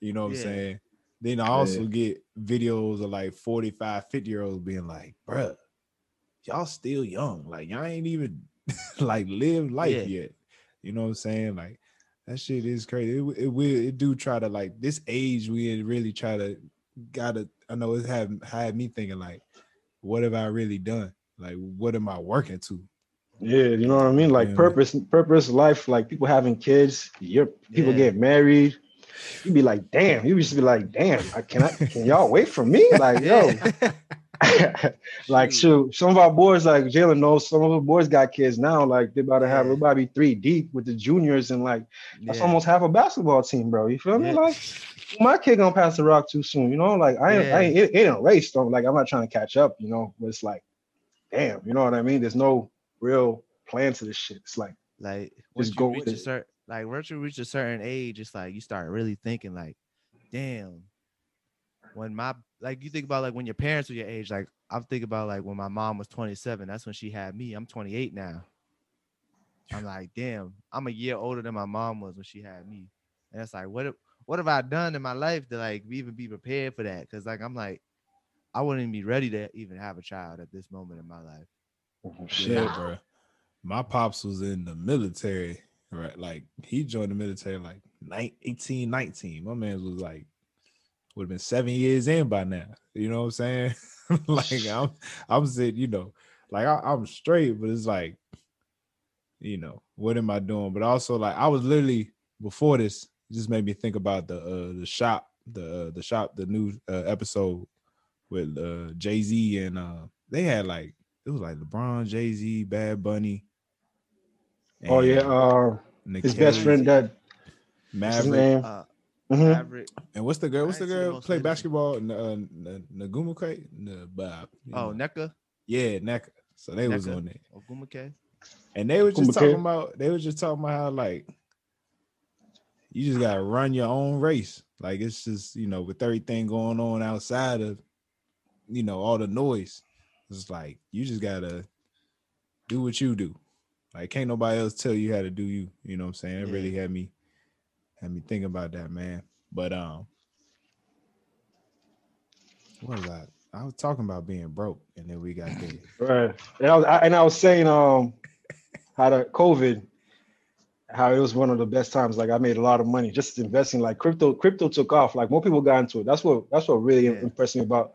You know what yeah. I'm saying? Then I also yeah. get videos of like forty-five, fifty-year-olds being like, bruh, y'all still young. Like, y'all ain't even like lived life yeah. yet. You know what I'm saying? Like, that shit is crazy. It, it, it, it do try to like, this age we really try to, gotta, I know it had, had me thinking like, what have I really done? Like, what am I working to? Yeah, you know what I mean? Like yeah, purpose, man. purpose, life, like people having kids, your people yeah. get married. You'd be like, damn, you just be like, damn, I cannot, can y'all wait for me? Like, yo. Like, shoot, some of our boys, like Jalen knows, some of the boys got kids now. Like, they about to have yeah. about to be three deep with the juniors, and like that's yeah. almost half a basketball team, bro. You feel yeah. me? Like, my kid gonna pass the rock too soon, you know. Like, I ain't, yeah. I ain't, it, it ain't a race, though. Like, I'm not trying to catch up, you know. But it's like, damn, you know what I mean? There's no real plan to this shit. It's like, like just go with it. Certain, like, once you reach a certain age, it's like you start really thinking, like, damn, when my like you think about like when your parents were your age, like I think about like when my mom was twenty-seven, that's when she had me. I'm twenty-eight now. I'm like, damn, I'm a year older than my mom was when she had me. And that's like, what, what have I done in my life to like even be prepared for that? Cause like, I'm like, I wouldn't even be ready to even have a child at this moment in my life. Mm-hmm. Shit, yeah. Bro. My pops was in the military, right? Like he joined the military like eighteen, nineteen. My man was like, would have been seven years in by now. You know what I'm saying? Like I'm, I'm sitting, you know, like I, I'm straight, but it's like, you know, what am I doing? But also like, I was literally before this, it just made me think about the, uh, the shop, the, uh, the shop, the new uh, episode with uh, Jay-Z and uh, they had like, it was like LeBron, Jay-Z, Bad Bunny. Oh yeah. Uh, his best friend that Maverick. Uh, Maverick. And what's the girl? What's the girl play basketball? Nagumake? Oh, Neka? Yeah, Neka. So they was on it. And they were just talking about, they were just talking about how like, you just gotta run your own race. Like it's just, you know, with everything going on outside of, you know, all the noise. It's like, you just gotta do what you do. Like can't nobody else tell you how to do you. You know what I'm saying? It yeah. really had me had me thinking about that, man. But um what was I? I was talking about being broke and then we got there. Right. And I was I, and I was saying um how the COVID, how it was one of the best times. Like I made a lot of money just investing. Like crypto, crypto took off. Like more people got into it. That's what that's what really yeah. impressed me about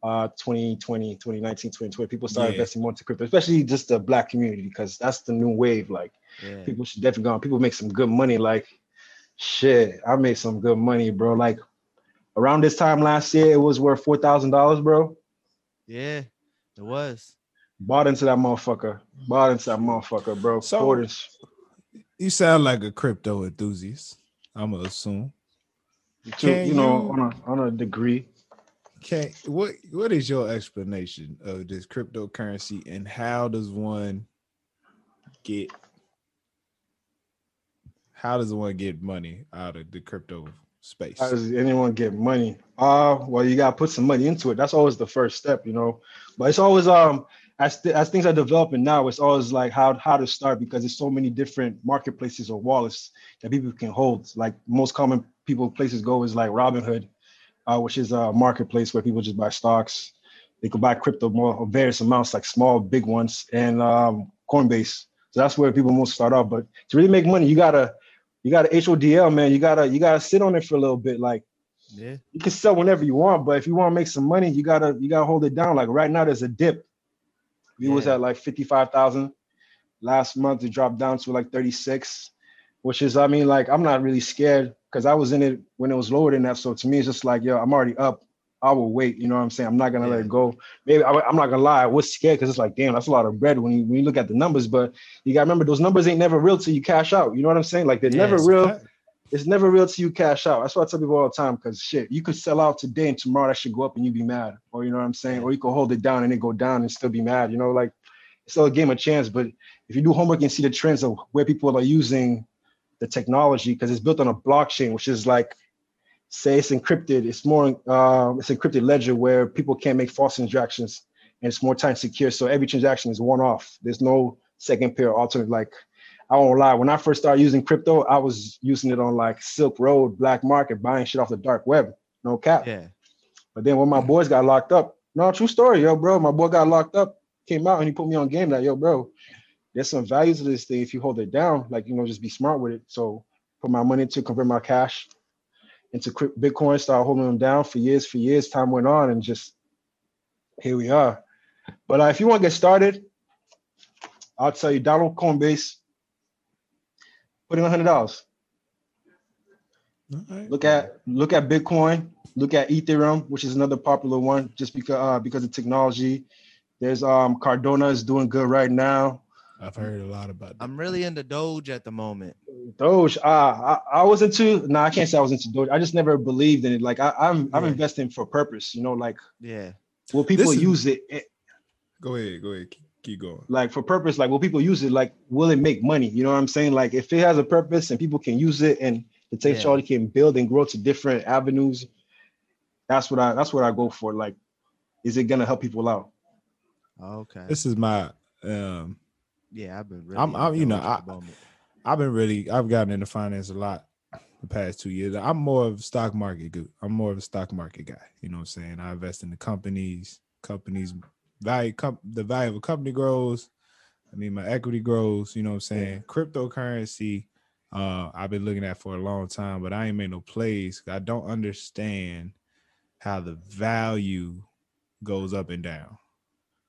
uh twenty twenty, twenty nineteen, twenty twenty. People started yeah. investing more into crypto, especially just the black community, because that's the new wave. Like yeah. people should definitely go on. People make some good money. Like shit, I made some good money, bro. Like around this time last year, it was worth four thousand dollars, bro. Yeah, it was. Bought into that motherfucker. Bought into that motherfucker, bro. So Quarters. You sound like a crypto enthusiast, I'm gonna assume. To, you, you know, on a, on a degree. Okay, what what is your explanation of this cryptocurrency and how does one get how does one get money out of the crypto space? How does anyone get money? Uh well, you gotta put some money into it. That's always the first step, you know. But it's always um as th- as things are developing now, it's always like how how to start, because there's so many different marketplaces or wallets that people can hold. Like most common people places go is like Robinhood. Uh, which is a marketplace where people just buy stocks. They could buy crypto more various amounts, like small, big ones, and um, Coinbase. So that's where people most start off. But to really make money, you gotta, you gotta H O D L, man. You gotta, you gotta sit on it for a little bit. Like, yeah, you can sell whenever you want, but if you want to make some money, you gotta, you gotta hold it down. Like right now, there's a dip. We yeah. was at like fifty-five thousand last month. It dropped down to like thirty-six, which is, I mean, like I'm not really scared, because I was in it when it was lower than that. So to me, it's just like, yo, I'm already up. I will wait. You know what I'm saying? I'm not going to yeah. let it go. Maybe I, I'm not going to lie. I was scared because it's like, damn, that's a lot of bread when you, when you look at the numbers. But you got to remember, those numbers ain't never real till you cash out. You know what I'm saying? Like they're yeah, never it's real. Fun. It's never real till you cash out. That's what I tell people all the time, because shit, you could sell out today and tomorrow that should go up and you'd be mad. Or you know what I'm saying? Or you could hold it down and it go down and still be mad. You know, like it's still a game of chance. But if you do homework and see the trends of where people are using the technology, because it's built on a blockchain, which is like, say it's encrypted. It's more, uh, it's encrypted ledger where people can't make false transactions, and it's more time secure. So every transaction is one off. There's no second pair alternative. Like, I won't lie. When I first started using crypto, I was using it on like Silk Road, black market, buying shit off the dark web. No cap. Yeah. But then when my boys got locked up, no, true story, yo, bro. My boy got locked up, came out, and he put me on game. Like, yo, bro, there's some value to this thing if you hold it down. Like, you know, just be smart with it. So put my money into, convert my cash into Bitcoin, start holding them down for years, for years. Time went on and just here we are. But uh, if you want to get started, I'll tell you, download Coinbase, put in one hundred dollars. Right. Look at look at Bitcoin, look at Ethereum, which is another popular one just because uh, because of technology. There's um, Cardano is doing good right now. I've heard a lot about that. I'm really into Doge at the moment. Doge, ah, I, I was into, no, nah, I can't say I was into Doge. I just never believed in it. Like, I, I'm yeah. I'm investing for purpose, you know, like, yeah. Will people is, use it, it? Go ahead, go ahead, keep, keep going. Like, for purpose, like, will people use it? Like, will it make money? You know what I'm saying? Like, if it has a purpose and people can use it and the technology yeah. can build and grow to different avenues, That's what I that's what I go for. Like, is it gonna help people out? Okay. This is my um yeah, I've been really I'm, I'm you know, I I've been really I've gotten into finance a lot the past two years. I'm more of a stock market dude. I'm more of a stock market guy. You know what I'm saying? I invest in the companies, companies value com- the value of a company grows. I mean, my equity grows, you know what I'm saying? Yeah. Cryptocurrency, uh, I've been looking at for a long time, but I ain't made no plays. I don't understand how the value goes up and down.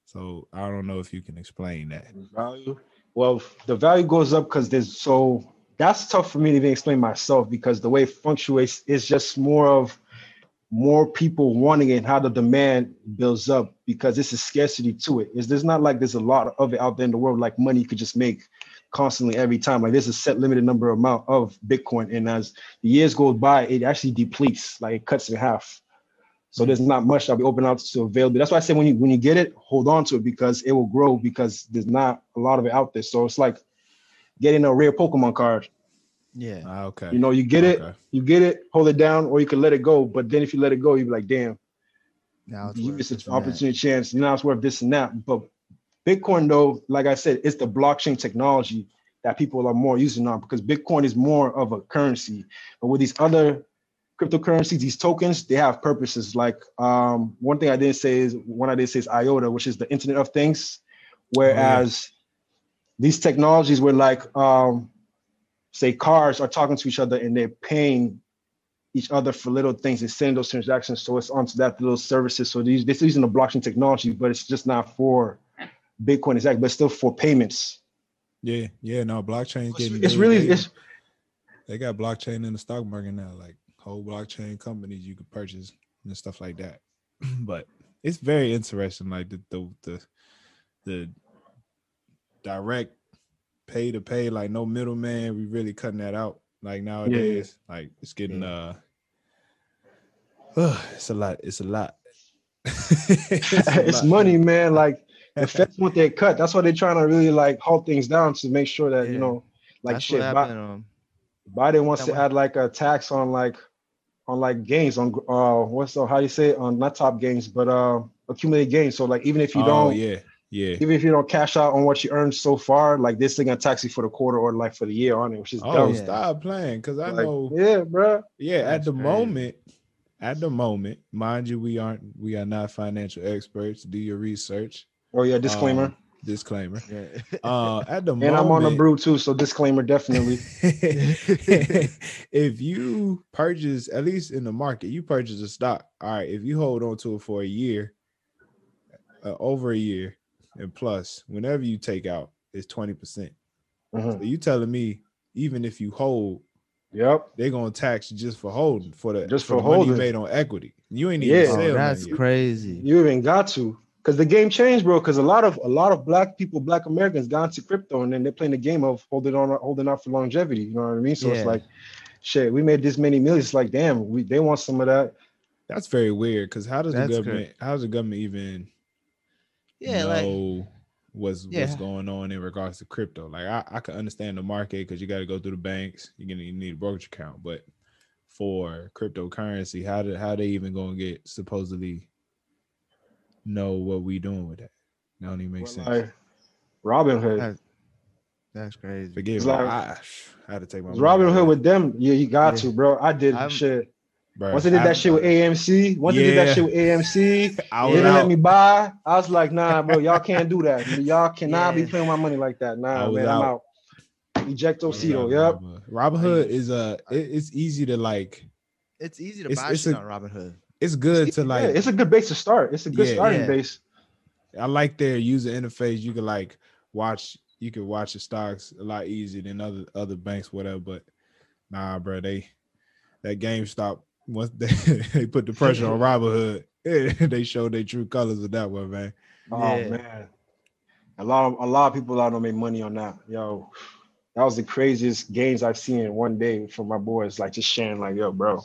So I don't know if you can explain that. Value? Well, the value goes up because there's so, that's tough for me to even explain myself because the way it fluctuates is just more of more people wanting it and how the demand builds up because this is scarcity to it. It's, there's not like there's a lot of it out there in the world, like money you could just make constantly every time. Like there's a set limited number amount of Bitcoin. And as the years go by, it actually depletes, like it cuts in half. So there's not much that'll be open out to availability. That's why I say when you when you get it, hold on to it because it will grow because there's not a lot of it out there. So it's like getting a rare Pokemon card. Yeah. Ah, okay. You know, you get okay. it, you get it, hold it down, or you can let it go. But then if you let it go, you'd be like, damn, now it's you missed an opportunity chance. You know, it's worth this and that. But Bitcoin, though, like I said, it's the blockchain technology that people are more using now because Bitcoin is more of a currency. But with these other cryptocurrencies, these tokens, they have purposes. Like um, one thing I didn't say is one I didn't say is IOTA, which is the Internet of Things. Whereas oh, yeah. these technologies were like um, say cars are talking to each other and they're paying each other for little things and sending those transactions. So it's onto that little services. So these they're still using the blockchain technology, but it's just not for Bitcoin exactly, but still for payments. Yeah, yeah. No, blockchain. It's, it's really it's they got blockchain in the stock market now, like whole blockchain companies you could purchase and stuff like that. But it's very interesting, like the the the, the direct pay to pay, like no middleman. We really cutting that out, like nowadays. Yeah. Like it's getting yeah. uh, uh, it's a lot. It's a lot. it's a it's lot. money, man. Like the Feds want their cut. That's why they're trying to really like halt things down to make sure that yeah. you know, like That's shit. Biden, Biden wants to way. add like a tax on like on like gains on uh what's the how do you say it? on not top gains but uh accumulated gains. So like even if you oh, don't yeah. Yeah. Even if you don't cash out on what you earned so far, like this thing gonna tax you for the quarter or like for the year on it, which is oh, dumb. Yeah. Stop playing, cause I like, know. Yeah, bro. Yeah, That's at the crazy. moment, at the moment, mind you, we aren't, we are not financial experts. Do your research. Oh yeah, disclaimer. Um, disclaimer. Yeah. Uh, at the and moment, and I'm on a brew too, so disclaimer definitely. If you purchase, at least in the market, you purchase a stock. All right, if you hold on to it for a year, uh, over a year. And plus, whenever you take out, it's twenty percent. Mm-hmm. So you telling me, even if you hold, yep, they're gonna tax you just for holding for the just for, for holding money made on equity. You ain't even yeah. selling. Oh, that's yet. crazy. You even got to, because the game changed, bro. Because a lot of a lot of black people, black Americans, got into crypto, and then they're playing the game of holding on, holding out for longevity. You know what I mean? So yeah. it's like, shit, we made this many millions. It's like, damn, we they want some of that. That's very weird. Because how does that's the government? Crazy. How does the government even? Yeah, know like what's yeah. what's going on in regards to crypto? Like I, I can understand the market because you got to go through the banks. You're gonna you need a brokerage account, but for cryptocurrency, how do how they even gonna get supposedly know what we doing with that? That don't even make well, sense. Like Robinhood, that's, that's crazy. Forgive me, like, I, I had to take my Robinhood with them. Yeah, you got yeah. to, bro. I did I'm, shit. Bro, Once they did that I, shit with A M C, once yeah. they did that shit with A M C, they didn't let me buy. I was like, nah, bro, y'all can't do that. Y'all cannot yeah. be playing with my money like that. Nah, man, out. I'm out. Ejecto Cito, yep. Robinhood is a. It, it's easy to like. It's easy to it's, buy it's shit a, on Robinhood. It's good it's, to like. Yeah, it's a good base to start. It's a good yeah, starting yeah. base. I like their user interface. You can like watch. You can watch the stocks a lot easier than other other banks, whatever. But nah, bro, they that GameStop. Once they, they put the pressure on Robinhood, they showed their true colors with that one, man. Oh yeah. man, a lot of a lot of people out there made money on that. Yo, that was the craziest gains I've seen in one day from my boys. Like just sharing, like yo, bro,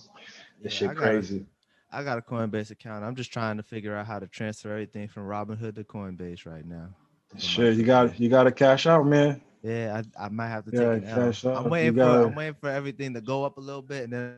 this yeah, shit I crazy. Got a, I got a Coinbase account. I'm just trying to figure out how to transfer everything from Robinhood to Coinbase right now. Sure, you got you got to cash out, man. Yeah, I, I might have to yeah, take it out. out. I'm waiting you for gotta... I'm waiting for everything to go up a little bit and then.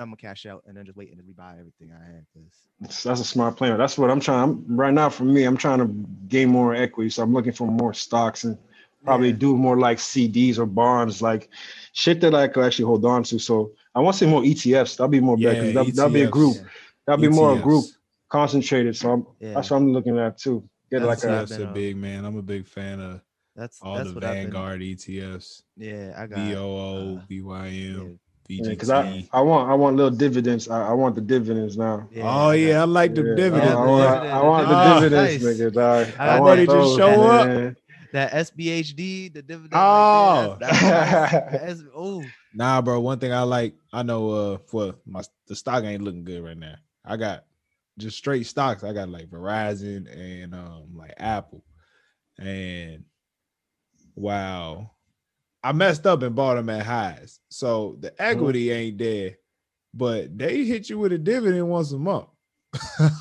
I'm gonna cash out and then just wait and just rebuy everything I had. Cause that's a smart plan. That's what I'm trying. I'm, right now, for me, I'm trying to gain more equity, so I'm looking for more stocks and probably yeah. do more like C Ds or bonds, like shit that I could actually hold on to. So I want to see more E T Fs. That'll be more yeah, better. That'll, that'll be a group. Yeah. That'll be E T Fs. More a group concentrated. So I'm, yeah. that's what I'm looking at too. Get that's like a, that's a big man. I'm a big fan of that's all that's the Vanguard E T Fs. Yeah, I got V O O, uh, V Y M. Yeah. Because yeah, I, I want I want little dividends. I, I want the dividends now. Yeah, oh yeah, I like the yeah. dividends. I, I, want, I want the oh, dividends, nice. Nigga. Dog. I, I want to show up. Man. That S B H D, the dividend. Oh, right that's, that's, that's, ooh. Nah, bro. One thing I like, I know uh for my the stock ain't looking good right now. I got just straight stocks. I got like Verizon and um like Apple, and wow. I messed up and bought them at highs. So the equity ain't there, but they hit you with a dividend once a month.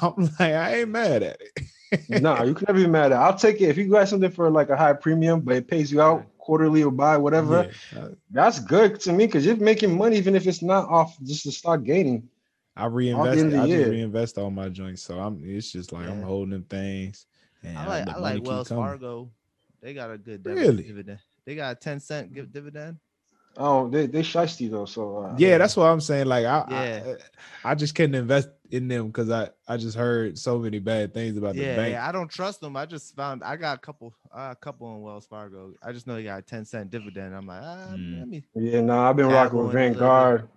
I'm like, I ain't mad at it. No, nah, you can never be mad at it. I'll take it. If you got something for like a high premium, but it pays you out quarterly or buy whatever, yeah. that's good to me because you're making money even if it's not off just the stock gaining. I reinvest. I just year. reinvest all my joints. So I'm. It's just like yeah. I'm holding them things. And I like, I like Wells Fargo. They got a good really? dividend. They got a ten cent give dividend. Oh, they they shiesty though. So uh, yeah, that's what I'm saying. Like I, yeah. I, I just couldn't invest in them because I, I just heard so many bad things about yeah, the bank. Yeah, I don't trust them. I just found I got a couple uh, a couple in Wells Fargo. I just know they got a ten cent dividend. I'm like, ah, mm. let me. Yeah, no, nah, I've been rocking with Vanguard.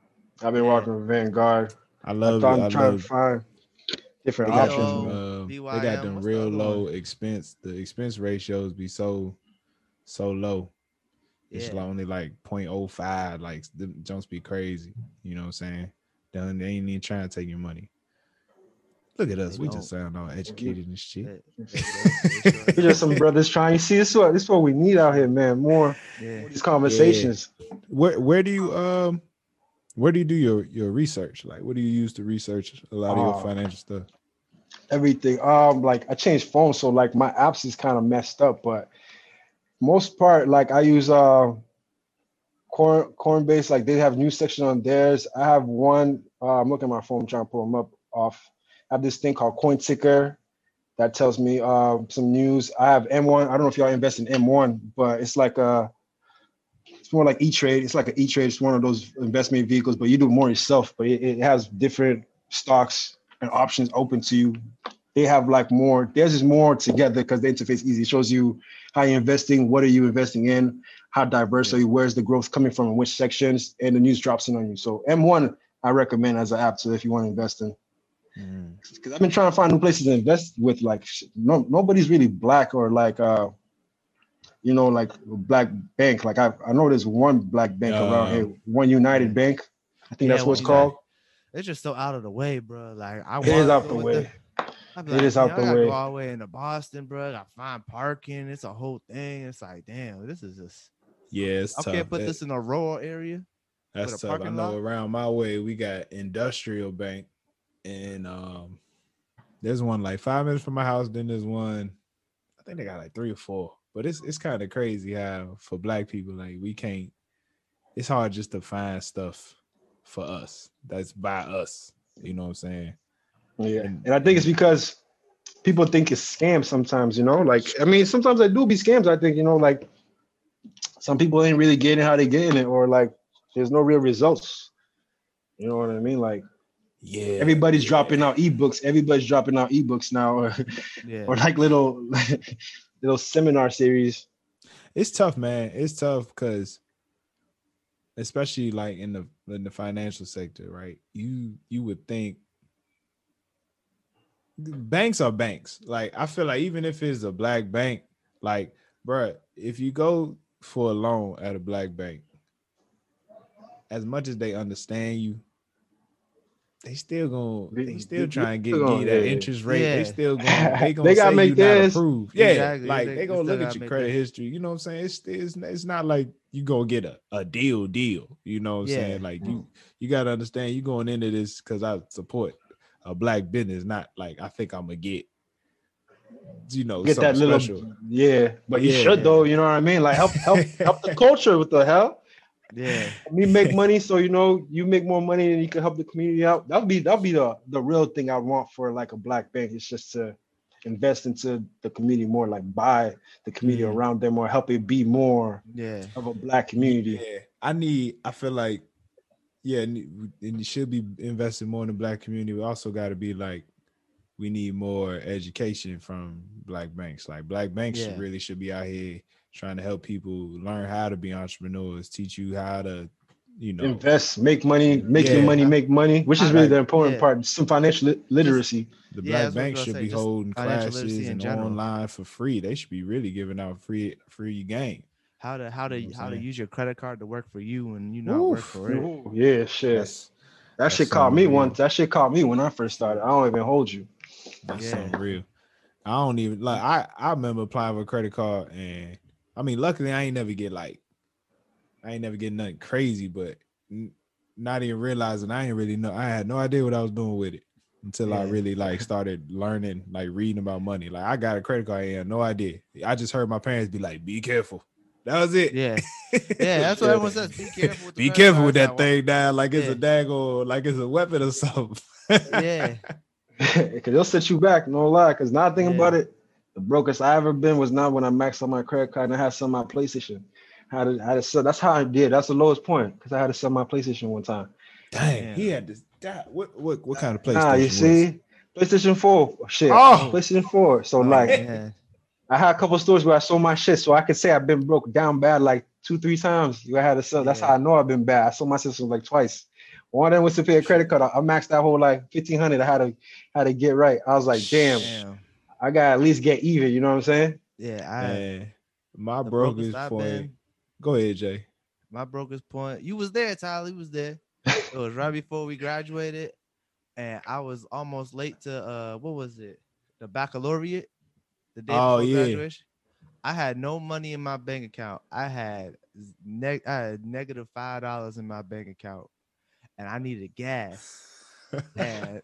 I've been yeah. rocking with Vanguard. I love. I it. I'm I trying love to find different they options. Got, um, B Y M, they got them real low one? expense. The expense ratios be so so low. It's yeah. only like zero point zero five. Like, don't be crazy. You know what I'm saying? They ain't even trying to take your money. Look at us. They we don't. Just sound all educated and shit. We're just some brothers trying. You see, this is what, this is what we need out here, man. More yeah. these conversations. Yeah. Where where do you um where do you do your, your research? Like, what do you use to research a lot of your uh, financial stuff? Everything. Um, like I changed phones, so like my apps is kind of messed up, but most part, like I use uh, Corn Coinbase. Like they have new section on theirs. I have one. Uh, I'm looking at my phone, I'm trying to pull them up. Off. I have this thing called CoinTicker that tells me uh, some news. I have M one. I don't know if y'all invest in M one, but it's like a. It's more like E-Trade. It's like an E-Trade. It's one of those investment vehicles, but you do more yourself. But it, it has different stocks and options open to you. They have like more, theirs is more together because the interface is easy. It shows you how you're investing, what are you investing in, how diverse yeah. are you, where's the growth coming from, in which sections, and the news drops in on you. So M one, I recommend as an app to if you want to invest in. Because mm. I've been trying to find new places to invest with, like, no, nobody's really black or like, uh, you know, like black bank. Like I, I know there's one black bank uh, around here, One United yeah. Bank. I think yeah, that's what's called. It's just so out of the way, bro. Like I want it is out the way. The- I'd be like, it is out the way. I gotta go all the way into Boston, bro. I find parking. It's a whole thing. It's like, damn, this is just. Yeah, it's I tough. I can't put that, this in a rural area. That's tough. I know lot. Around my way, we got Industrial Bank, and um, there's one like five minutes from my house. Then there's one, I think they got like three or four. But it's it's kind of crazy how for Black people, like we can't. It's hard just to find stuff for us. That's by us. You know what I'm saying? Yeah, and I think it's because people think it's scams sometimes, you know? Like, I mean, sometimes they do be scams, I think, you know, like some people ain't really getting how they getting it or like there's no real results. You know what I mean? Like, yeah, everybody's yeah. dropping out ebooks. Everybody's dropping out ebooks now or, yeah. or like little, little seminar series. It's tough, man. It's tough because especially like in the in the financial sector, right? You you would think banks are banks. Like I feel like even if it's a black bank, like bruh, if you go for a loan at a black bank, as much as they understand you, they still gonna they still try and get you that interest rate. Yeah. They still gonna they gonna they gotta say make you this. Not approved. Yeah, exactly. Like they, they gonna look at your credit that. history. You know what I'm saying? It's it's, it's not like you gonna get a, a deal deal. You know what I'm yeah. saying? Like you you gotta understand you going into this because I support a black business, not like I think I'm gonna get, you know, get that little, special. yeah. But you yeah, should yeah. though, you know what I mean? Like help, help, help the culture. What the hell? Yeah. Me make money, so you know you make more money and you can help the community out. That'll be that'll be the, the real thing I want for like a black bank. It's just to invest into the community more, like buy the community mm. around them or help it be more yeah. of a black community. Yeah. I need I feel like yeah, and you should be investing more in the black community. We also gotta be like, we need more education from black banks. Like black banks yeah. really should be out here trying to help people learn how to be entrepreneurs, teach you how to, you know, invest, make money, make yeah. your money, make money, which is really the important yeah. part. Some financial literacy. The black yeah, banks should say. be Just holding classes and general. online for free. They should be really giving out free free game. How to how to you know how to use your credit card to work for you and you not Oof. work for it. Ooh, yeah, shit. That's, that that's shit caught me real. once. That shit caught me when I first started. I don't even hold you. That's yeah. something real. I don't even like I, I remember applying for a credit card, and I mean luckily I ain't never get like I ain't never get nothing crazy, but n- not even realizing I ain't really know I had no idea what I was doing with it until yeah. I really like started learning, like reading about money. Like I got a credit card, I had no idea. I just heard my parents be like, be careful. That was it. Yeah. Yeah, that's what everyone says. Be careful with, be careful with that thing down, like yeah. it's a dagger, like it's a weapon or something. Yeah. Because they'll set you back, no lie. Because now I think yeah. about it, the brokest I ever been was not when I maxed out my credit card and I had to sell my PlayStation. How to, how to sell? That's how I did. That's the lowest point because I had to sell my PlayStation one time. Dang, Damn. he had this. That, what what what kind of PlayStation? Ah, you was? see, PlayStation Four. Shit, oh. PlayStation Four. So oh, like, man. I had a couple of stores where I sold my shit, so I could say I've been broke down bad like two, three times. I had to sell. That's yeah. how I know I've been bad. I sold my system like twice. One of them was to pay a credit card. I, I maxed that whole like fifteen hundred. I had to had to get right. I was like, damn, damn, I gotta at least get even. You know what I'm saying? Yeah, I Man, my brokers point. Been, go ahead, Jay. My brokers point. You was there, Tyler. You was there. It was right before we graduated, and I was almost late to uh, what was it? The baccalaureate. The day oh, before yeah. graduation. I had no money in my bank account. I had neg- I had negative five dollars in my bank account. And I needed gas. And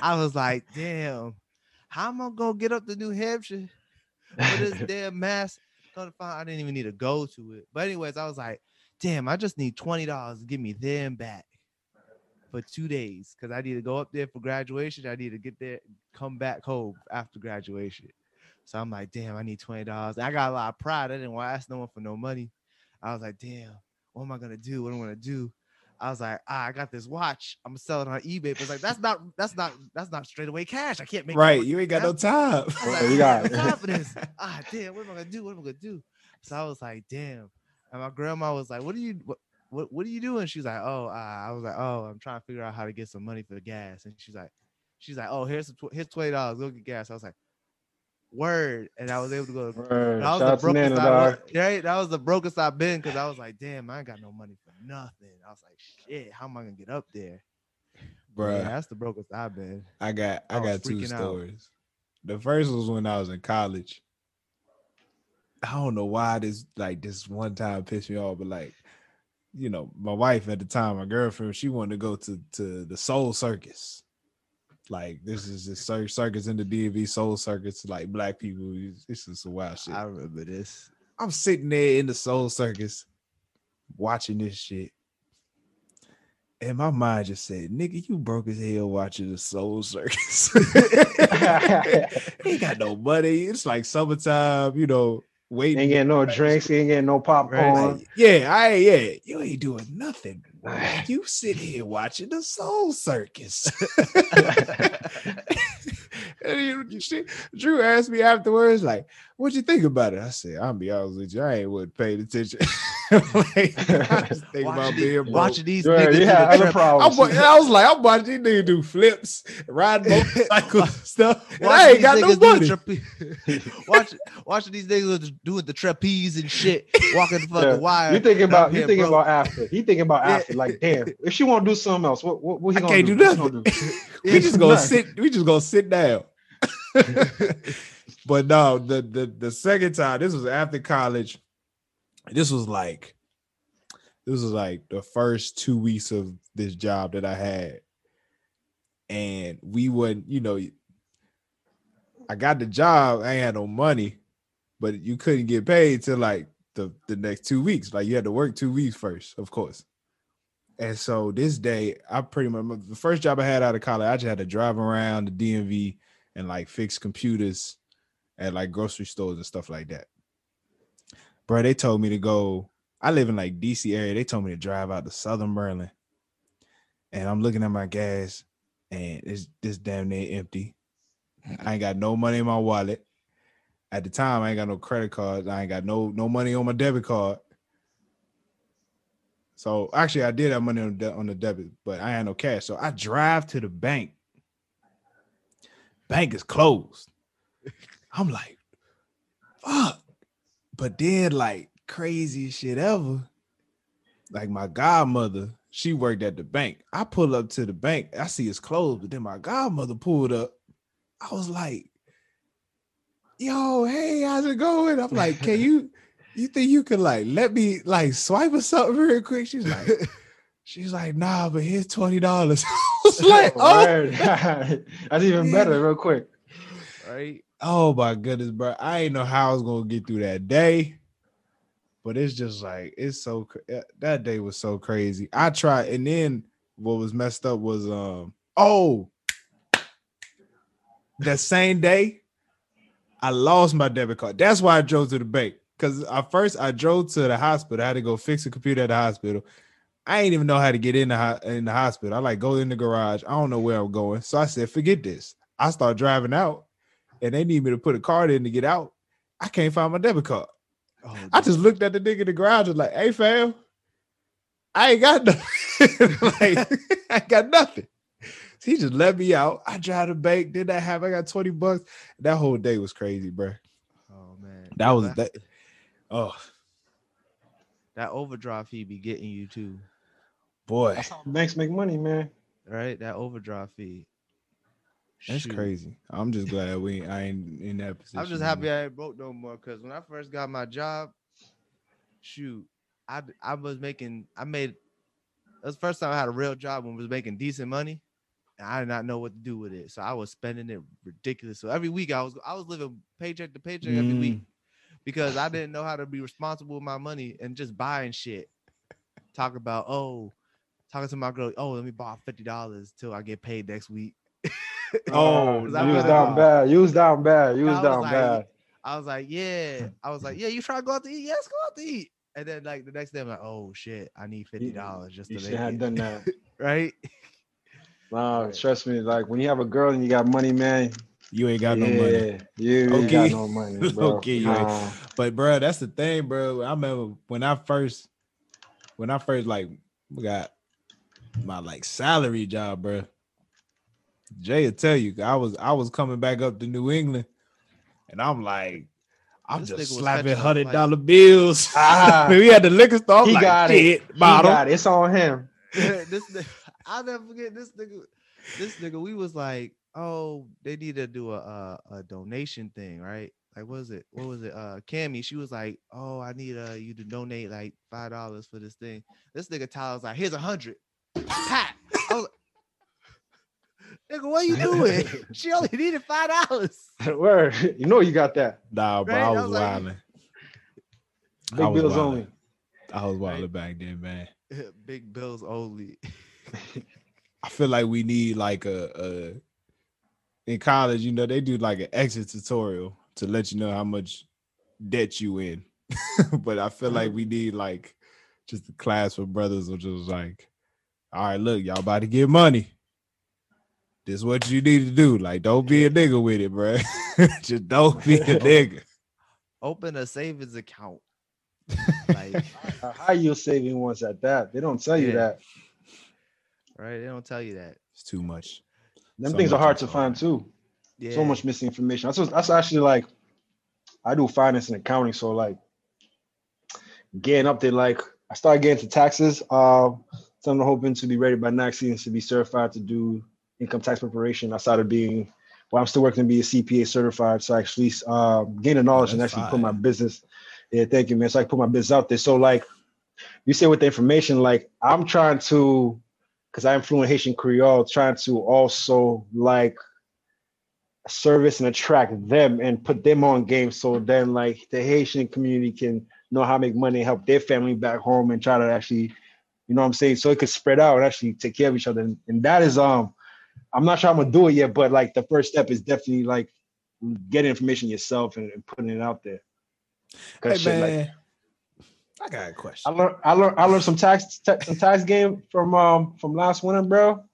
I was like, damn, how am I going to get up to New Hampshire with this damn mask? I didn't even need to go to it. But anyways, I was like, damn, I just need twenty dollars to get me there and back for two days. Because I need to go up there for graduation. I need to get there, come back home after graduation. So I'm like, damn, I need twenty dollars. I got a lot of pride. I didn't want to ask no one for no money. I was like, damn, what am I going to do? What am I going to do? I was like, ah, I got this watch. I'm selling on eBay. But it's like, that's not, that's not, that's not straight away cash. I can't make right. Money. You ain't got no time. Like, you got time for this. Ah, damn. What am I gonna do? What am I gonna do? So I was like, damn. And my grandma was like, what are you, what, what, what are you doing? She's like, oh, uh, I was like, oh, I'm trying to figure out how to get some money for the gas. And she's like, she's like, oh, here's some tw- here's twenty dollars. Go get gas. I was like, word. And I was able to go. To- I was Shout the brokest I was, right? That was the brokest I've been because I was like, damn, I ain't got no money for nothing. I was like, shit, how am I gonna get up there, bro? Yeah, that's the brokest I've been. I got, I, I got two stories. Out. The first was when I was in college. I don't know why this, like, this one time pissed me off, but like, you know, my wife at the time, my girlfriend, she wanted to go to to the Soul Circus. Like, this is the cir- circus in the D M V, Soul Circus, like black people. This is some wild shit. I remember this. I'm sitting there in the Soul Circus, watching this shit. And my mind just said, nigga, you broke as hell watching the Soul Circus. Ain't got no money. It's like summertime, you know, waiting. Ain't getting no drinks. Ain't getting no popcorn. Like, yeah, I yeah. You ain't doing nothing. You sit here watching the Soul Circus. And he, she, Drew asked me afterwards, like, what'd you think about it? I said, I'm be honest with you, I ain't would pay attention. Like, I just think watching about these, being watching these bro. niggas. Yeah, the I, I was like, I'm watching these niggas do flips, ride motorcycles, stuff. And I ain't got no money. Trape- watching, watching these niggas doing the trapeze and shit, walking the fucking yeah. wire. You thinking about you thinking broke. about after? He thinking about after. Yeah. Like, damn, if she want to do something else, what what, what he gonna I can't do? do nothing. Do? we just gonna sit. We just gonna sit down. But no, the, the the second time, this was after college. This was like, this was like the first two weeks of this job that I had, and we wouldn't, you know, I got the job, I ain't had no money, but you couldn't get paid till like the, the next two weeks. Like, you had to work two weeks first, of course. And so this day, I pretty much, the first job I had out of college, I just had to drive around the D M V and like fix computers at like grocery stores and stuff like that. Bro, they told me to go, I live in like D C area. They told me to drive out to Southern Maryland. And I'm looking at my gas and it's this damn near empty. I ain't got no money in my wallet. At the time, I ain't got no credit cards. I ain't got no, no money on my debit card. So actually, I did have money on the, on the debit, but I had no cash. So I drive to the bank. Bank is closed. I'm like, fuck. But then, like, craziest shit ever. Like, my godmother, she worked at the bank. I pull up to the bank. I see it's closed, but then my godmother pulled up. I was like, yo, hey, how's it going? I'm like, can you... You think you could like let me like swipe or something real quick? She's like, she's like, nah, but here's twenty dollars. I was like, oh, word. That's even better, real quick. Right? Oh my goodness, bro! I ain't know how I was gonna get through that day, but it's just like it's so that day was so crazy. I tried, and then what was messed up was um oh, that same day, I lost my debit card. That's why I drove to the bank. Because at first I drove to the hospital. I had to go fix a computer at the hospital. I ain't even know how to get in the, ho- in the hospital. I like go in the garage. I don't know where I'm going. So I said, forget this. I start driving out and they need me to put a card in to get out. I can't find my debit card. Oh, I just looked at the nigga in the garage and was like, hey fam, I ain't got nothing. Like, I ain't got nothing. So he just let me out. I drive to the bank. Did that happen? I got twenty bucks. That whole day was crazy, bro. Oh man. That was that. Oh, that overdraft fee be getting you too, boy. That's how banks make money, man. Right, that overdraft fee. That's Shoot. Crazy. I'm just glad we I ain't in that position. I'm just happy anymore. I ain't broke no more. Cause when I first got my job, shoot, I I was making I made that's the first time I had a real job when I was making decent money, and I did not know what to do with it. So I was spending it ridiculous. So every week I was I was living paycheck to paycheck mm. every week. Because I didn't know how to be responsible with my money and just buying shit. Talk about, oh, talking to my girl, oh, let me borrow fifty dollars till I get paid next week. Oh, you was down bad. You was down bad. You was down bad. I was like, yeah. I was like, yeah, you try to go out to eat? Yes, go out to eat. And then like the next day, I'm like, oh, shit, I need fifty dollars just to make it. You should have done that. Right? Nah, trust me. Like when you have a girl and you got money, man, you ain't got yeah, no money. Yeah, okay. You ain't got no money, bro. Okay, you ain't. Uh, but bro, that's the thing, bro. I remember when I first, when I first like got my like salary job, bro. Jay will tell you, I was I was coming back up to New England, and I'm like, I'm just slapping hundred dollar bills. Uh, we had the liquor store. I'm he like, got it. He got it. It's on him. This nigga, I'll never forget this nigga. This nigga, we was like. Oh, they need to do a, a a donation thing, right? Like, what was it? What was it? Uh, Cammy, she was like, "Oh, I need uh you to donate like five dollars for this thing." This nigga Tyler's like, "Here's a hundred." Pat, I was like, nigga, what are you doing? She only needed five dollars. Word, you know you got that. Nah, but right? I was, was wilding. Like, big bills wilding. only. I was wilding right. back then, man. Big bills only. I feel like we need like a. a in college, you know, they do like an exit tutorial to let you know how much debt you in. But I feel like we need like just a class for brothers which was like, all right, look, y'all about to get money. This is what you need to do. Like, don't be a nigga with it, bro. Just don't be a nigga. Open a savings account. Like, how you saving ones at that? They don't tell yeah. you that. Right? They don't tell you that. It's too much. Them so things are hard to find too. Yeah. So much missing information. That's, what, that's actually like, I do finance and accounting. So like getting up there, like I started getting to taxes. Uh, so I'm hoping to be ready by next season to be certified to do income tax preparation. I started being, well, I'm still working to be a C P A certified. So I actually uh, gain the knowledge that's and actually fine. Put my business. Yeah, thank you, man. So I can put my business out there. So like you say with the information, like I'm trying to, because I am fluent Haitian Creole, trying to also like service and attract them and put them on game so then like the Haitian community can know how to make money, help their family back home, and try to actually, you know what I'm saying, so it could spread out and actually take care of each other. And, and that is, um, I'm not sure I'm gonna do it yet, but like the first step is definitely like getting information yourself and, and putting it out there. Hey, shit, man, like, I got a question. I learned, I learned, I learned some tax, t- some tax game from um from last winter, bro.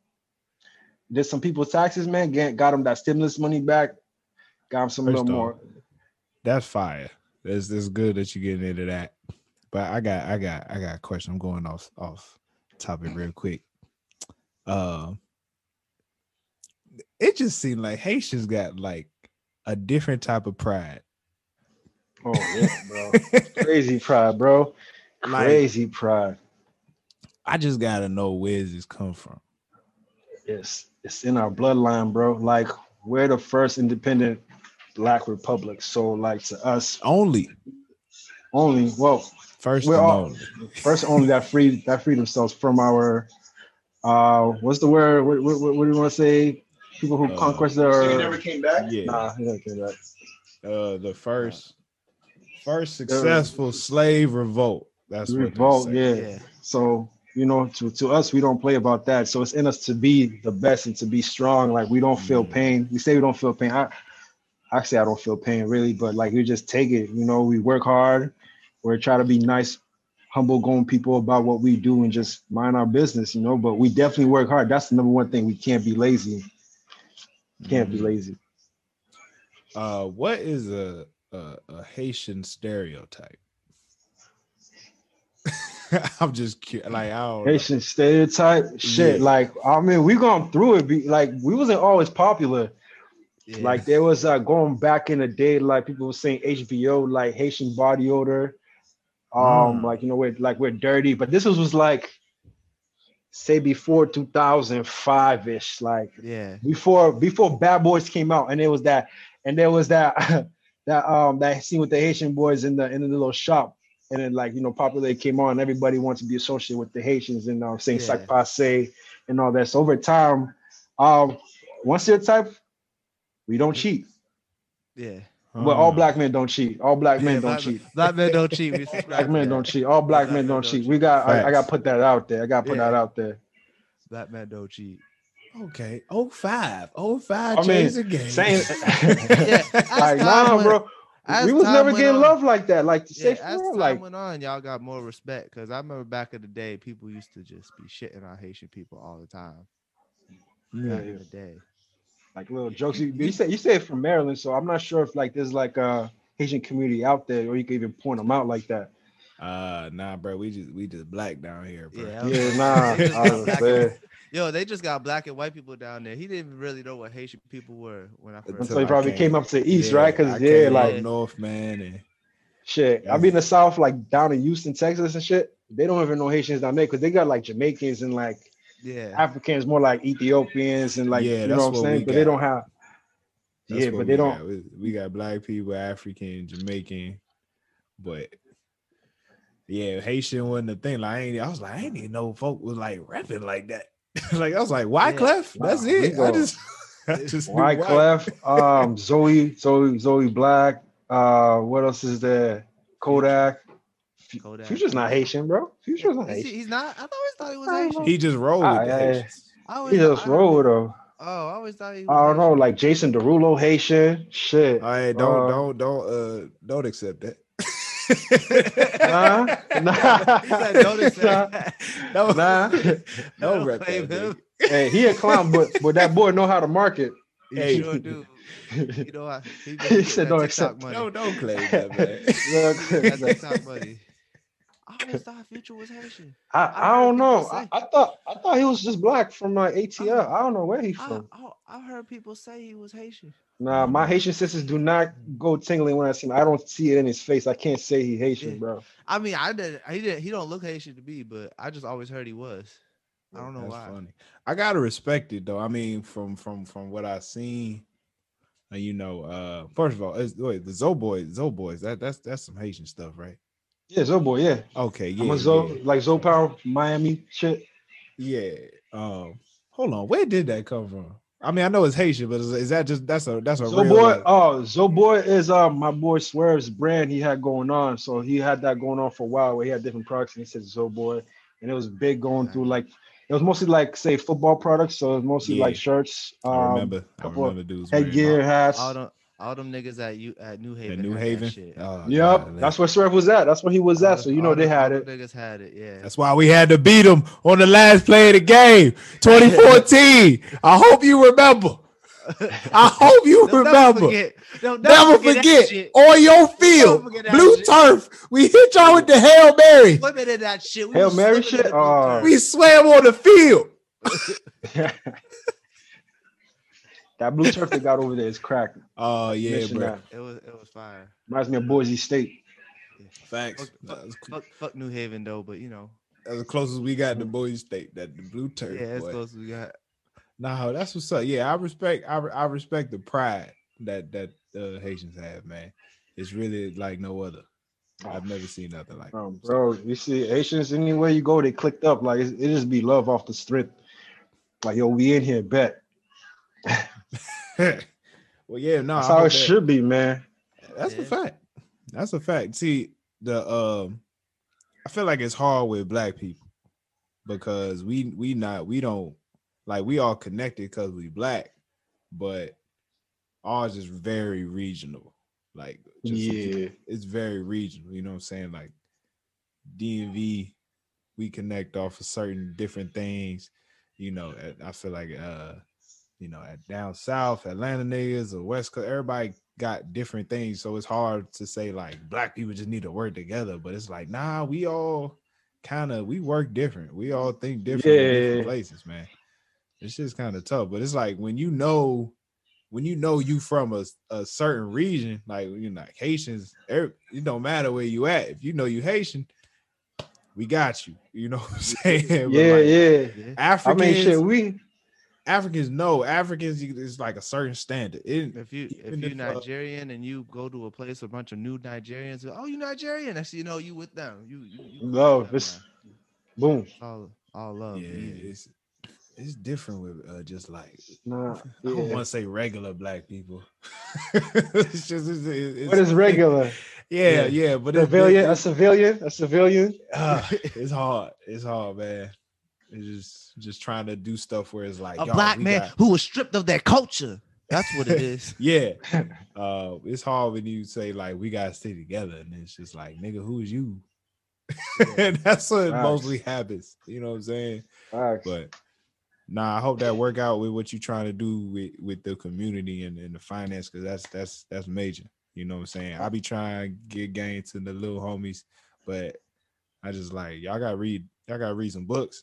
Did some people's taxes, man. Got them that stimulus money back. Got them some first little more. That's fire. It's this good that you're getting into that. But I got, I got, I got a question. I'm going off off topic real quick. Um, uh, it just seemed like Haitians got like a different type of pride. Oh yeah, bro! Crazy pride, bro. Crazy like, pride. I just gotta know where this come from. It's it's in our bloodline, bro. Like we're the first independent Black republic, so like to us only, only well, first we're all, only. first only that free that freed themselves from our uh what's the word? What, what, what do you want to say? People who uh, conquered their. So you never came back. Yeah. Nah, he never came back. Uh, the first. First successful slave revolt. That's revolt, what yeah. yeah. So, you know, to, to us, we don't play about that. So it's in us to be the best and to be strong. Like we don't feel pain. We say we don't feel pain. I, I say I don't feel pain really, but like we just take it. You know, we work hard. We're trying to be nice, humble going people about what we do and just mind our business, you know, but we definitely work hard. That's the number one thing. We can't be lazy. Can't mm-hmm. be lazy. Uh, what is a A, a Haitian stereotype? I'm just curious. Like I don't Haitian know. stereotype shit. Yeah. Like I mean, we gone through it. Be, like we wasn't always popular. Yeah. Like there was uh, going back in the day, like people were saying H B O, like Haitian body odor. Um, mm. like you know, we're like we're dirty, but this was, was like say before two thousand five ish. Like yeah, before before Bad Boys came out, and it was that, and there was that. That um that scene with the Haitian boys in the in the little shop, and then like you know popular came on, everybody wants to be associated with the Haitians and um saying yeah. sac passe and all that. So over time, um once you're type, we don't cheat. Yeah. Well, all black men don't cheat. All black yeah, men don't black cheat. Men, black men don't cheat. We black men don't cheat. All black, black men don't, don't cheat. cheat. We got I, I gotta put that out there. I gotta put yeah. that out there. Black men don't cheat. Okay, oh five oh five I changed mean, the game. Same. yeah, like, nah, went, bro. We was never getting love like that. Like, yeah, as time like, went on, y'all got more respect. Because I remember back in the day, people used to just be shitting on Haitian people all the time. Yeah, back yeah. in the day. Like little jokes. You, you said you said from Maryland, so I'm not sure if like there's like a Haitian community out there, or you can even point them out like that. Uh, nah, bro. We just we just black down here, bro. Yeah, yeah nah. I was there. Yo, they just got black and white people down there. He didn't really know what Haitian people were when I first. So he probably came, came up to the East, yeah, right? Because yeah, like North, man, and shit. Yeah. I be in the South, like down in Houston, Texas, and shit. They don't even know Haitians down there because they got like Jamaicans and like yeah Africans, more like Ethiopians and like yeah, you know what I'm what saying. But got. they don't have. That's yeah, but they don't. Got. We, we got black people, African, Jamaican, but. Yeah, Haitian wasn't the thing. Like I, ain't, I was like, I didn't even know folk was like rapping like that. like I was like, Wyclef? Yeah. That's wow, it. I just, I just Wyclef, um, Zoe, Zoe, Zoe Black. Uh, what else is there? Kodak. Kodak. Future's not Haitian, bro. Future's not Haitian. He, he's not. I always thought he was Haitian. He just rolled with I, the Haitians. I, I, he just I, rolled with them. Oh, I always thought he was I don't Haitian. know, like Jason Derulo, Haitian shit. All right, don't, uh, don't, don't, uh, don't accept that. nah, nah, he said, don't nah, that. no, nah. no, no him. Dude. Hey, he a clown, but but that boy know how to market. He hey. sure do. You know, I, he, he said, don't accept money. No, don't claim that, man. That's TikTok money. I always thought Future was Haitian. I, I, I don't know. Say, I, I thought I thought he was just black from like A T L. I, I don't know where he from. I, I, I heard people say he was Haitian. Nah, my Haitian sisters do not go tingling when I see him. I don't see it in his face. I can't say he Haitian, yeah. bro. I mean, I did. He did. He don't look Haitian to me, but I just always heard he was. I don't know That's why. Funny. I gotta respect it though. I mean, from from from what I seen, you know. Uh, first of all, it's, wait, the Zo boys, Zo boys. That that's that's some Haitian stuff, right? Yeah, Zo boy. Yeah. Okay. Yeah. I'm a Zo, yeah. like Zo Power Miami shit. Yeah. Um. Hold on. Where did that come from? I mean, I know it's Haitian, but is, is that just that's a that's a Zo real boy? Like... Oh, Zo boy is uh my boy Swerve's brand he had going on. So he had that going on for a while where he had different products and he said Zo boy, and it was big going through like it was mostly like say football products, so it was mostly yeah. like shirts. Um, I remember, I remember dudes headgear hats. All them, all them niggas at you at New Haven. At New Haven. That oh, yep, God, that's where Swerve was at. That's where he was all at. So you know they had it. Niggas had it. Yeah. That's why we had to beat them on the last play of the game, twenty fourteen. I hope you remember. I hope you Don't remember. Never forget. Don't never forget. forget on your field, blue shit. turf. We hit y'all with the Hail Mary. Swimming in that shit. We Hail Mary shit. Uh, we swam on the field. That blue turf they got over there is cracking. Oh uh, yeah, Mission bro. Out. It was it was fire. Reminds me of Boise State. Yeah. Facts. Fuck, fuck, fuck, fuck New Haven though, but you know that's the closest we got to Boise State. That the blue turf. Yeah, that's the closest we got. No, that's what's up. Yeah, I respect. I, I respect the pride that that uh, Haitians have, man. It's really like no other. I've never seen nothing like. Um, that. Bro, you see Haitians anywhere you go, they clicked up. Like it, it just be love off the strip. Like yo, we in here, bet. Well, yeah, no, that's I how it that, should be, man. That's yeah. a fact. That's a fact. See, the um, I feel like it's hard with black people because we we not we don't. Like we all connected because we black, but ours is very regional. Like just, yeah, it's very regional. You know what I'm saying? Like D M V, we connect off of certain different things. You know, at, I feel like uh, you know, at down south, Atlanta niggas or West Coast, everybody got different things. So it's hard to say like black people just need to work together. But it's like nah, we all kind of we work different. We all think different, yeah. in different places, man. It's just kind of tough, but it's like when you know, when you know you from a, a certain region, like you know, like Haitians, every, it don't matter where you at. If you know you Haitian, we got you. You know what I'm saying? Yeah, like, yeah. Africans, I mean, shit, we Africans know Africans. It's like a certain standard. It, if you if you're Nigerian uh, and you go to a place with a bunch of new Nigerians, oh, you Nigerian? That's you know you with them. You you, you love them, it's man. Boom. All all love. Yeah. yeah. It's, It's different with uh, just like nah, yeah. I don't want to say regular black people. it's just, it's, it's, what is regular? Yeah, yeah, yeah but civilian, a civilian, a civilian. Uh, it's hard. It's hard, man. It's just just trying to do stuff where it's like a black man got... who was stripped of their culture. That's what it is. yeah, uh, it's hard when you say like we gotta stay together, and it's just like nigga, who is you? Yeah. And that's what All mostly right. happens. You know what I'm saying? Right. But. Nah, I hope that work out with what you're trying to do with, with the community and, and the finance, because that's that's that's major. You know what I'm saying? I be trying to get game to the little homies, but I just like y'all gotta read y'all gotta read some books.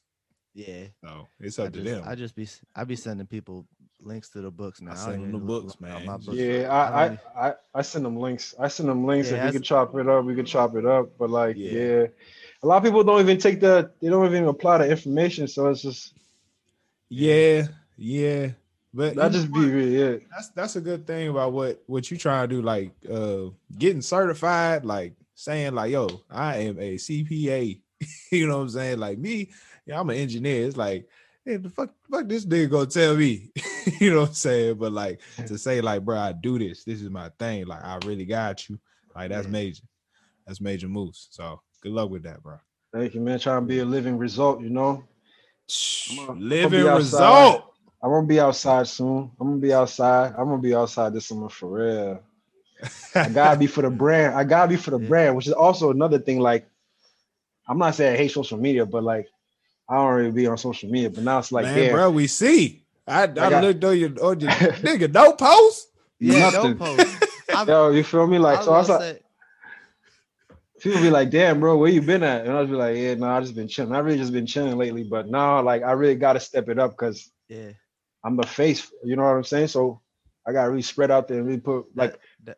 Yeah. So it's up I to just, them. I just be I be sending people links to the books now. I send them the books, man. Books. Yeah, I I, I I send them links. I send them links. Yeah, if we could chop it up, we could chop it up. But like, yeah. yeah. A lot of people don't even take the they don't even apply the information, so it's just Yeah, yeah, but that just be real. Yeah, that's that's a good thing about what what you trying to do, like uh getting certified, like saying like, yo, I am a C P A. You know what I'm saying? Like me, yeah, I'm an engineer. It's like, hey, the fuck, fuck this nigga gonna tell me. You know what I'm saying? But like to say like, bro, I do this. This is my thing. Like I really got you. Like that's yeah. major. That's major moves. So good luck with that, bro. Thank you, man. Trying to be a living result, you know. Gonna, living result. I'm gonna be outside soon. I'm gonna be outside. I'm gonna be outside this summer for real. I gotta be for the brand. I gotta be for the yeah. brand, which is also another thing. Like, I'm not saying I hate social media, but like, I don't really be on social media. But now it's like, man, yeah, bro, we see. I, I, I looked on your, on your nigga, no post. Yeah, no post. Yo, you feel me? Like, I so I was like. Say- People be like, damn, bro, where you been at? And I was be like, yeah, no, nah, I just been chilling. I really just been chilling lately, but now, like, I really got to step it up because yeah, I'm the face. You know what I'm saying? So I got to really spread out there and really put, like, that, that,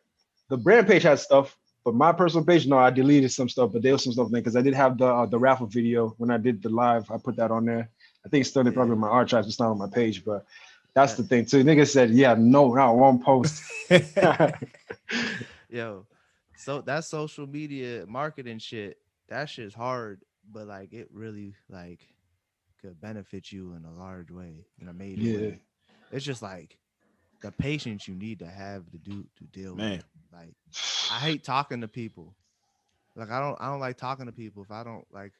the brand page has stuff, but my personal page, no, I deleted some stuff, but there was some stuff there because I did have the uh, the raffle video when I did the live. I put that on there. I think it's still yeah. probably in my archives. It's not on my page, but that's yeah. the thing, too. Nigga said, yeah, no, not one post. Yo. So that social media marketing shit, that shit's hard, but like it really like could benefit you in a large way, in a major yeah. way. It's just like the patience you need to have to do to deal with. Man. Like, I hate talking to people. Like, I don't I don't like talking to people if I don't like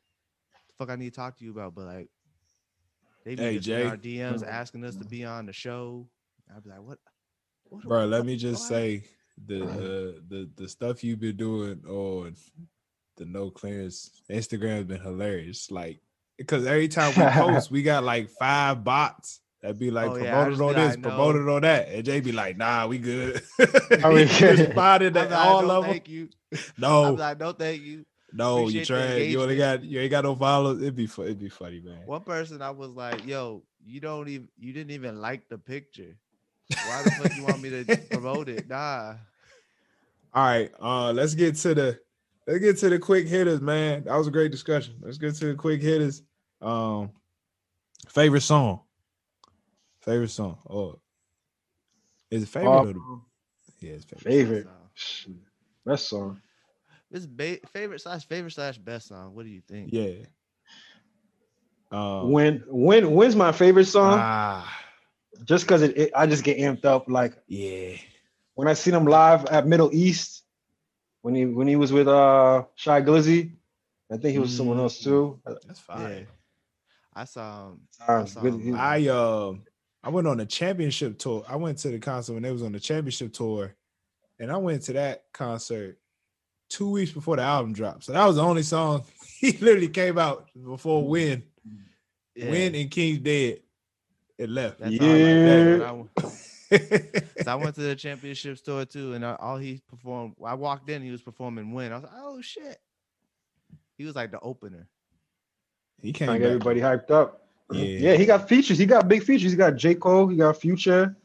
the fuck I need to talk to you about, but like they be hey, Jay. In our D Ms asking us to be on the show. I'd be like, what? what Bro, let me just say the, the the the stuff you've been doing on the No Clearance Instagram has been hilarious. Like, because every time we post, we got like five bots that be like oh, promoted yeah, on this, promoted on that, and Jay be like, "Nah, we good." I mean, responded at all like, levels. Thank you. No, I like, no, thank you. No, appreciate you trying. You only got you ain't got no followers. It'd be it'd be funny, man. One person I was like, "Yo, you don't even you didn't even like the picture. Why the fuck you want me to promote it? Nah." All right, uh, let's get to the let's get to the quick hitters, man. That was a great discussion. Let's get to the quick hitters. Um, favorite song. Favorite song. Oh, is it favorite? Um, or the... Yeah, it's favorite. Favorite. Best song. It's ba- favorite slash favorite slash best song. What do you think? Yeah. Um, when when when's my favorite song? Ah. Just because it, it, I just get amped up. Like yeah. When I seen him live at Middle East, when he when he was with uh Shy Glizzy, I think he was mm. someone else too. That's fine. Yeah. I saw him. I, saw him. I uh. I went on a championship tour. I went to the concert when they was on the championship tour, and I went to that concert two weeks before the album dropped. So that was the only song he literally came out before Win, yeah. Win and King's Dead. It left. That's yeah. All I like that. I, so I went to the championship tour too, and all he performed. I walked in, he was performing Win. I was like, oh shit. He was like the opener. He came. Like everybody hyped up. Yeah. yeah, he got features. He got big features. He got J. Cole. He got Future.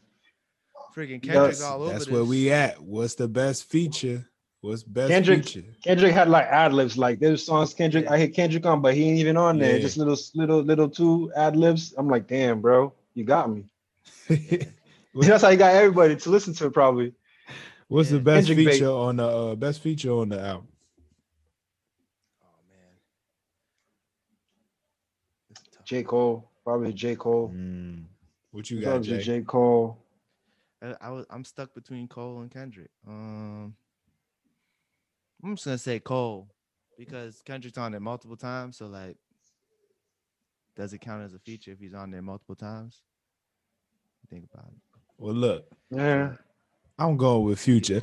Freaking Kendrick all over. That's this. Where we at. What's the best feature? What's best Kendrick, feature? Kendrick had like ad libs. Like there's songs Kendrick. I hit Kendrick on, but he ain't even on there. Yeah. Just little, little, little two ad libs. I'm like, damn, bro, you got me. That's how you got everybody to listen to it, probably. What's yeah. the best Kendrick feature bait. on the uh, best feature on the album? J. Cole, probably J. Cole. Mm. What you got, Jay? J. Cole. I, I was, I'm stuck between Cole and Kendrick. Um, I'm just gonna say Cole because Kendrick's on it multiple times. So like, does it count as a feature if he's on there multiple times? Think about it. Well, look. Yeah. I'm going with Future.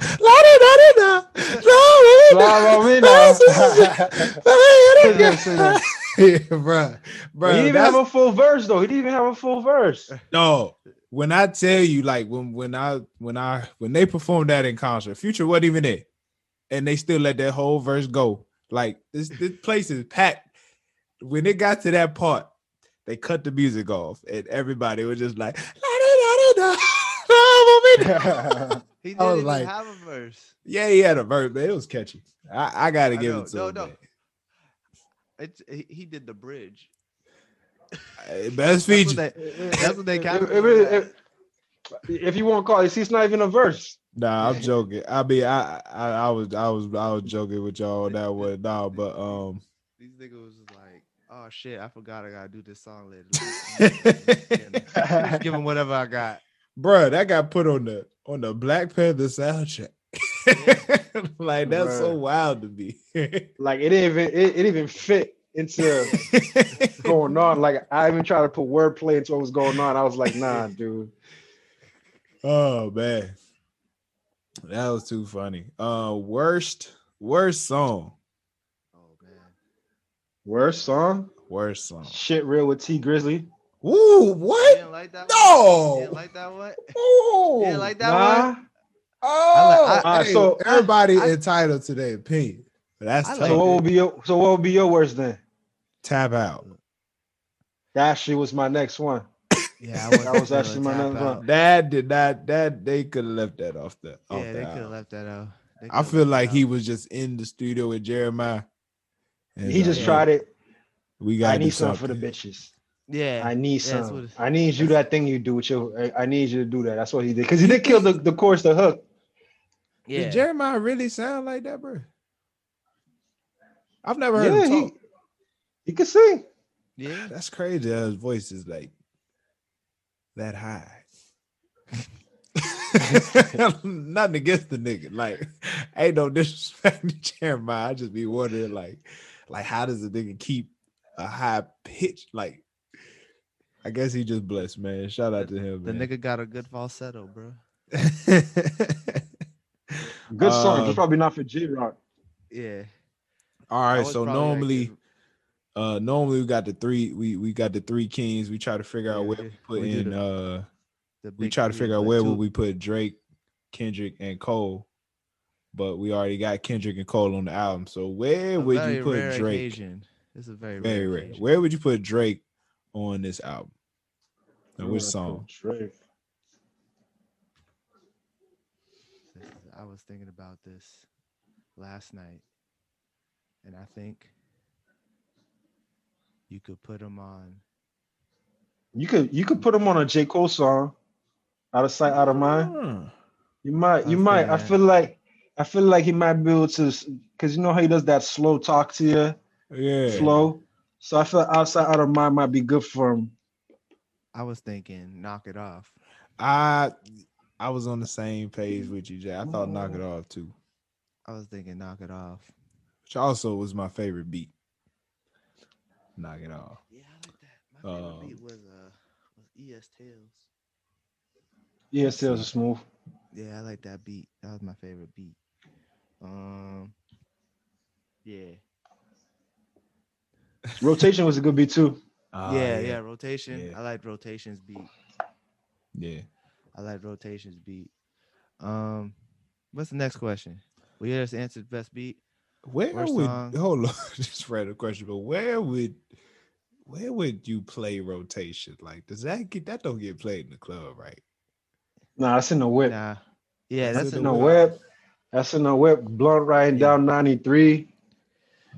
Yeah, bro. Bro, he didn't even have a full verse though. He didn't even have a full verse. No, when I tell you, like when when I when I when they performed that in concert, Future wasn't even there, and they still let that whole verse go. Like this, this place is packed. When it got to that part, they cut the music off, and everybody was just like, he didn't even like, have a verse. Yeah, he had a verse, but it was catchy. I, I gotta I give know. it to no, him. No. It's, he did the bridge. Best feature. That's what they, that's what they got. If, if, if you want to call it, see, it's not even a verse. Nah, I'm joking. I mean, I, I, I was, I was, I was joking with y'all on that one. Nah, but um, these niggas was like, oh shit, I forgot I gotta do this song later. Just give him whatever I got, bro. That got put on the on the Black Panther soundtrack. Like that's Bruh. so wild to be. Like it didn't even it, it even fit into what's going on. Like I even tried to put wordplay into what was going on. I was like, nah, dude. Oh man, that was too funny. Uh, worst worst song. Oh man, worst song. Worst song. Shit Real with T Grizzly. Ooh, what? Didn't like that no. One? Didn't like that one. Ooh, didn't like that nah. one. Oh, I, I, hey, so everybody I, I, entitled to their opinion. That's like, so what would be your so what would be your worst then? Tap out. That actually was my next one. Yeah, I that was actually my next out. one. That did not. That they could have left that off the. Off yeah, the they could have left that out. I feel like out. he was just in the studio with Jeremiah. And he just like, tried it. We got. I need something for the bitches. Yeah, I need yeah, some. I need you that thing you do with your. I, I need you to do that. That's what he did because he did kill the the chorus, the hook. Yeah. Did Jeremiah really sound like that, bro? I've never heard yeah, him talk. He, he could sing. Yeah, that's crazy. His voice is like that high. Nothing against the nigga. Like, ain't no disrespect to Jeremiah. I just be wondering, like, like how does the nigga keep a high pitch? Like, I guess he just blessed, man. Shout out to him. The man. Nigga got a good falsetto, bro. Good song, um, just probably not for J-Rock. Yeah. All right. So normally, uh, normally we got the three. We we got the three kings. We try to figure yeah, out where yeah. we put we in. The, uh, the we try to figure out where two. would we put Drake, Kendrick, and Cole. But we already got Kendrick and Cole on the album. So where a would you put Drake? Occasion. It's a very very rare. Occasion. Where would you put Drake on this album? And which song? Drake. I was thinking about this last night, and I think you could put him on. You could you could put him on a J. Cole song, Out of Sight, Out of Mind. Hmm. You might you I might. I feel like I feel like he might be able to, because you know how he does that slow talk to you, yeah, slow. So I feel like Outside, Out of Mind might be good for him. I was thinking Knock It Off. I. I was on the same page with you, Jay. I thought Ooh. Knock It Off, too. I was thinking Knock It Off. Which also was my favorite beat. Knock It Off. Yeah, I like that. My favorite um, beat was, uh, was E S Tails. E S Tails is smooth. Yeah, I like that beat. That was my favorite beat. Um, Yeah. Rotation was a good beat, too. Uh, yeah, yeah, yeah, Rotation. Yeah. I like Rotation's beat. Yeah. I like Rotation's beat. Um, what's the next question? We just answered best beat. Where First would song. hold on? Just read a question, but where would where would you play Rotation? Like, does that get that don't get played in the club, right? Nah, that's in the whip. Nah. Yeah, that's, that's in the whip. whip. That's in the whip. Blunt riding yeah. down ninety-three.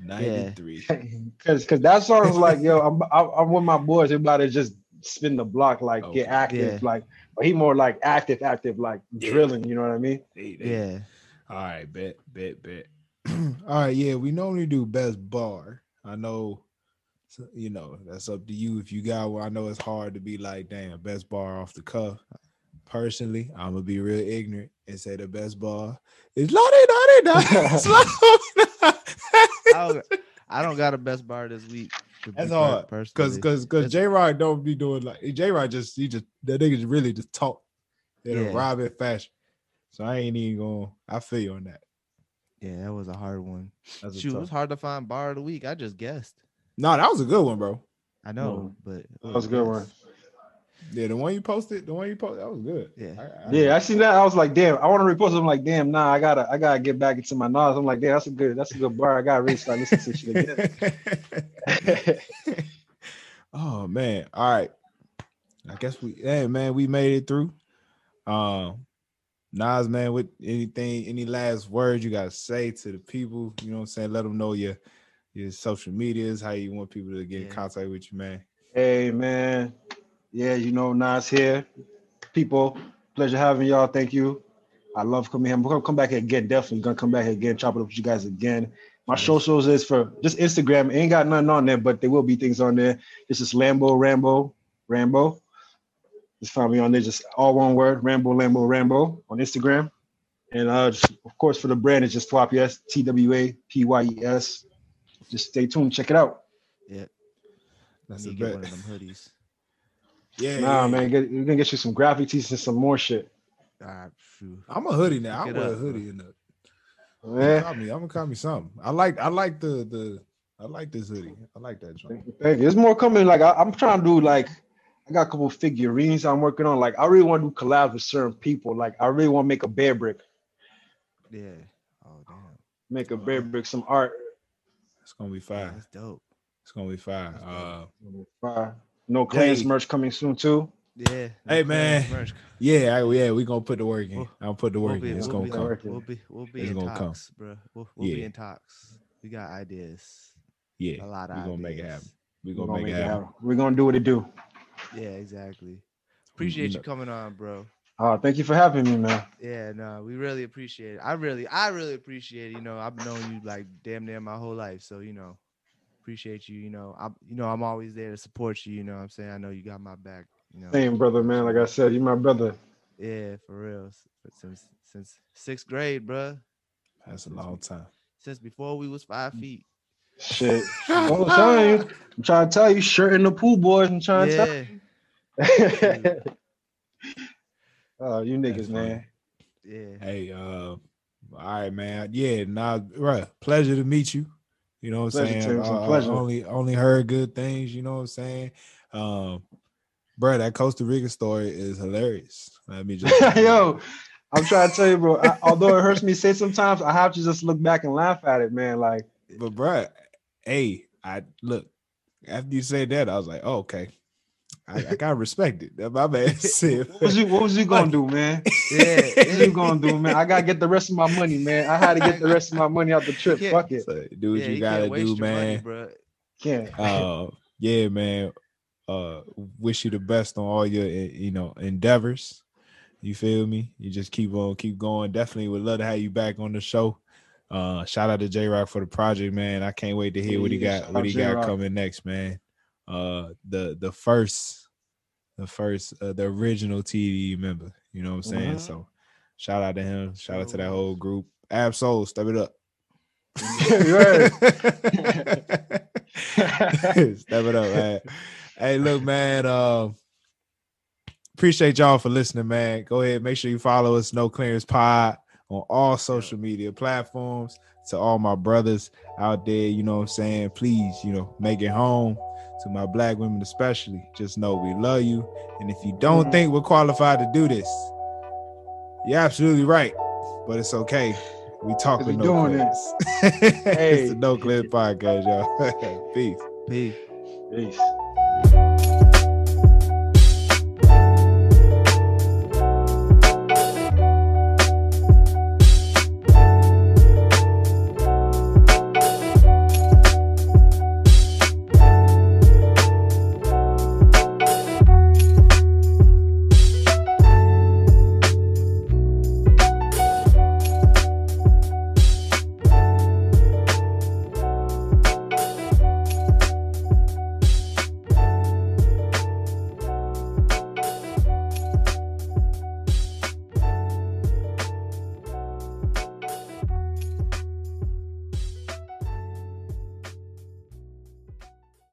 ninety-three. Yeah. Cause, cause that song's like, yo, I'm I'm with my boys. Everybody just spin the block, like okay. get active, yeah. like. But he more like active, active, like yeah. drilling. You know what I mean? Yeah. All right, bet, bet, bet. All right, yeah. We normally do best bar. I know, you know, that's up to you if you got one. I know it's hard to be like, damn, best bar off the cuff. Personally, I'm gonna be real ignorant and say the best bar is loaded, loaded, I don't got a best bar this week. That's hard, because because because J-Rock don't be doing like J-Rock just he just that nigga really just talk in yeah. a Robin fashion. So I ain't even gonna. I feel you on that. Yeah, that was a hard one. That's Shoot, it was hard to find bar of the week. I just guessed. No, that was a good one, bro. I know, mm-hmm. but that was a good one. Yeah, the one you posted, the one you posted, that was good. Yeah, I, I, yeah, I seen that. I was like, damn, I want to repost it. I'm like, damn, nah, I gotta, I gotta get back into my knowledge. I'm like, damn, that's a good, that's a good bar. I gotta really start listening to shit again. Oh man, all right. I guess we, hey man, we made it through. Um, Nas, man, with anything, any last words you gotta say to the people? You know what I'm saying? Let them know your your social medias, how you want people to get yeah. in contact with you, man. Hey man. Yeah, you know, Nas here. People, pleasure having y'all. Thank you. I love coming here. I'm going to come back here again. Definitely going to come back here again. Chop it up with you guys again. My nice. show shows is for just Instagram. It ain't got nothing on there, but there will be things on there. This is Lambo, Rambo, Rambo. Just find me on there. Just all one word, Rambo, Lambo, Rambo on Instagram. And uh, just, of course, for the brand, it's just T W A P Y S, T W A P Y E S. Just stay tuned. Check it out. Yeah. That's the get one of them hoodies. Yeah, nah, yeah, man, get, we're gonna get you some graphic tees and some more shit. Right, I'm a hoodie now. Pick I wear up, a hoodie bro. in the. I'm gonna, call me, I'm gonna call me something. I like, I like the the, I like this hoodie. I like that joint. Thank you. There's more coming. Like I, I'm trying to do. Like I got a couple figurines I'm working on. Like I really want to do collabs with certain people. Like I really want to make a bear brick. Yeah. Oh damn. Make a oh, bear brick. Some art. It's gonna be fire. Yeah, that's dope. It's gonna be fire. Uh, it's gonna be fire. No Clearance hey. merch coming soon too. Yeah. No hey man. Merch. Yeah, I, yeah, we gonna put the work in. We'll, I'll put the work we'll be, in. It's we'll gonna come. Working. We'll be, we'll be it's in gonna talks, come. bro. We'll, we'll yeah. be in talks. We got ideas. Yeah. A lot of. We gonna ideas. make it happen. We gonna, gonna make, make it happen. happen. We're gonna do what it do. Yeah, exactly. Appreciate mm-hmm. you coming on, bro. Oh, uh, thank you for having me, man. Yeah, no, we really appreciate it. I really, I really appreciate it. You know, I've known you like damn near my whole life, so you know. Appreciate you, you know. I, you know, I'm always there to support you. You know, what I'm saying, I know you got my back. You know, same brother, man. Like I said, you my brother. Yeah, for real. Since since sixth grade, bro. That's a long time. Since before we was five feet. Shit. I'm trying to tell you. I'm trying to tell you, shirting the pool boys. I'm trying yeah. to tell you. Oh, you niggas, that's man. Funny. Yeah. Hey, uh, all right, man. Yeah, nah, right. Pleasure to meet you. You know what I'm saying? Uh, pleasure. Only only heard good things, you know what I'm saying? Um Bro, that Costa Rica story is hilarious. Let me just yo, I'm trying to tell you, bro. I, although it hurts me to say sometimes, I have to just look back and laugh at it, man. Like, but bro, hey, I look after you said that, I was like, oh, okay, I, I got respected. My man said, what was you, what was you gonna do, man? Yeah, what was you gonna do, man? I gotta get the rest of my money, man. I had to get the rest of my money out the trip. Fuck it, so, do what yeah, you, you gotta do, man. Money, can't. Uh, yeah, man. Uh, wish you the best on all your, you know, endeavors. You feel me? You just keep on, keep going. Definitely would love to have you back on the show. Uh, shout out to J-Rock for the project, man. I can't wait to hear what he got, what he got coming next, man. Uh, the the first, the first, uh, the original T D E member. You know what I'm saying? Uh-huh. So, shout out to him. Shout out to that whole group. Ab Soul, step it up. Step it up, man. Hey, look, man, uh, appreciate y'all for listening, man. Go ahead. Make sure you follow us, No Clearance Pod, on all social media platforms. To all my brothers out there, you know what I'm saying? Please, you know, make it home. To my black women especially, just know we love you. And if you don't mm-hmm. think we're qualified to do this, you're absolutely right. But it's okay. We talk with No Clearance. Hey. It's the No Clearance Podcast, y'all. Peace. Peace. Peace. Peace.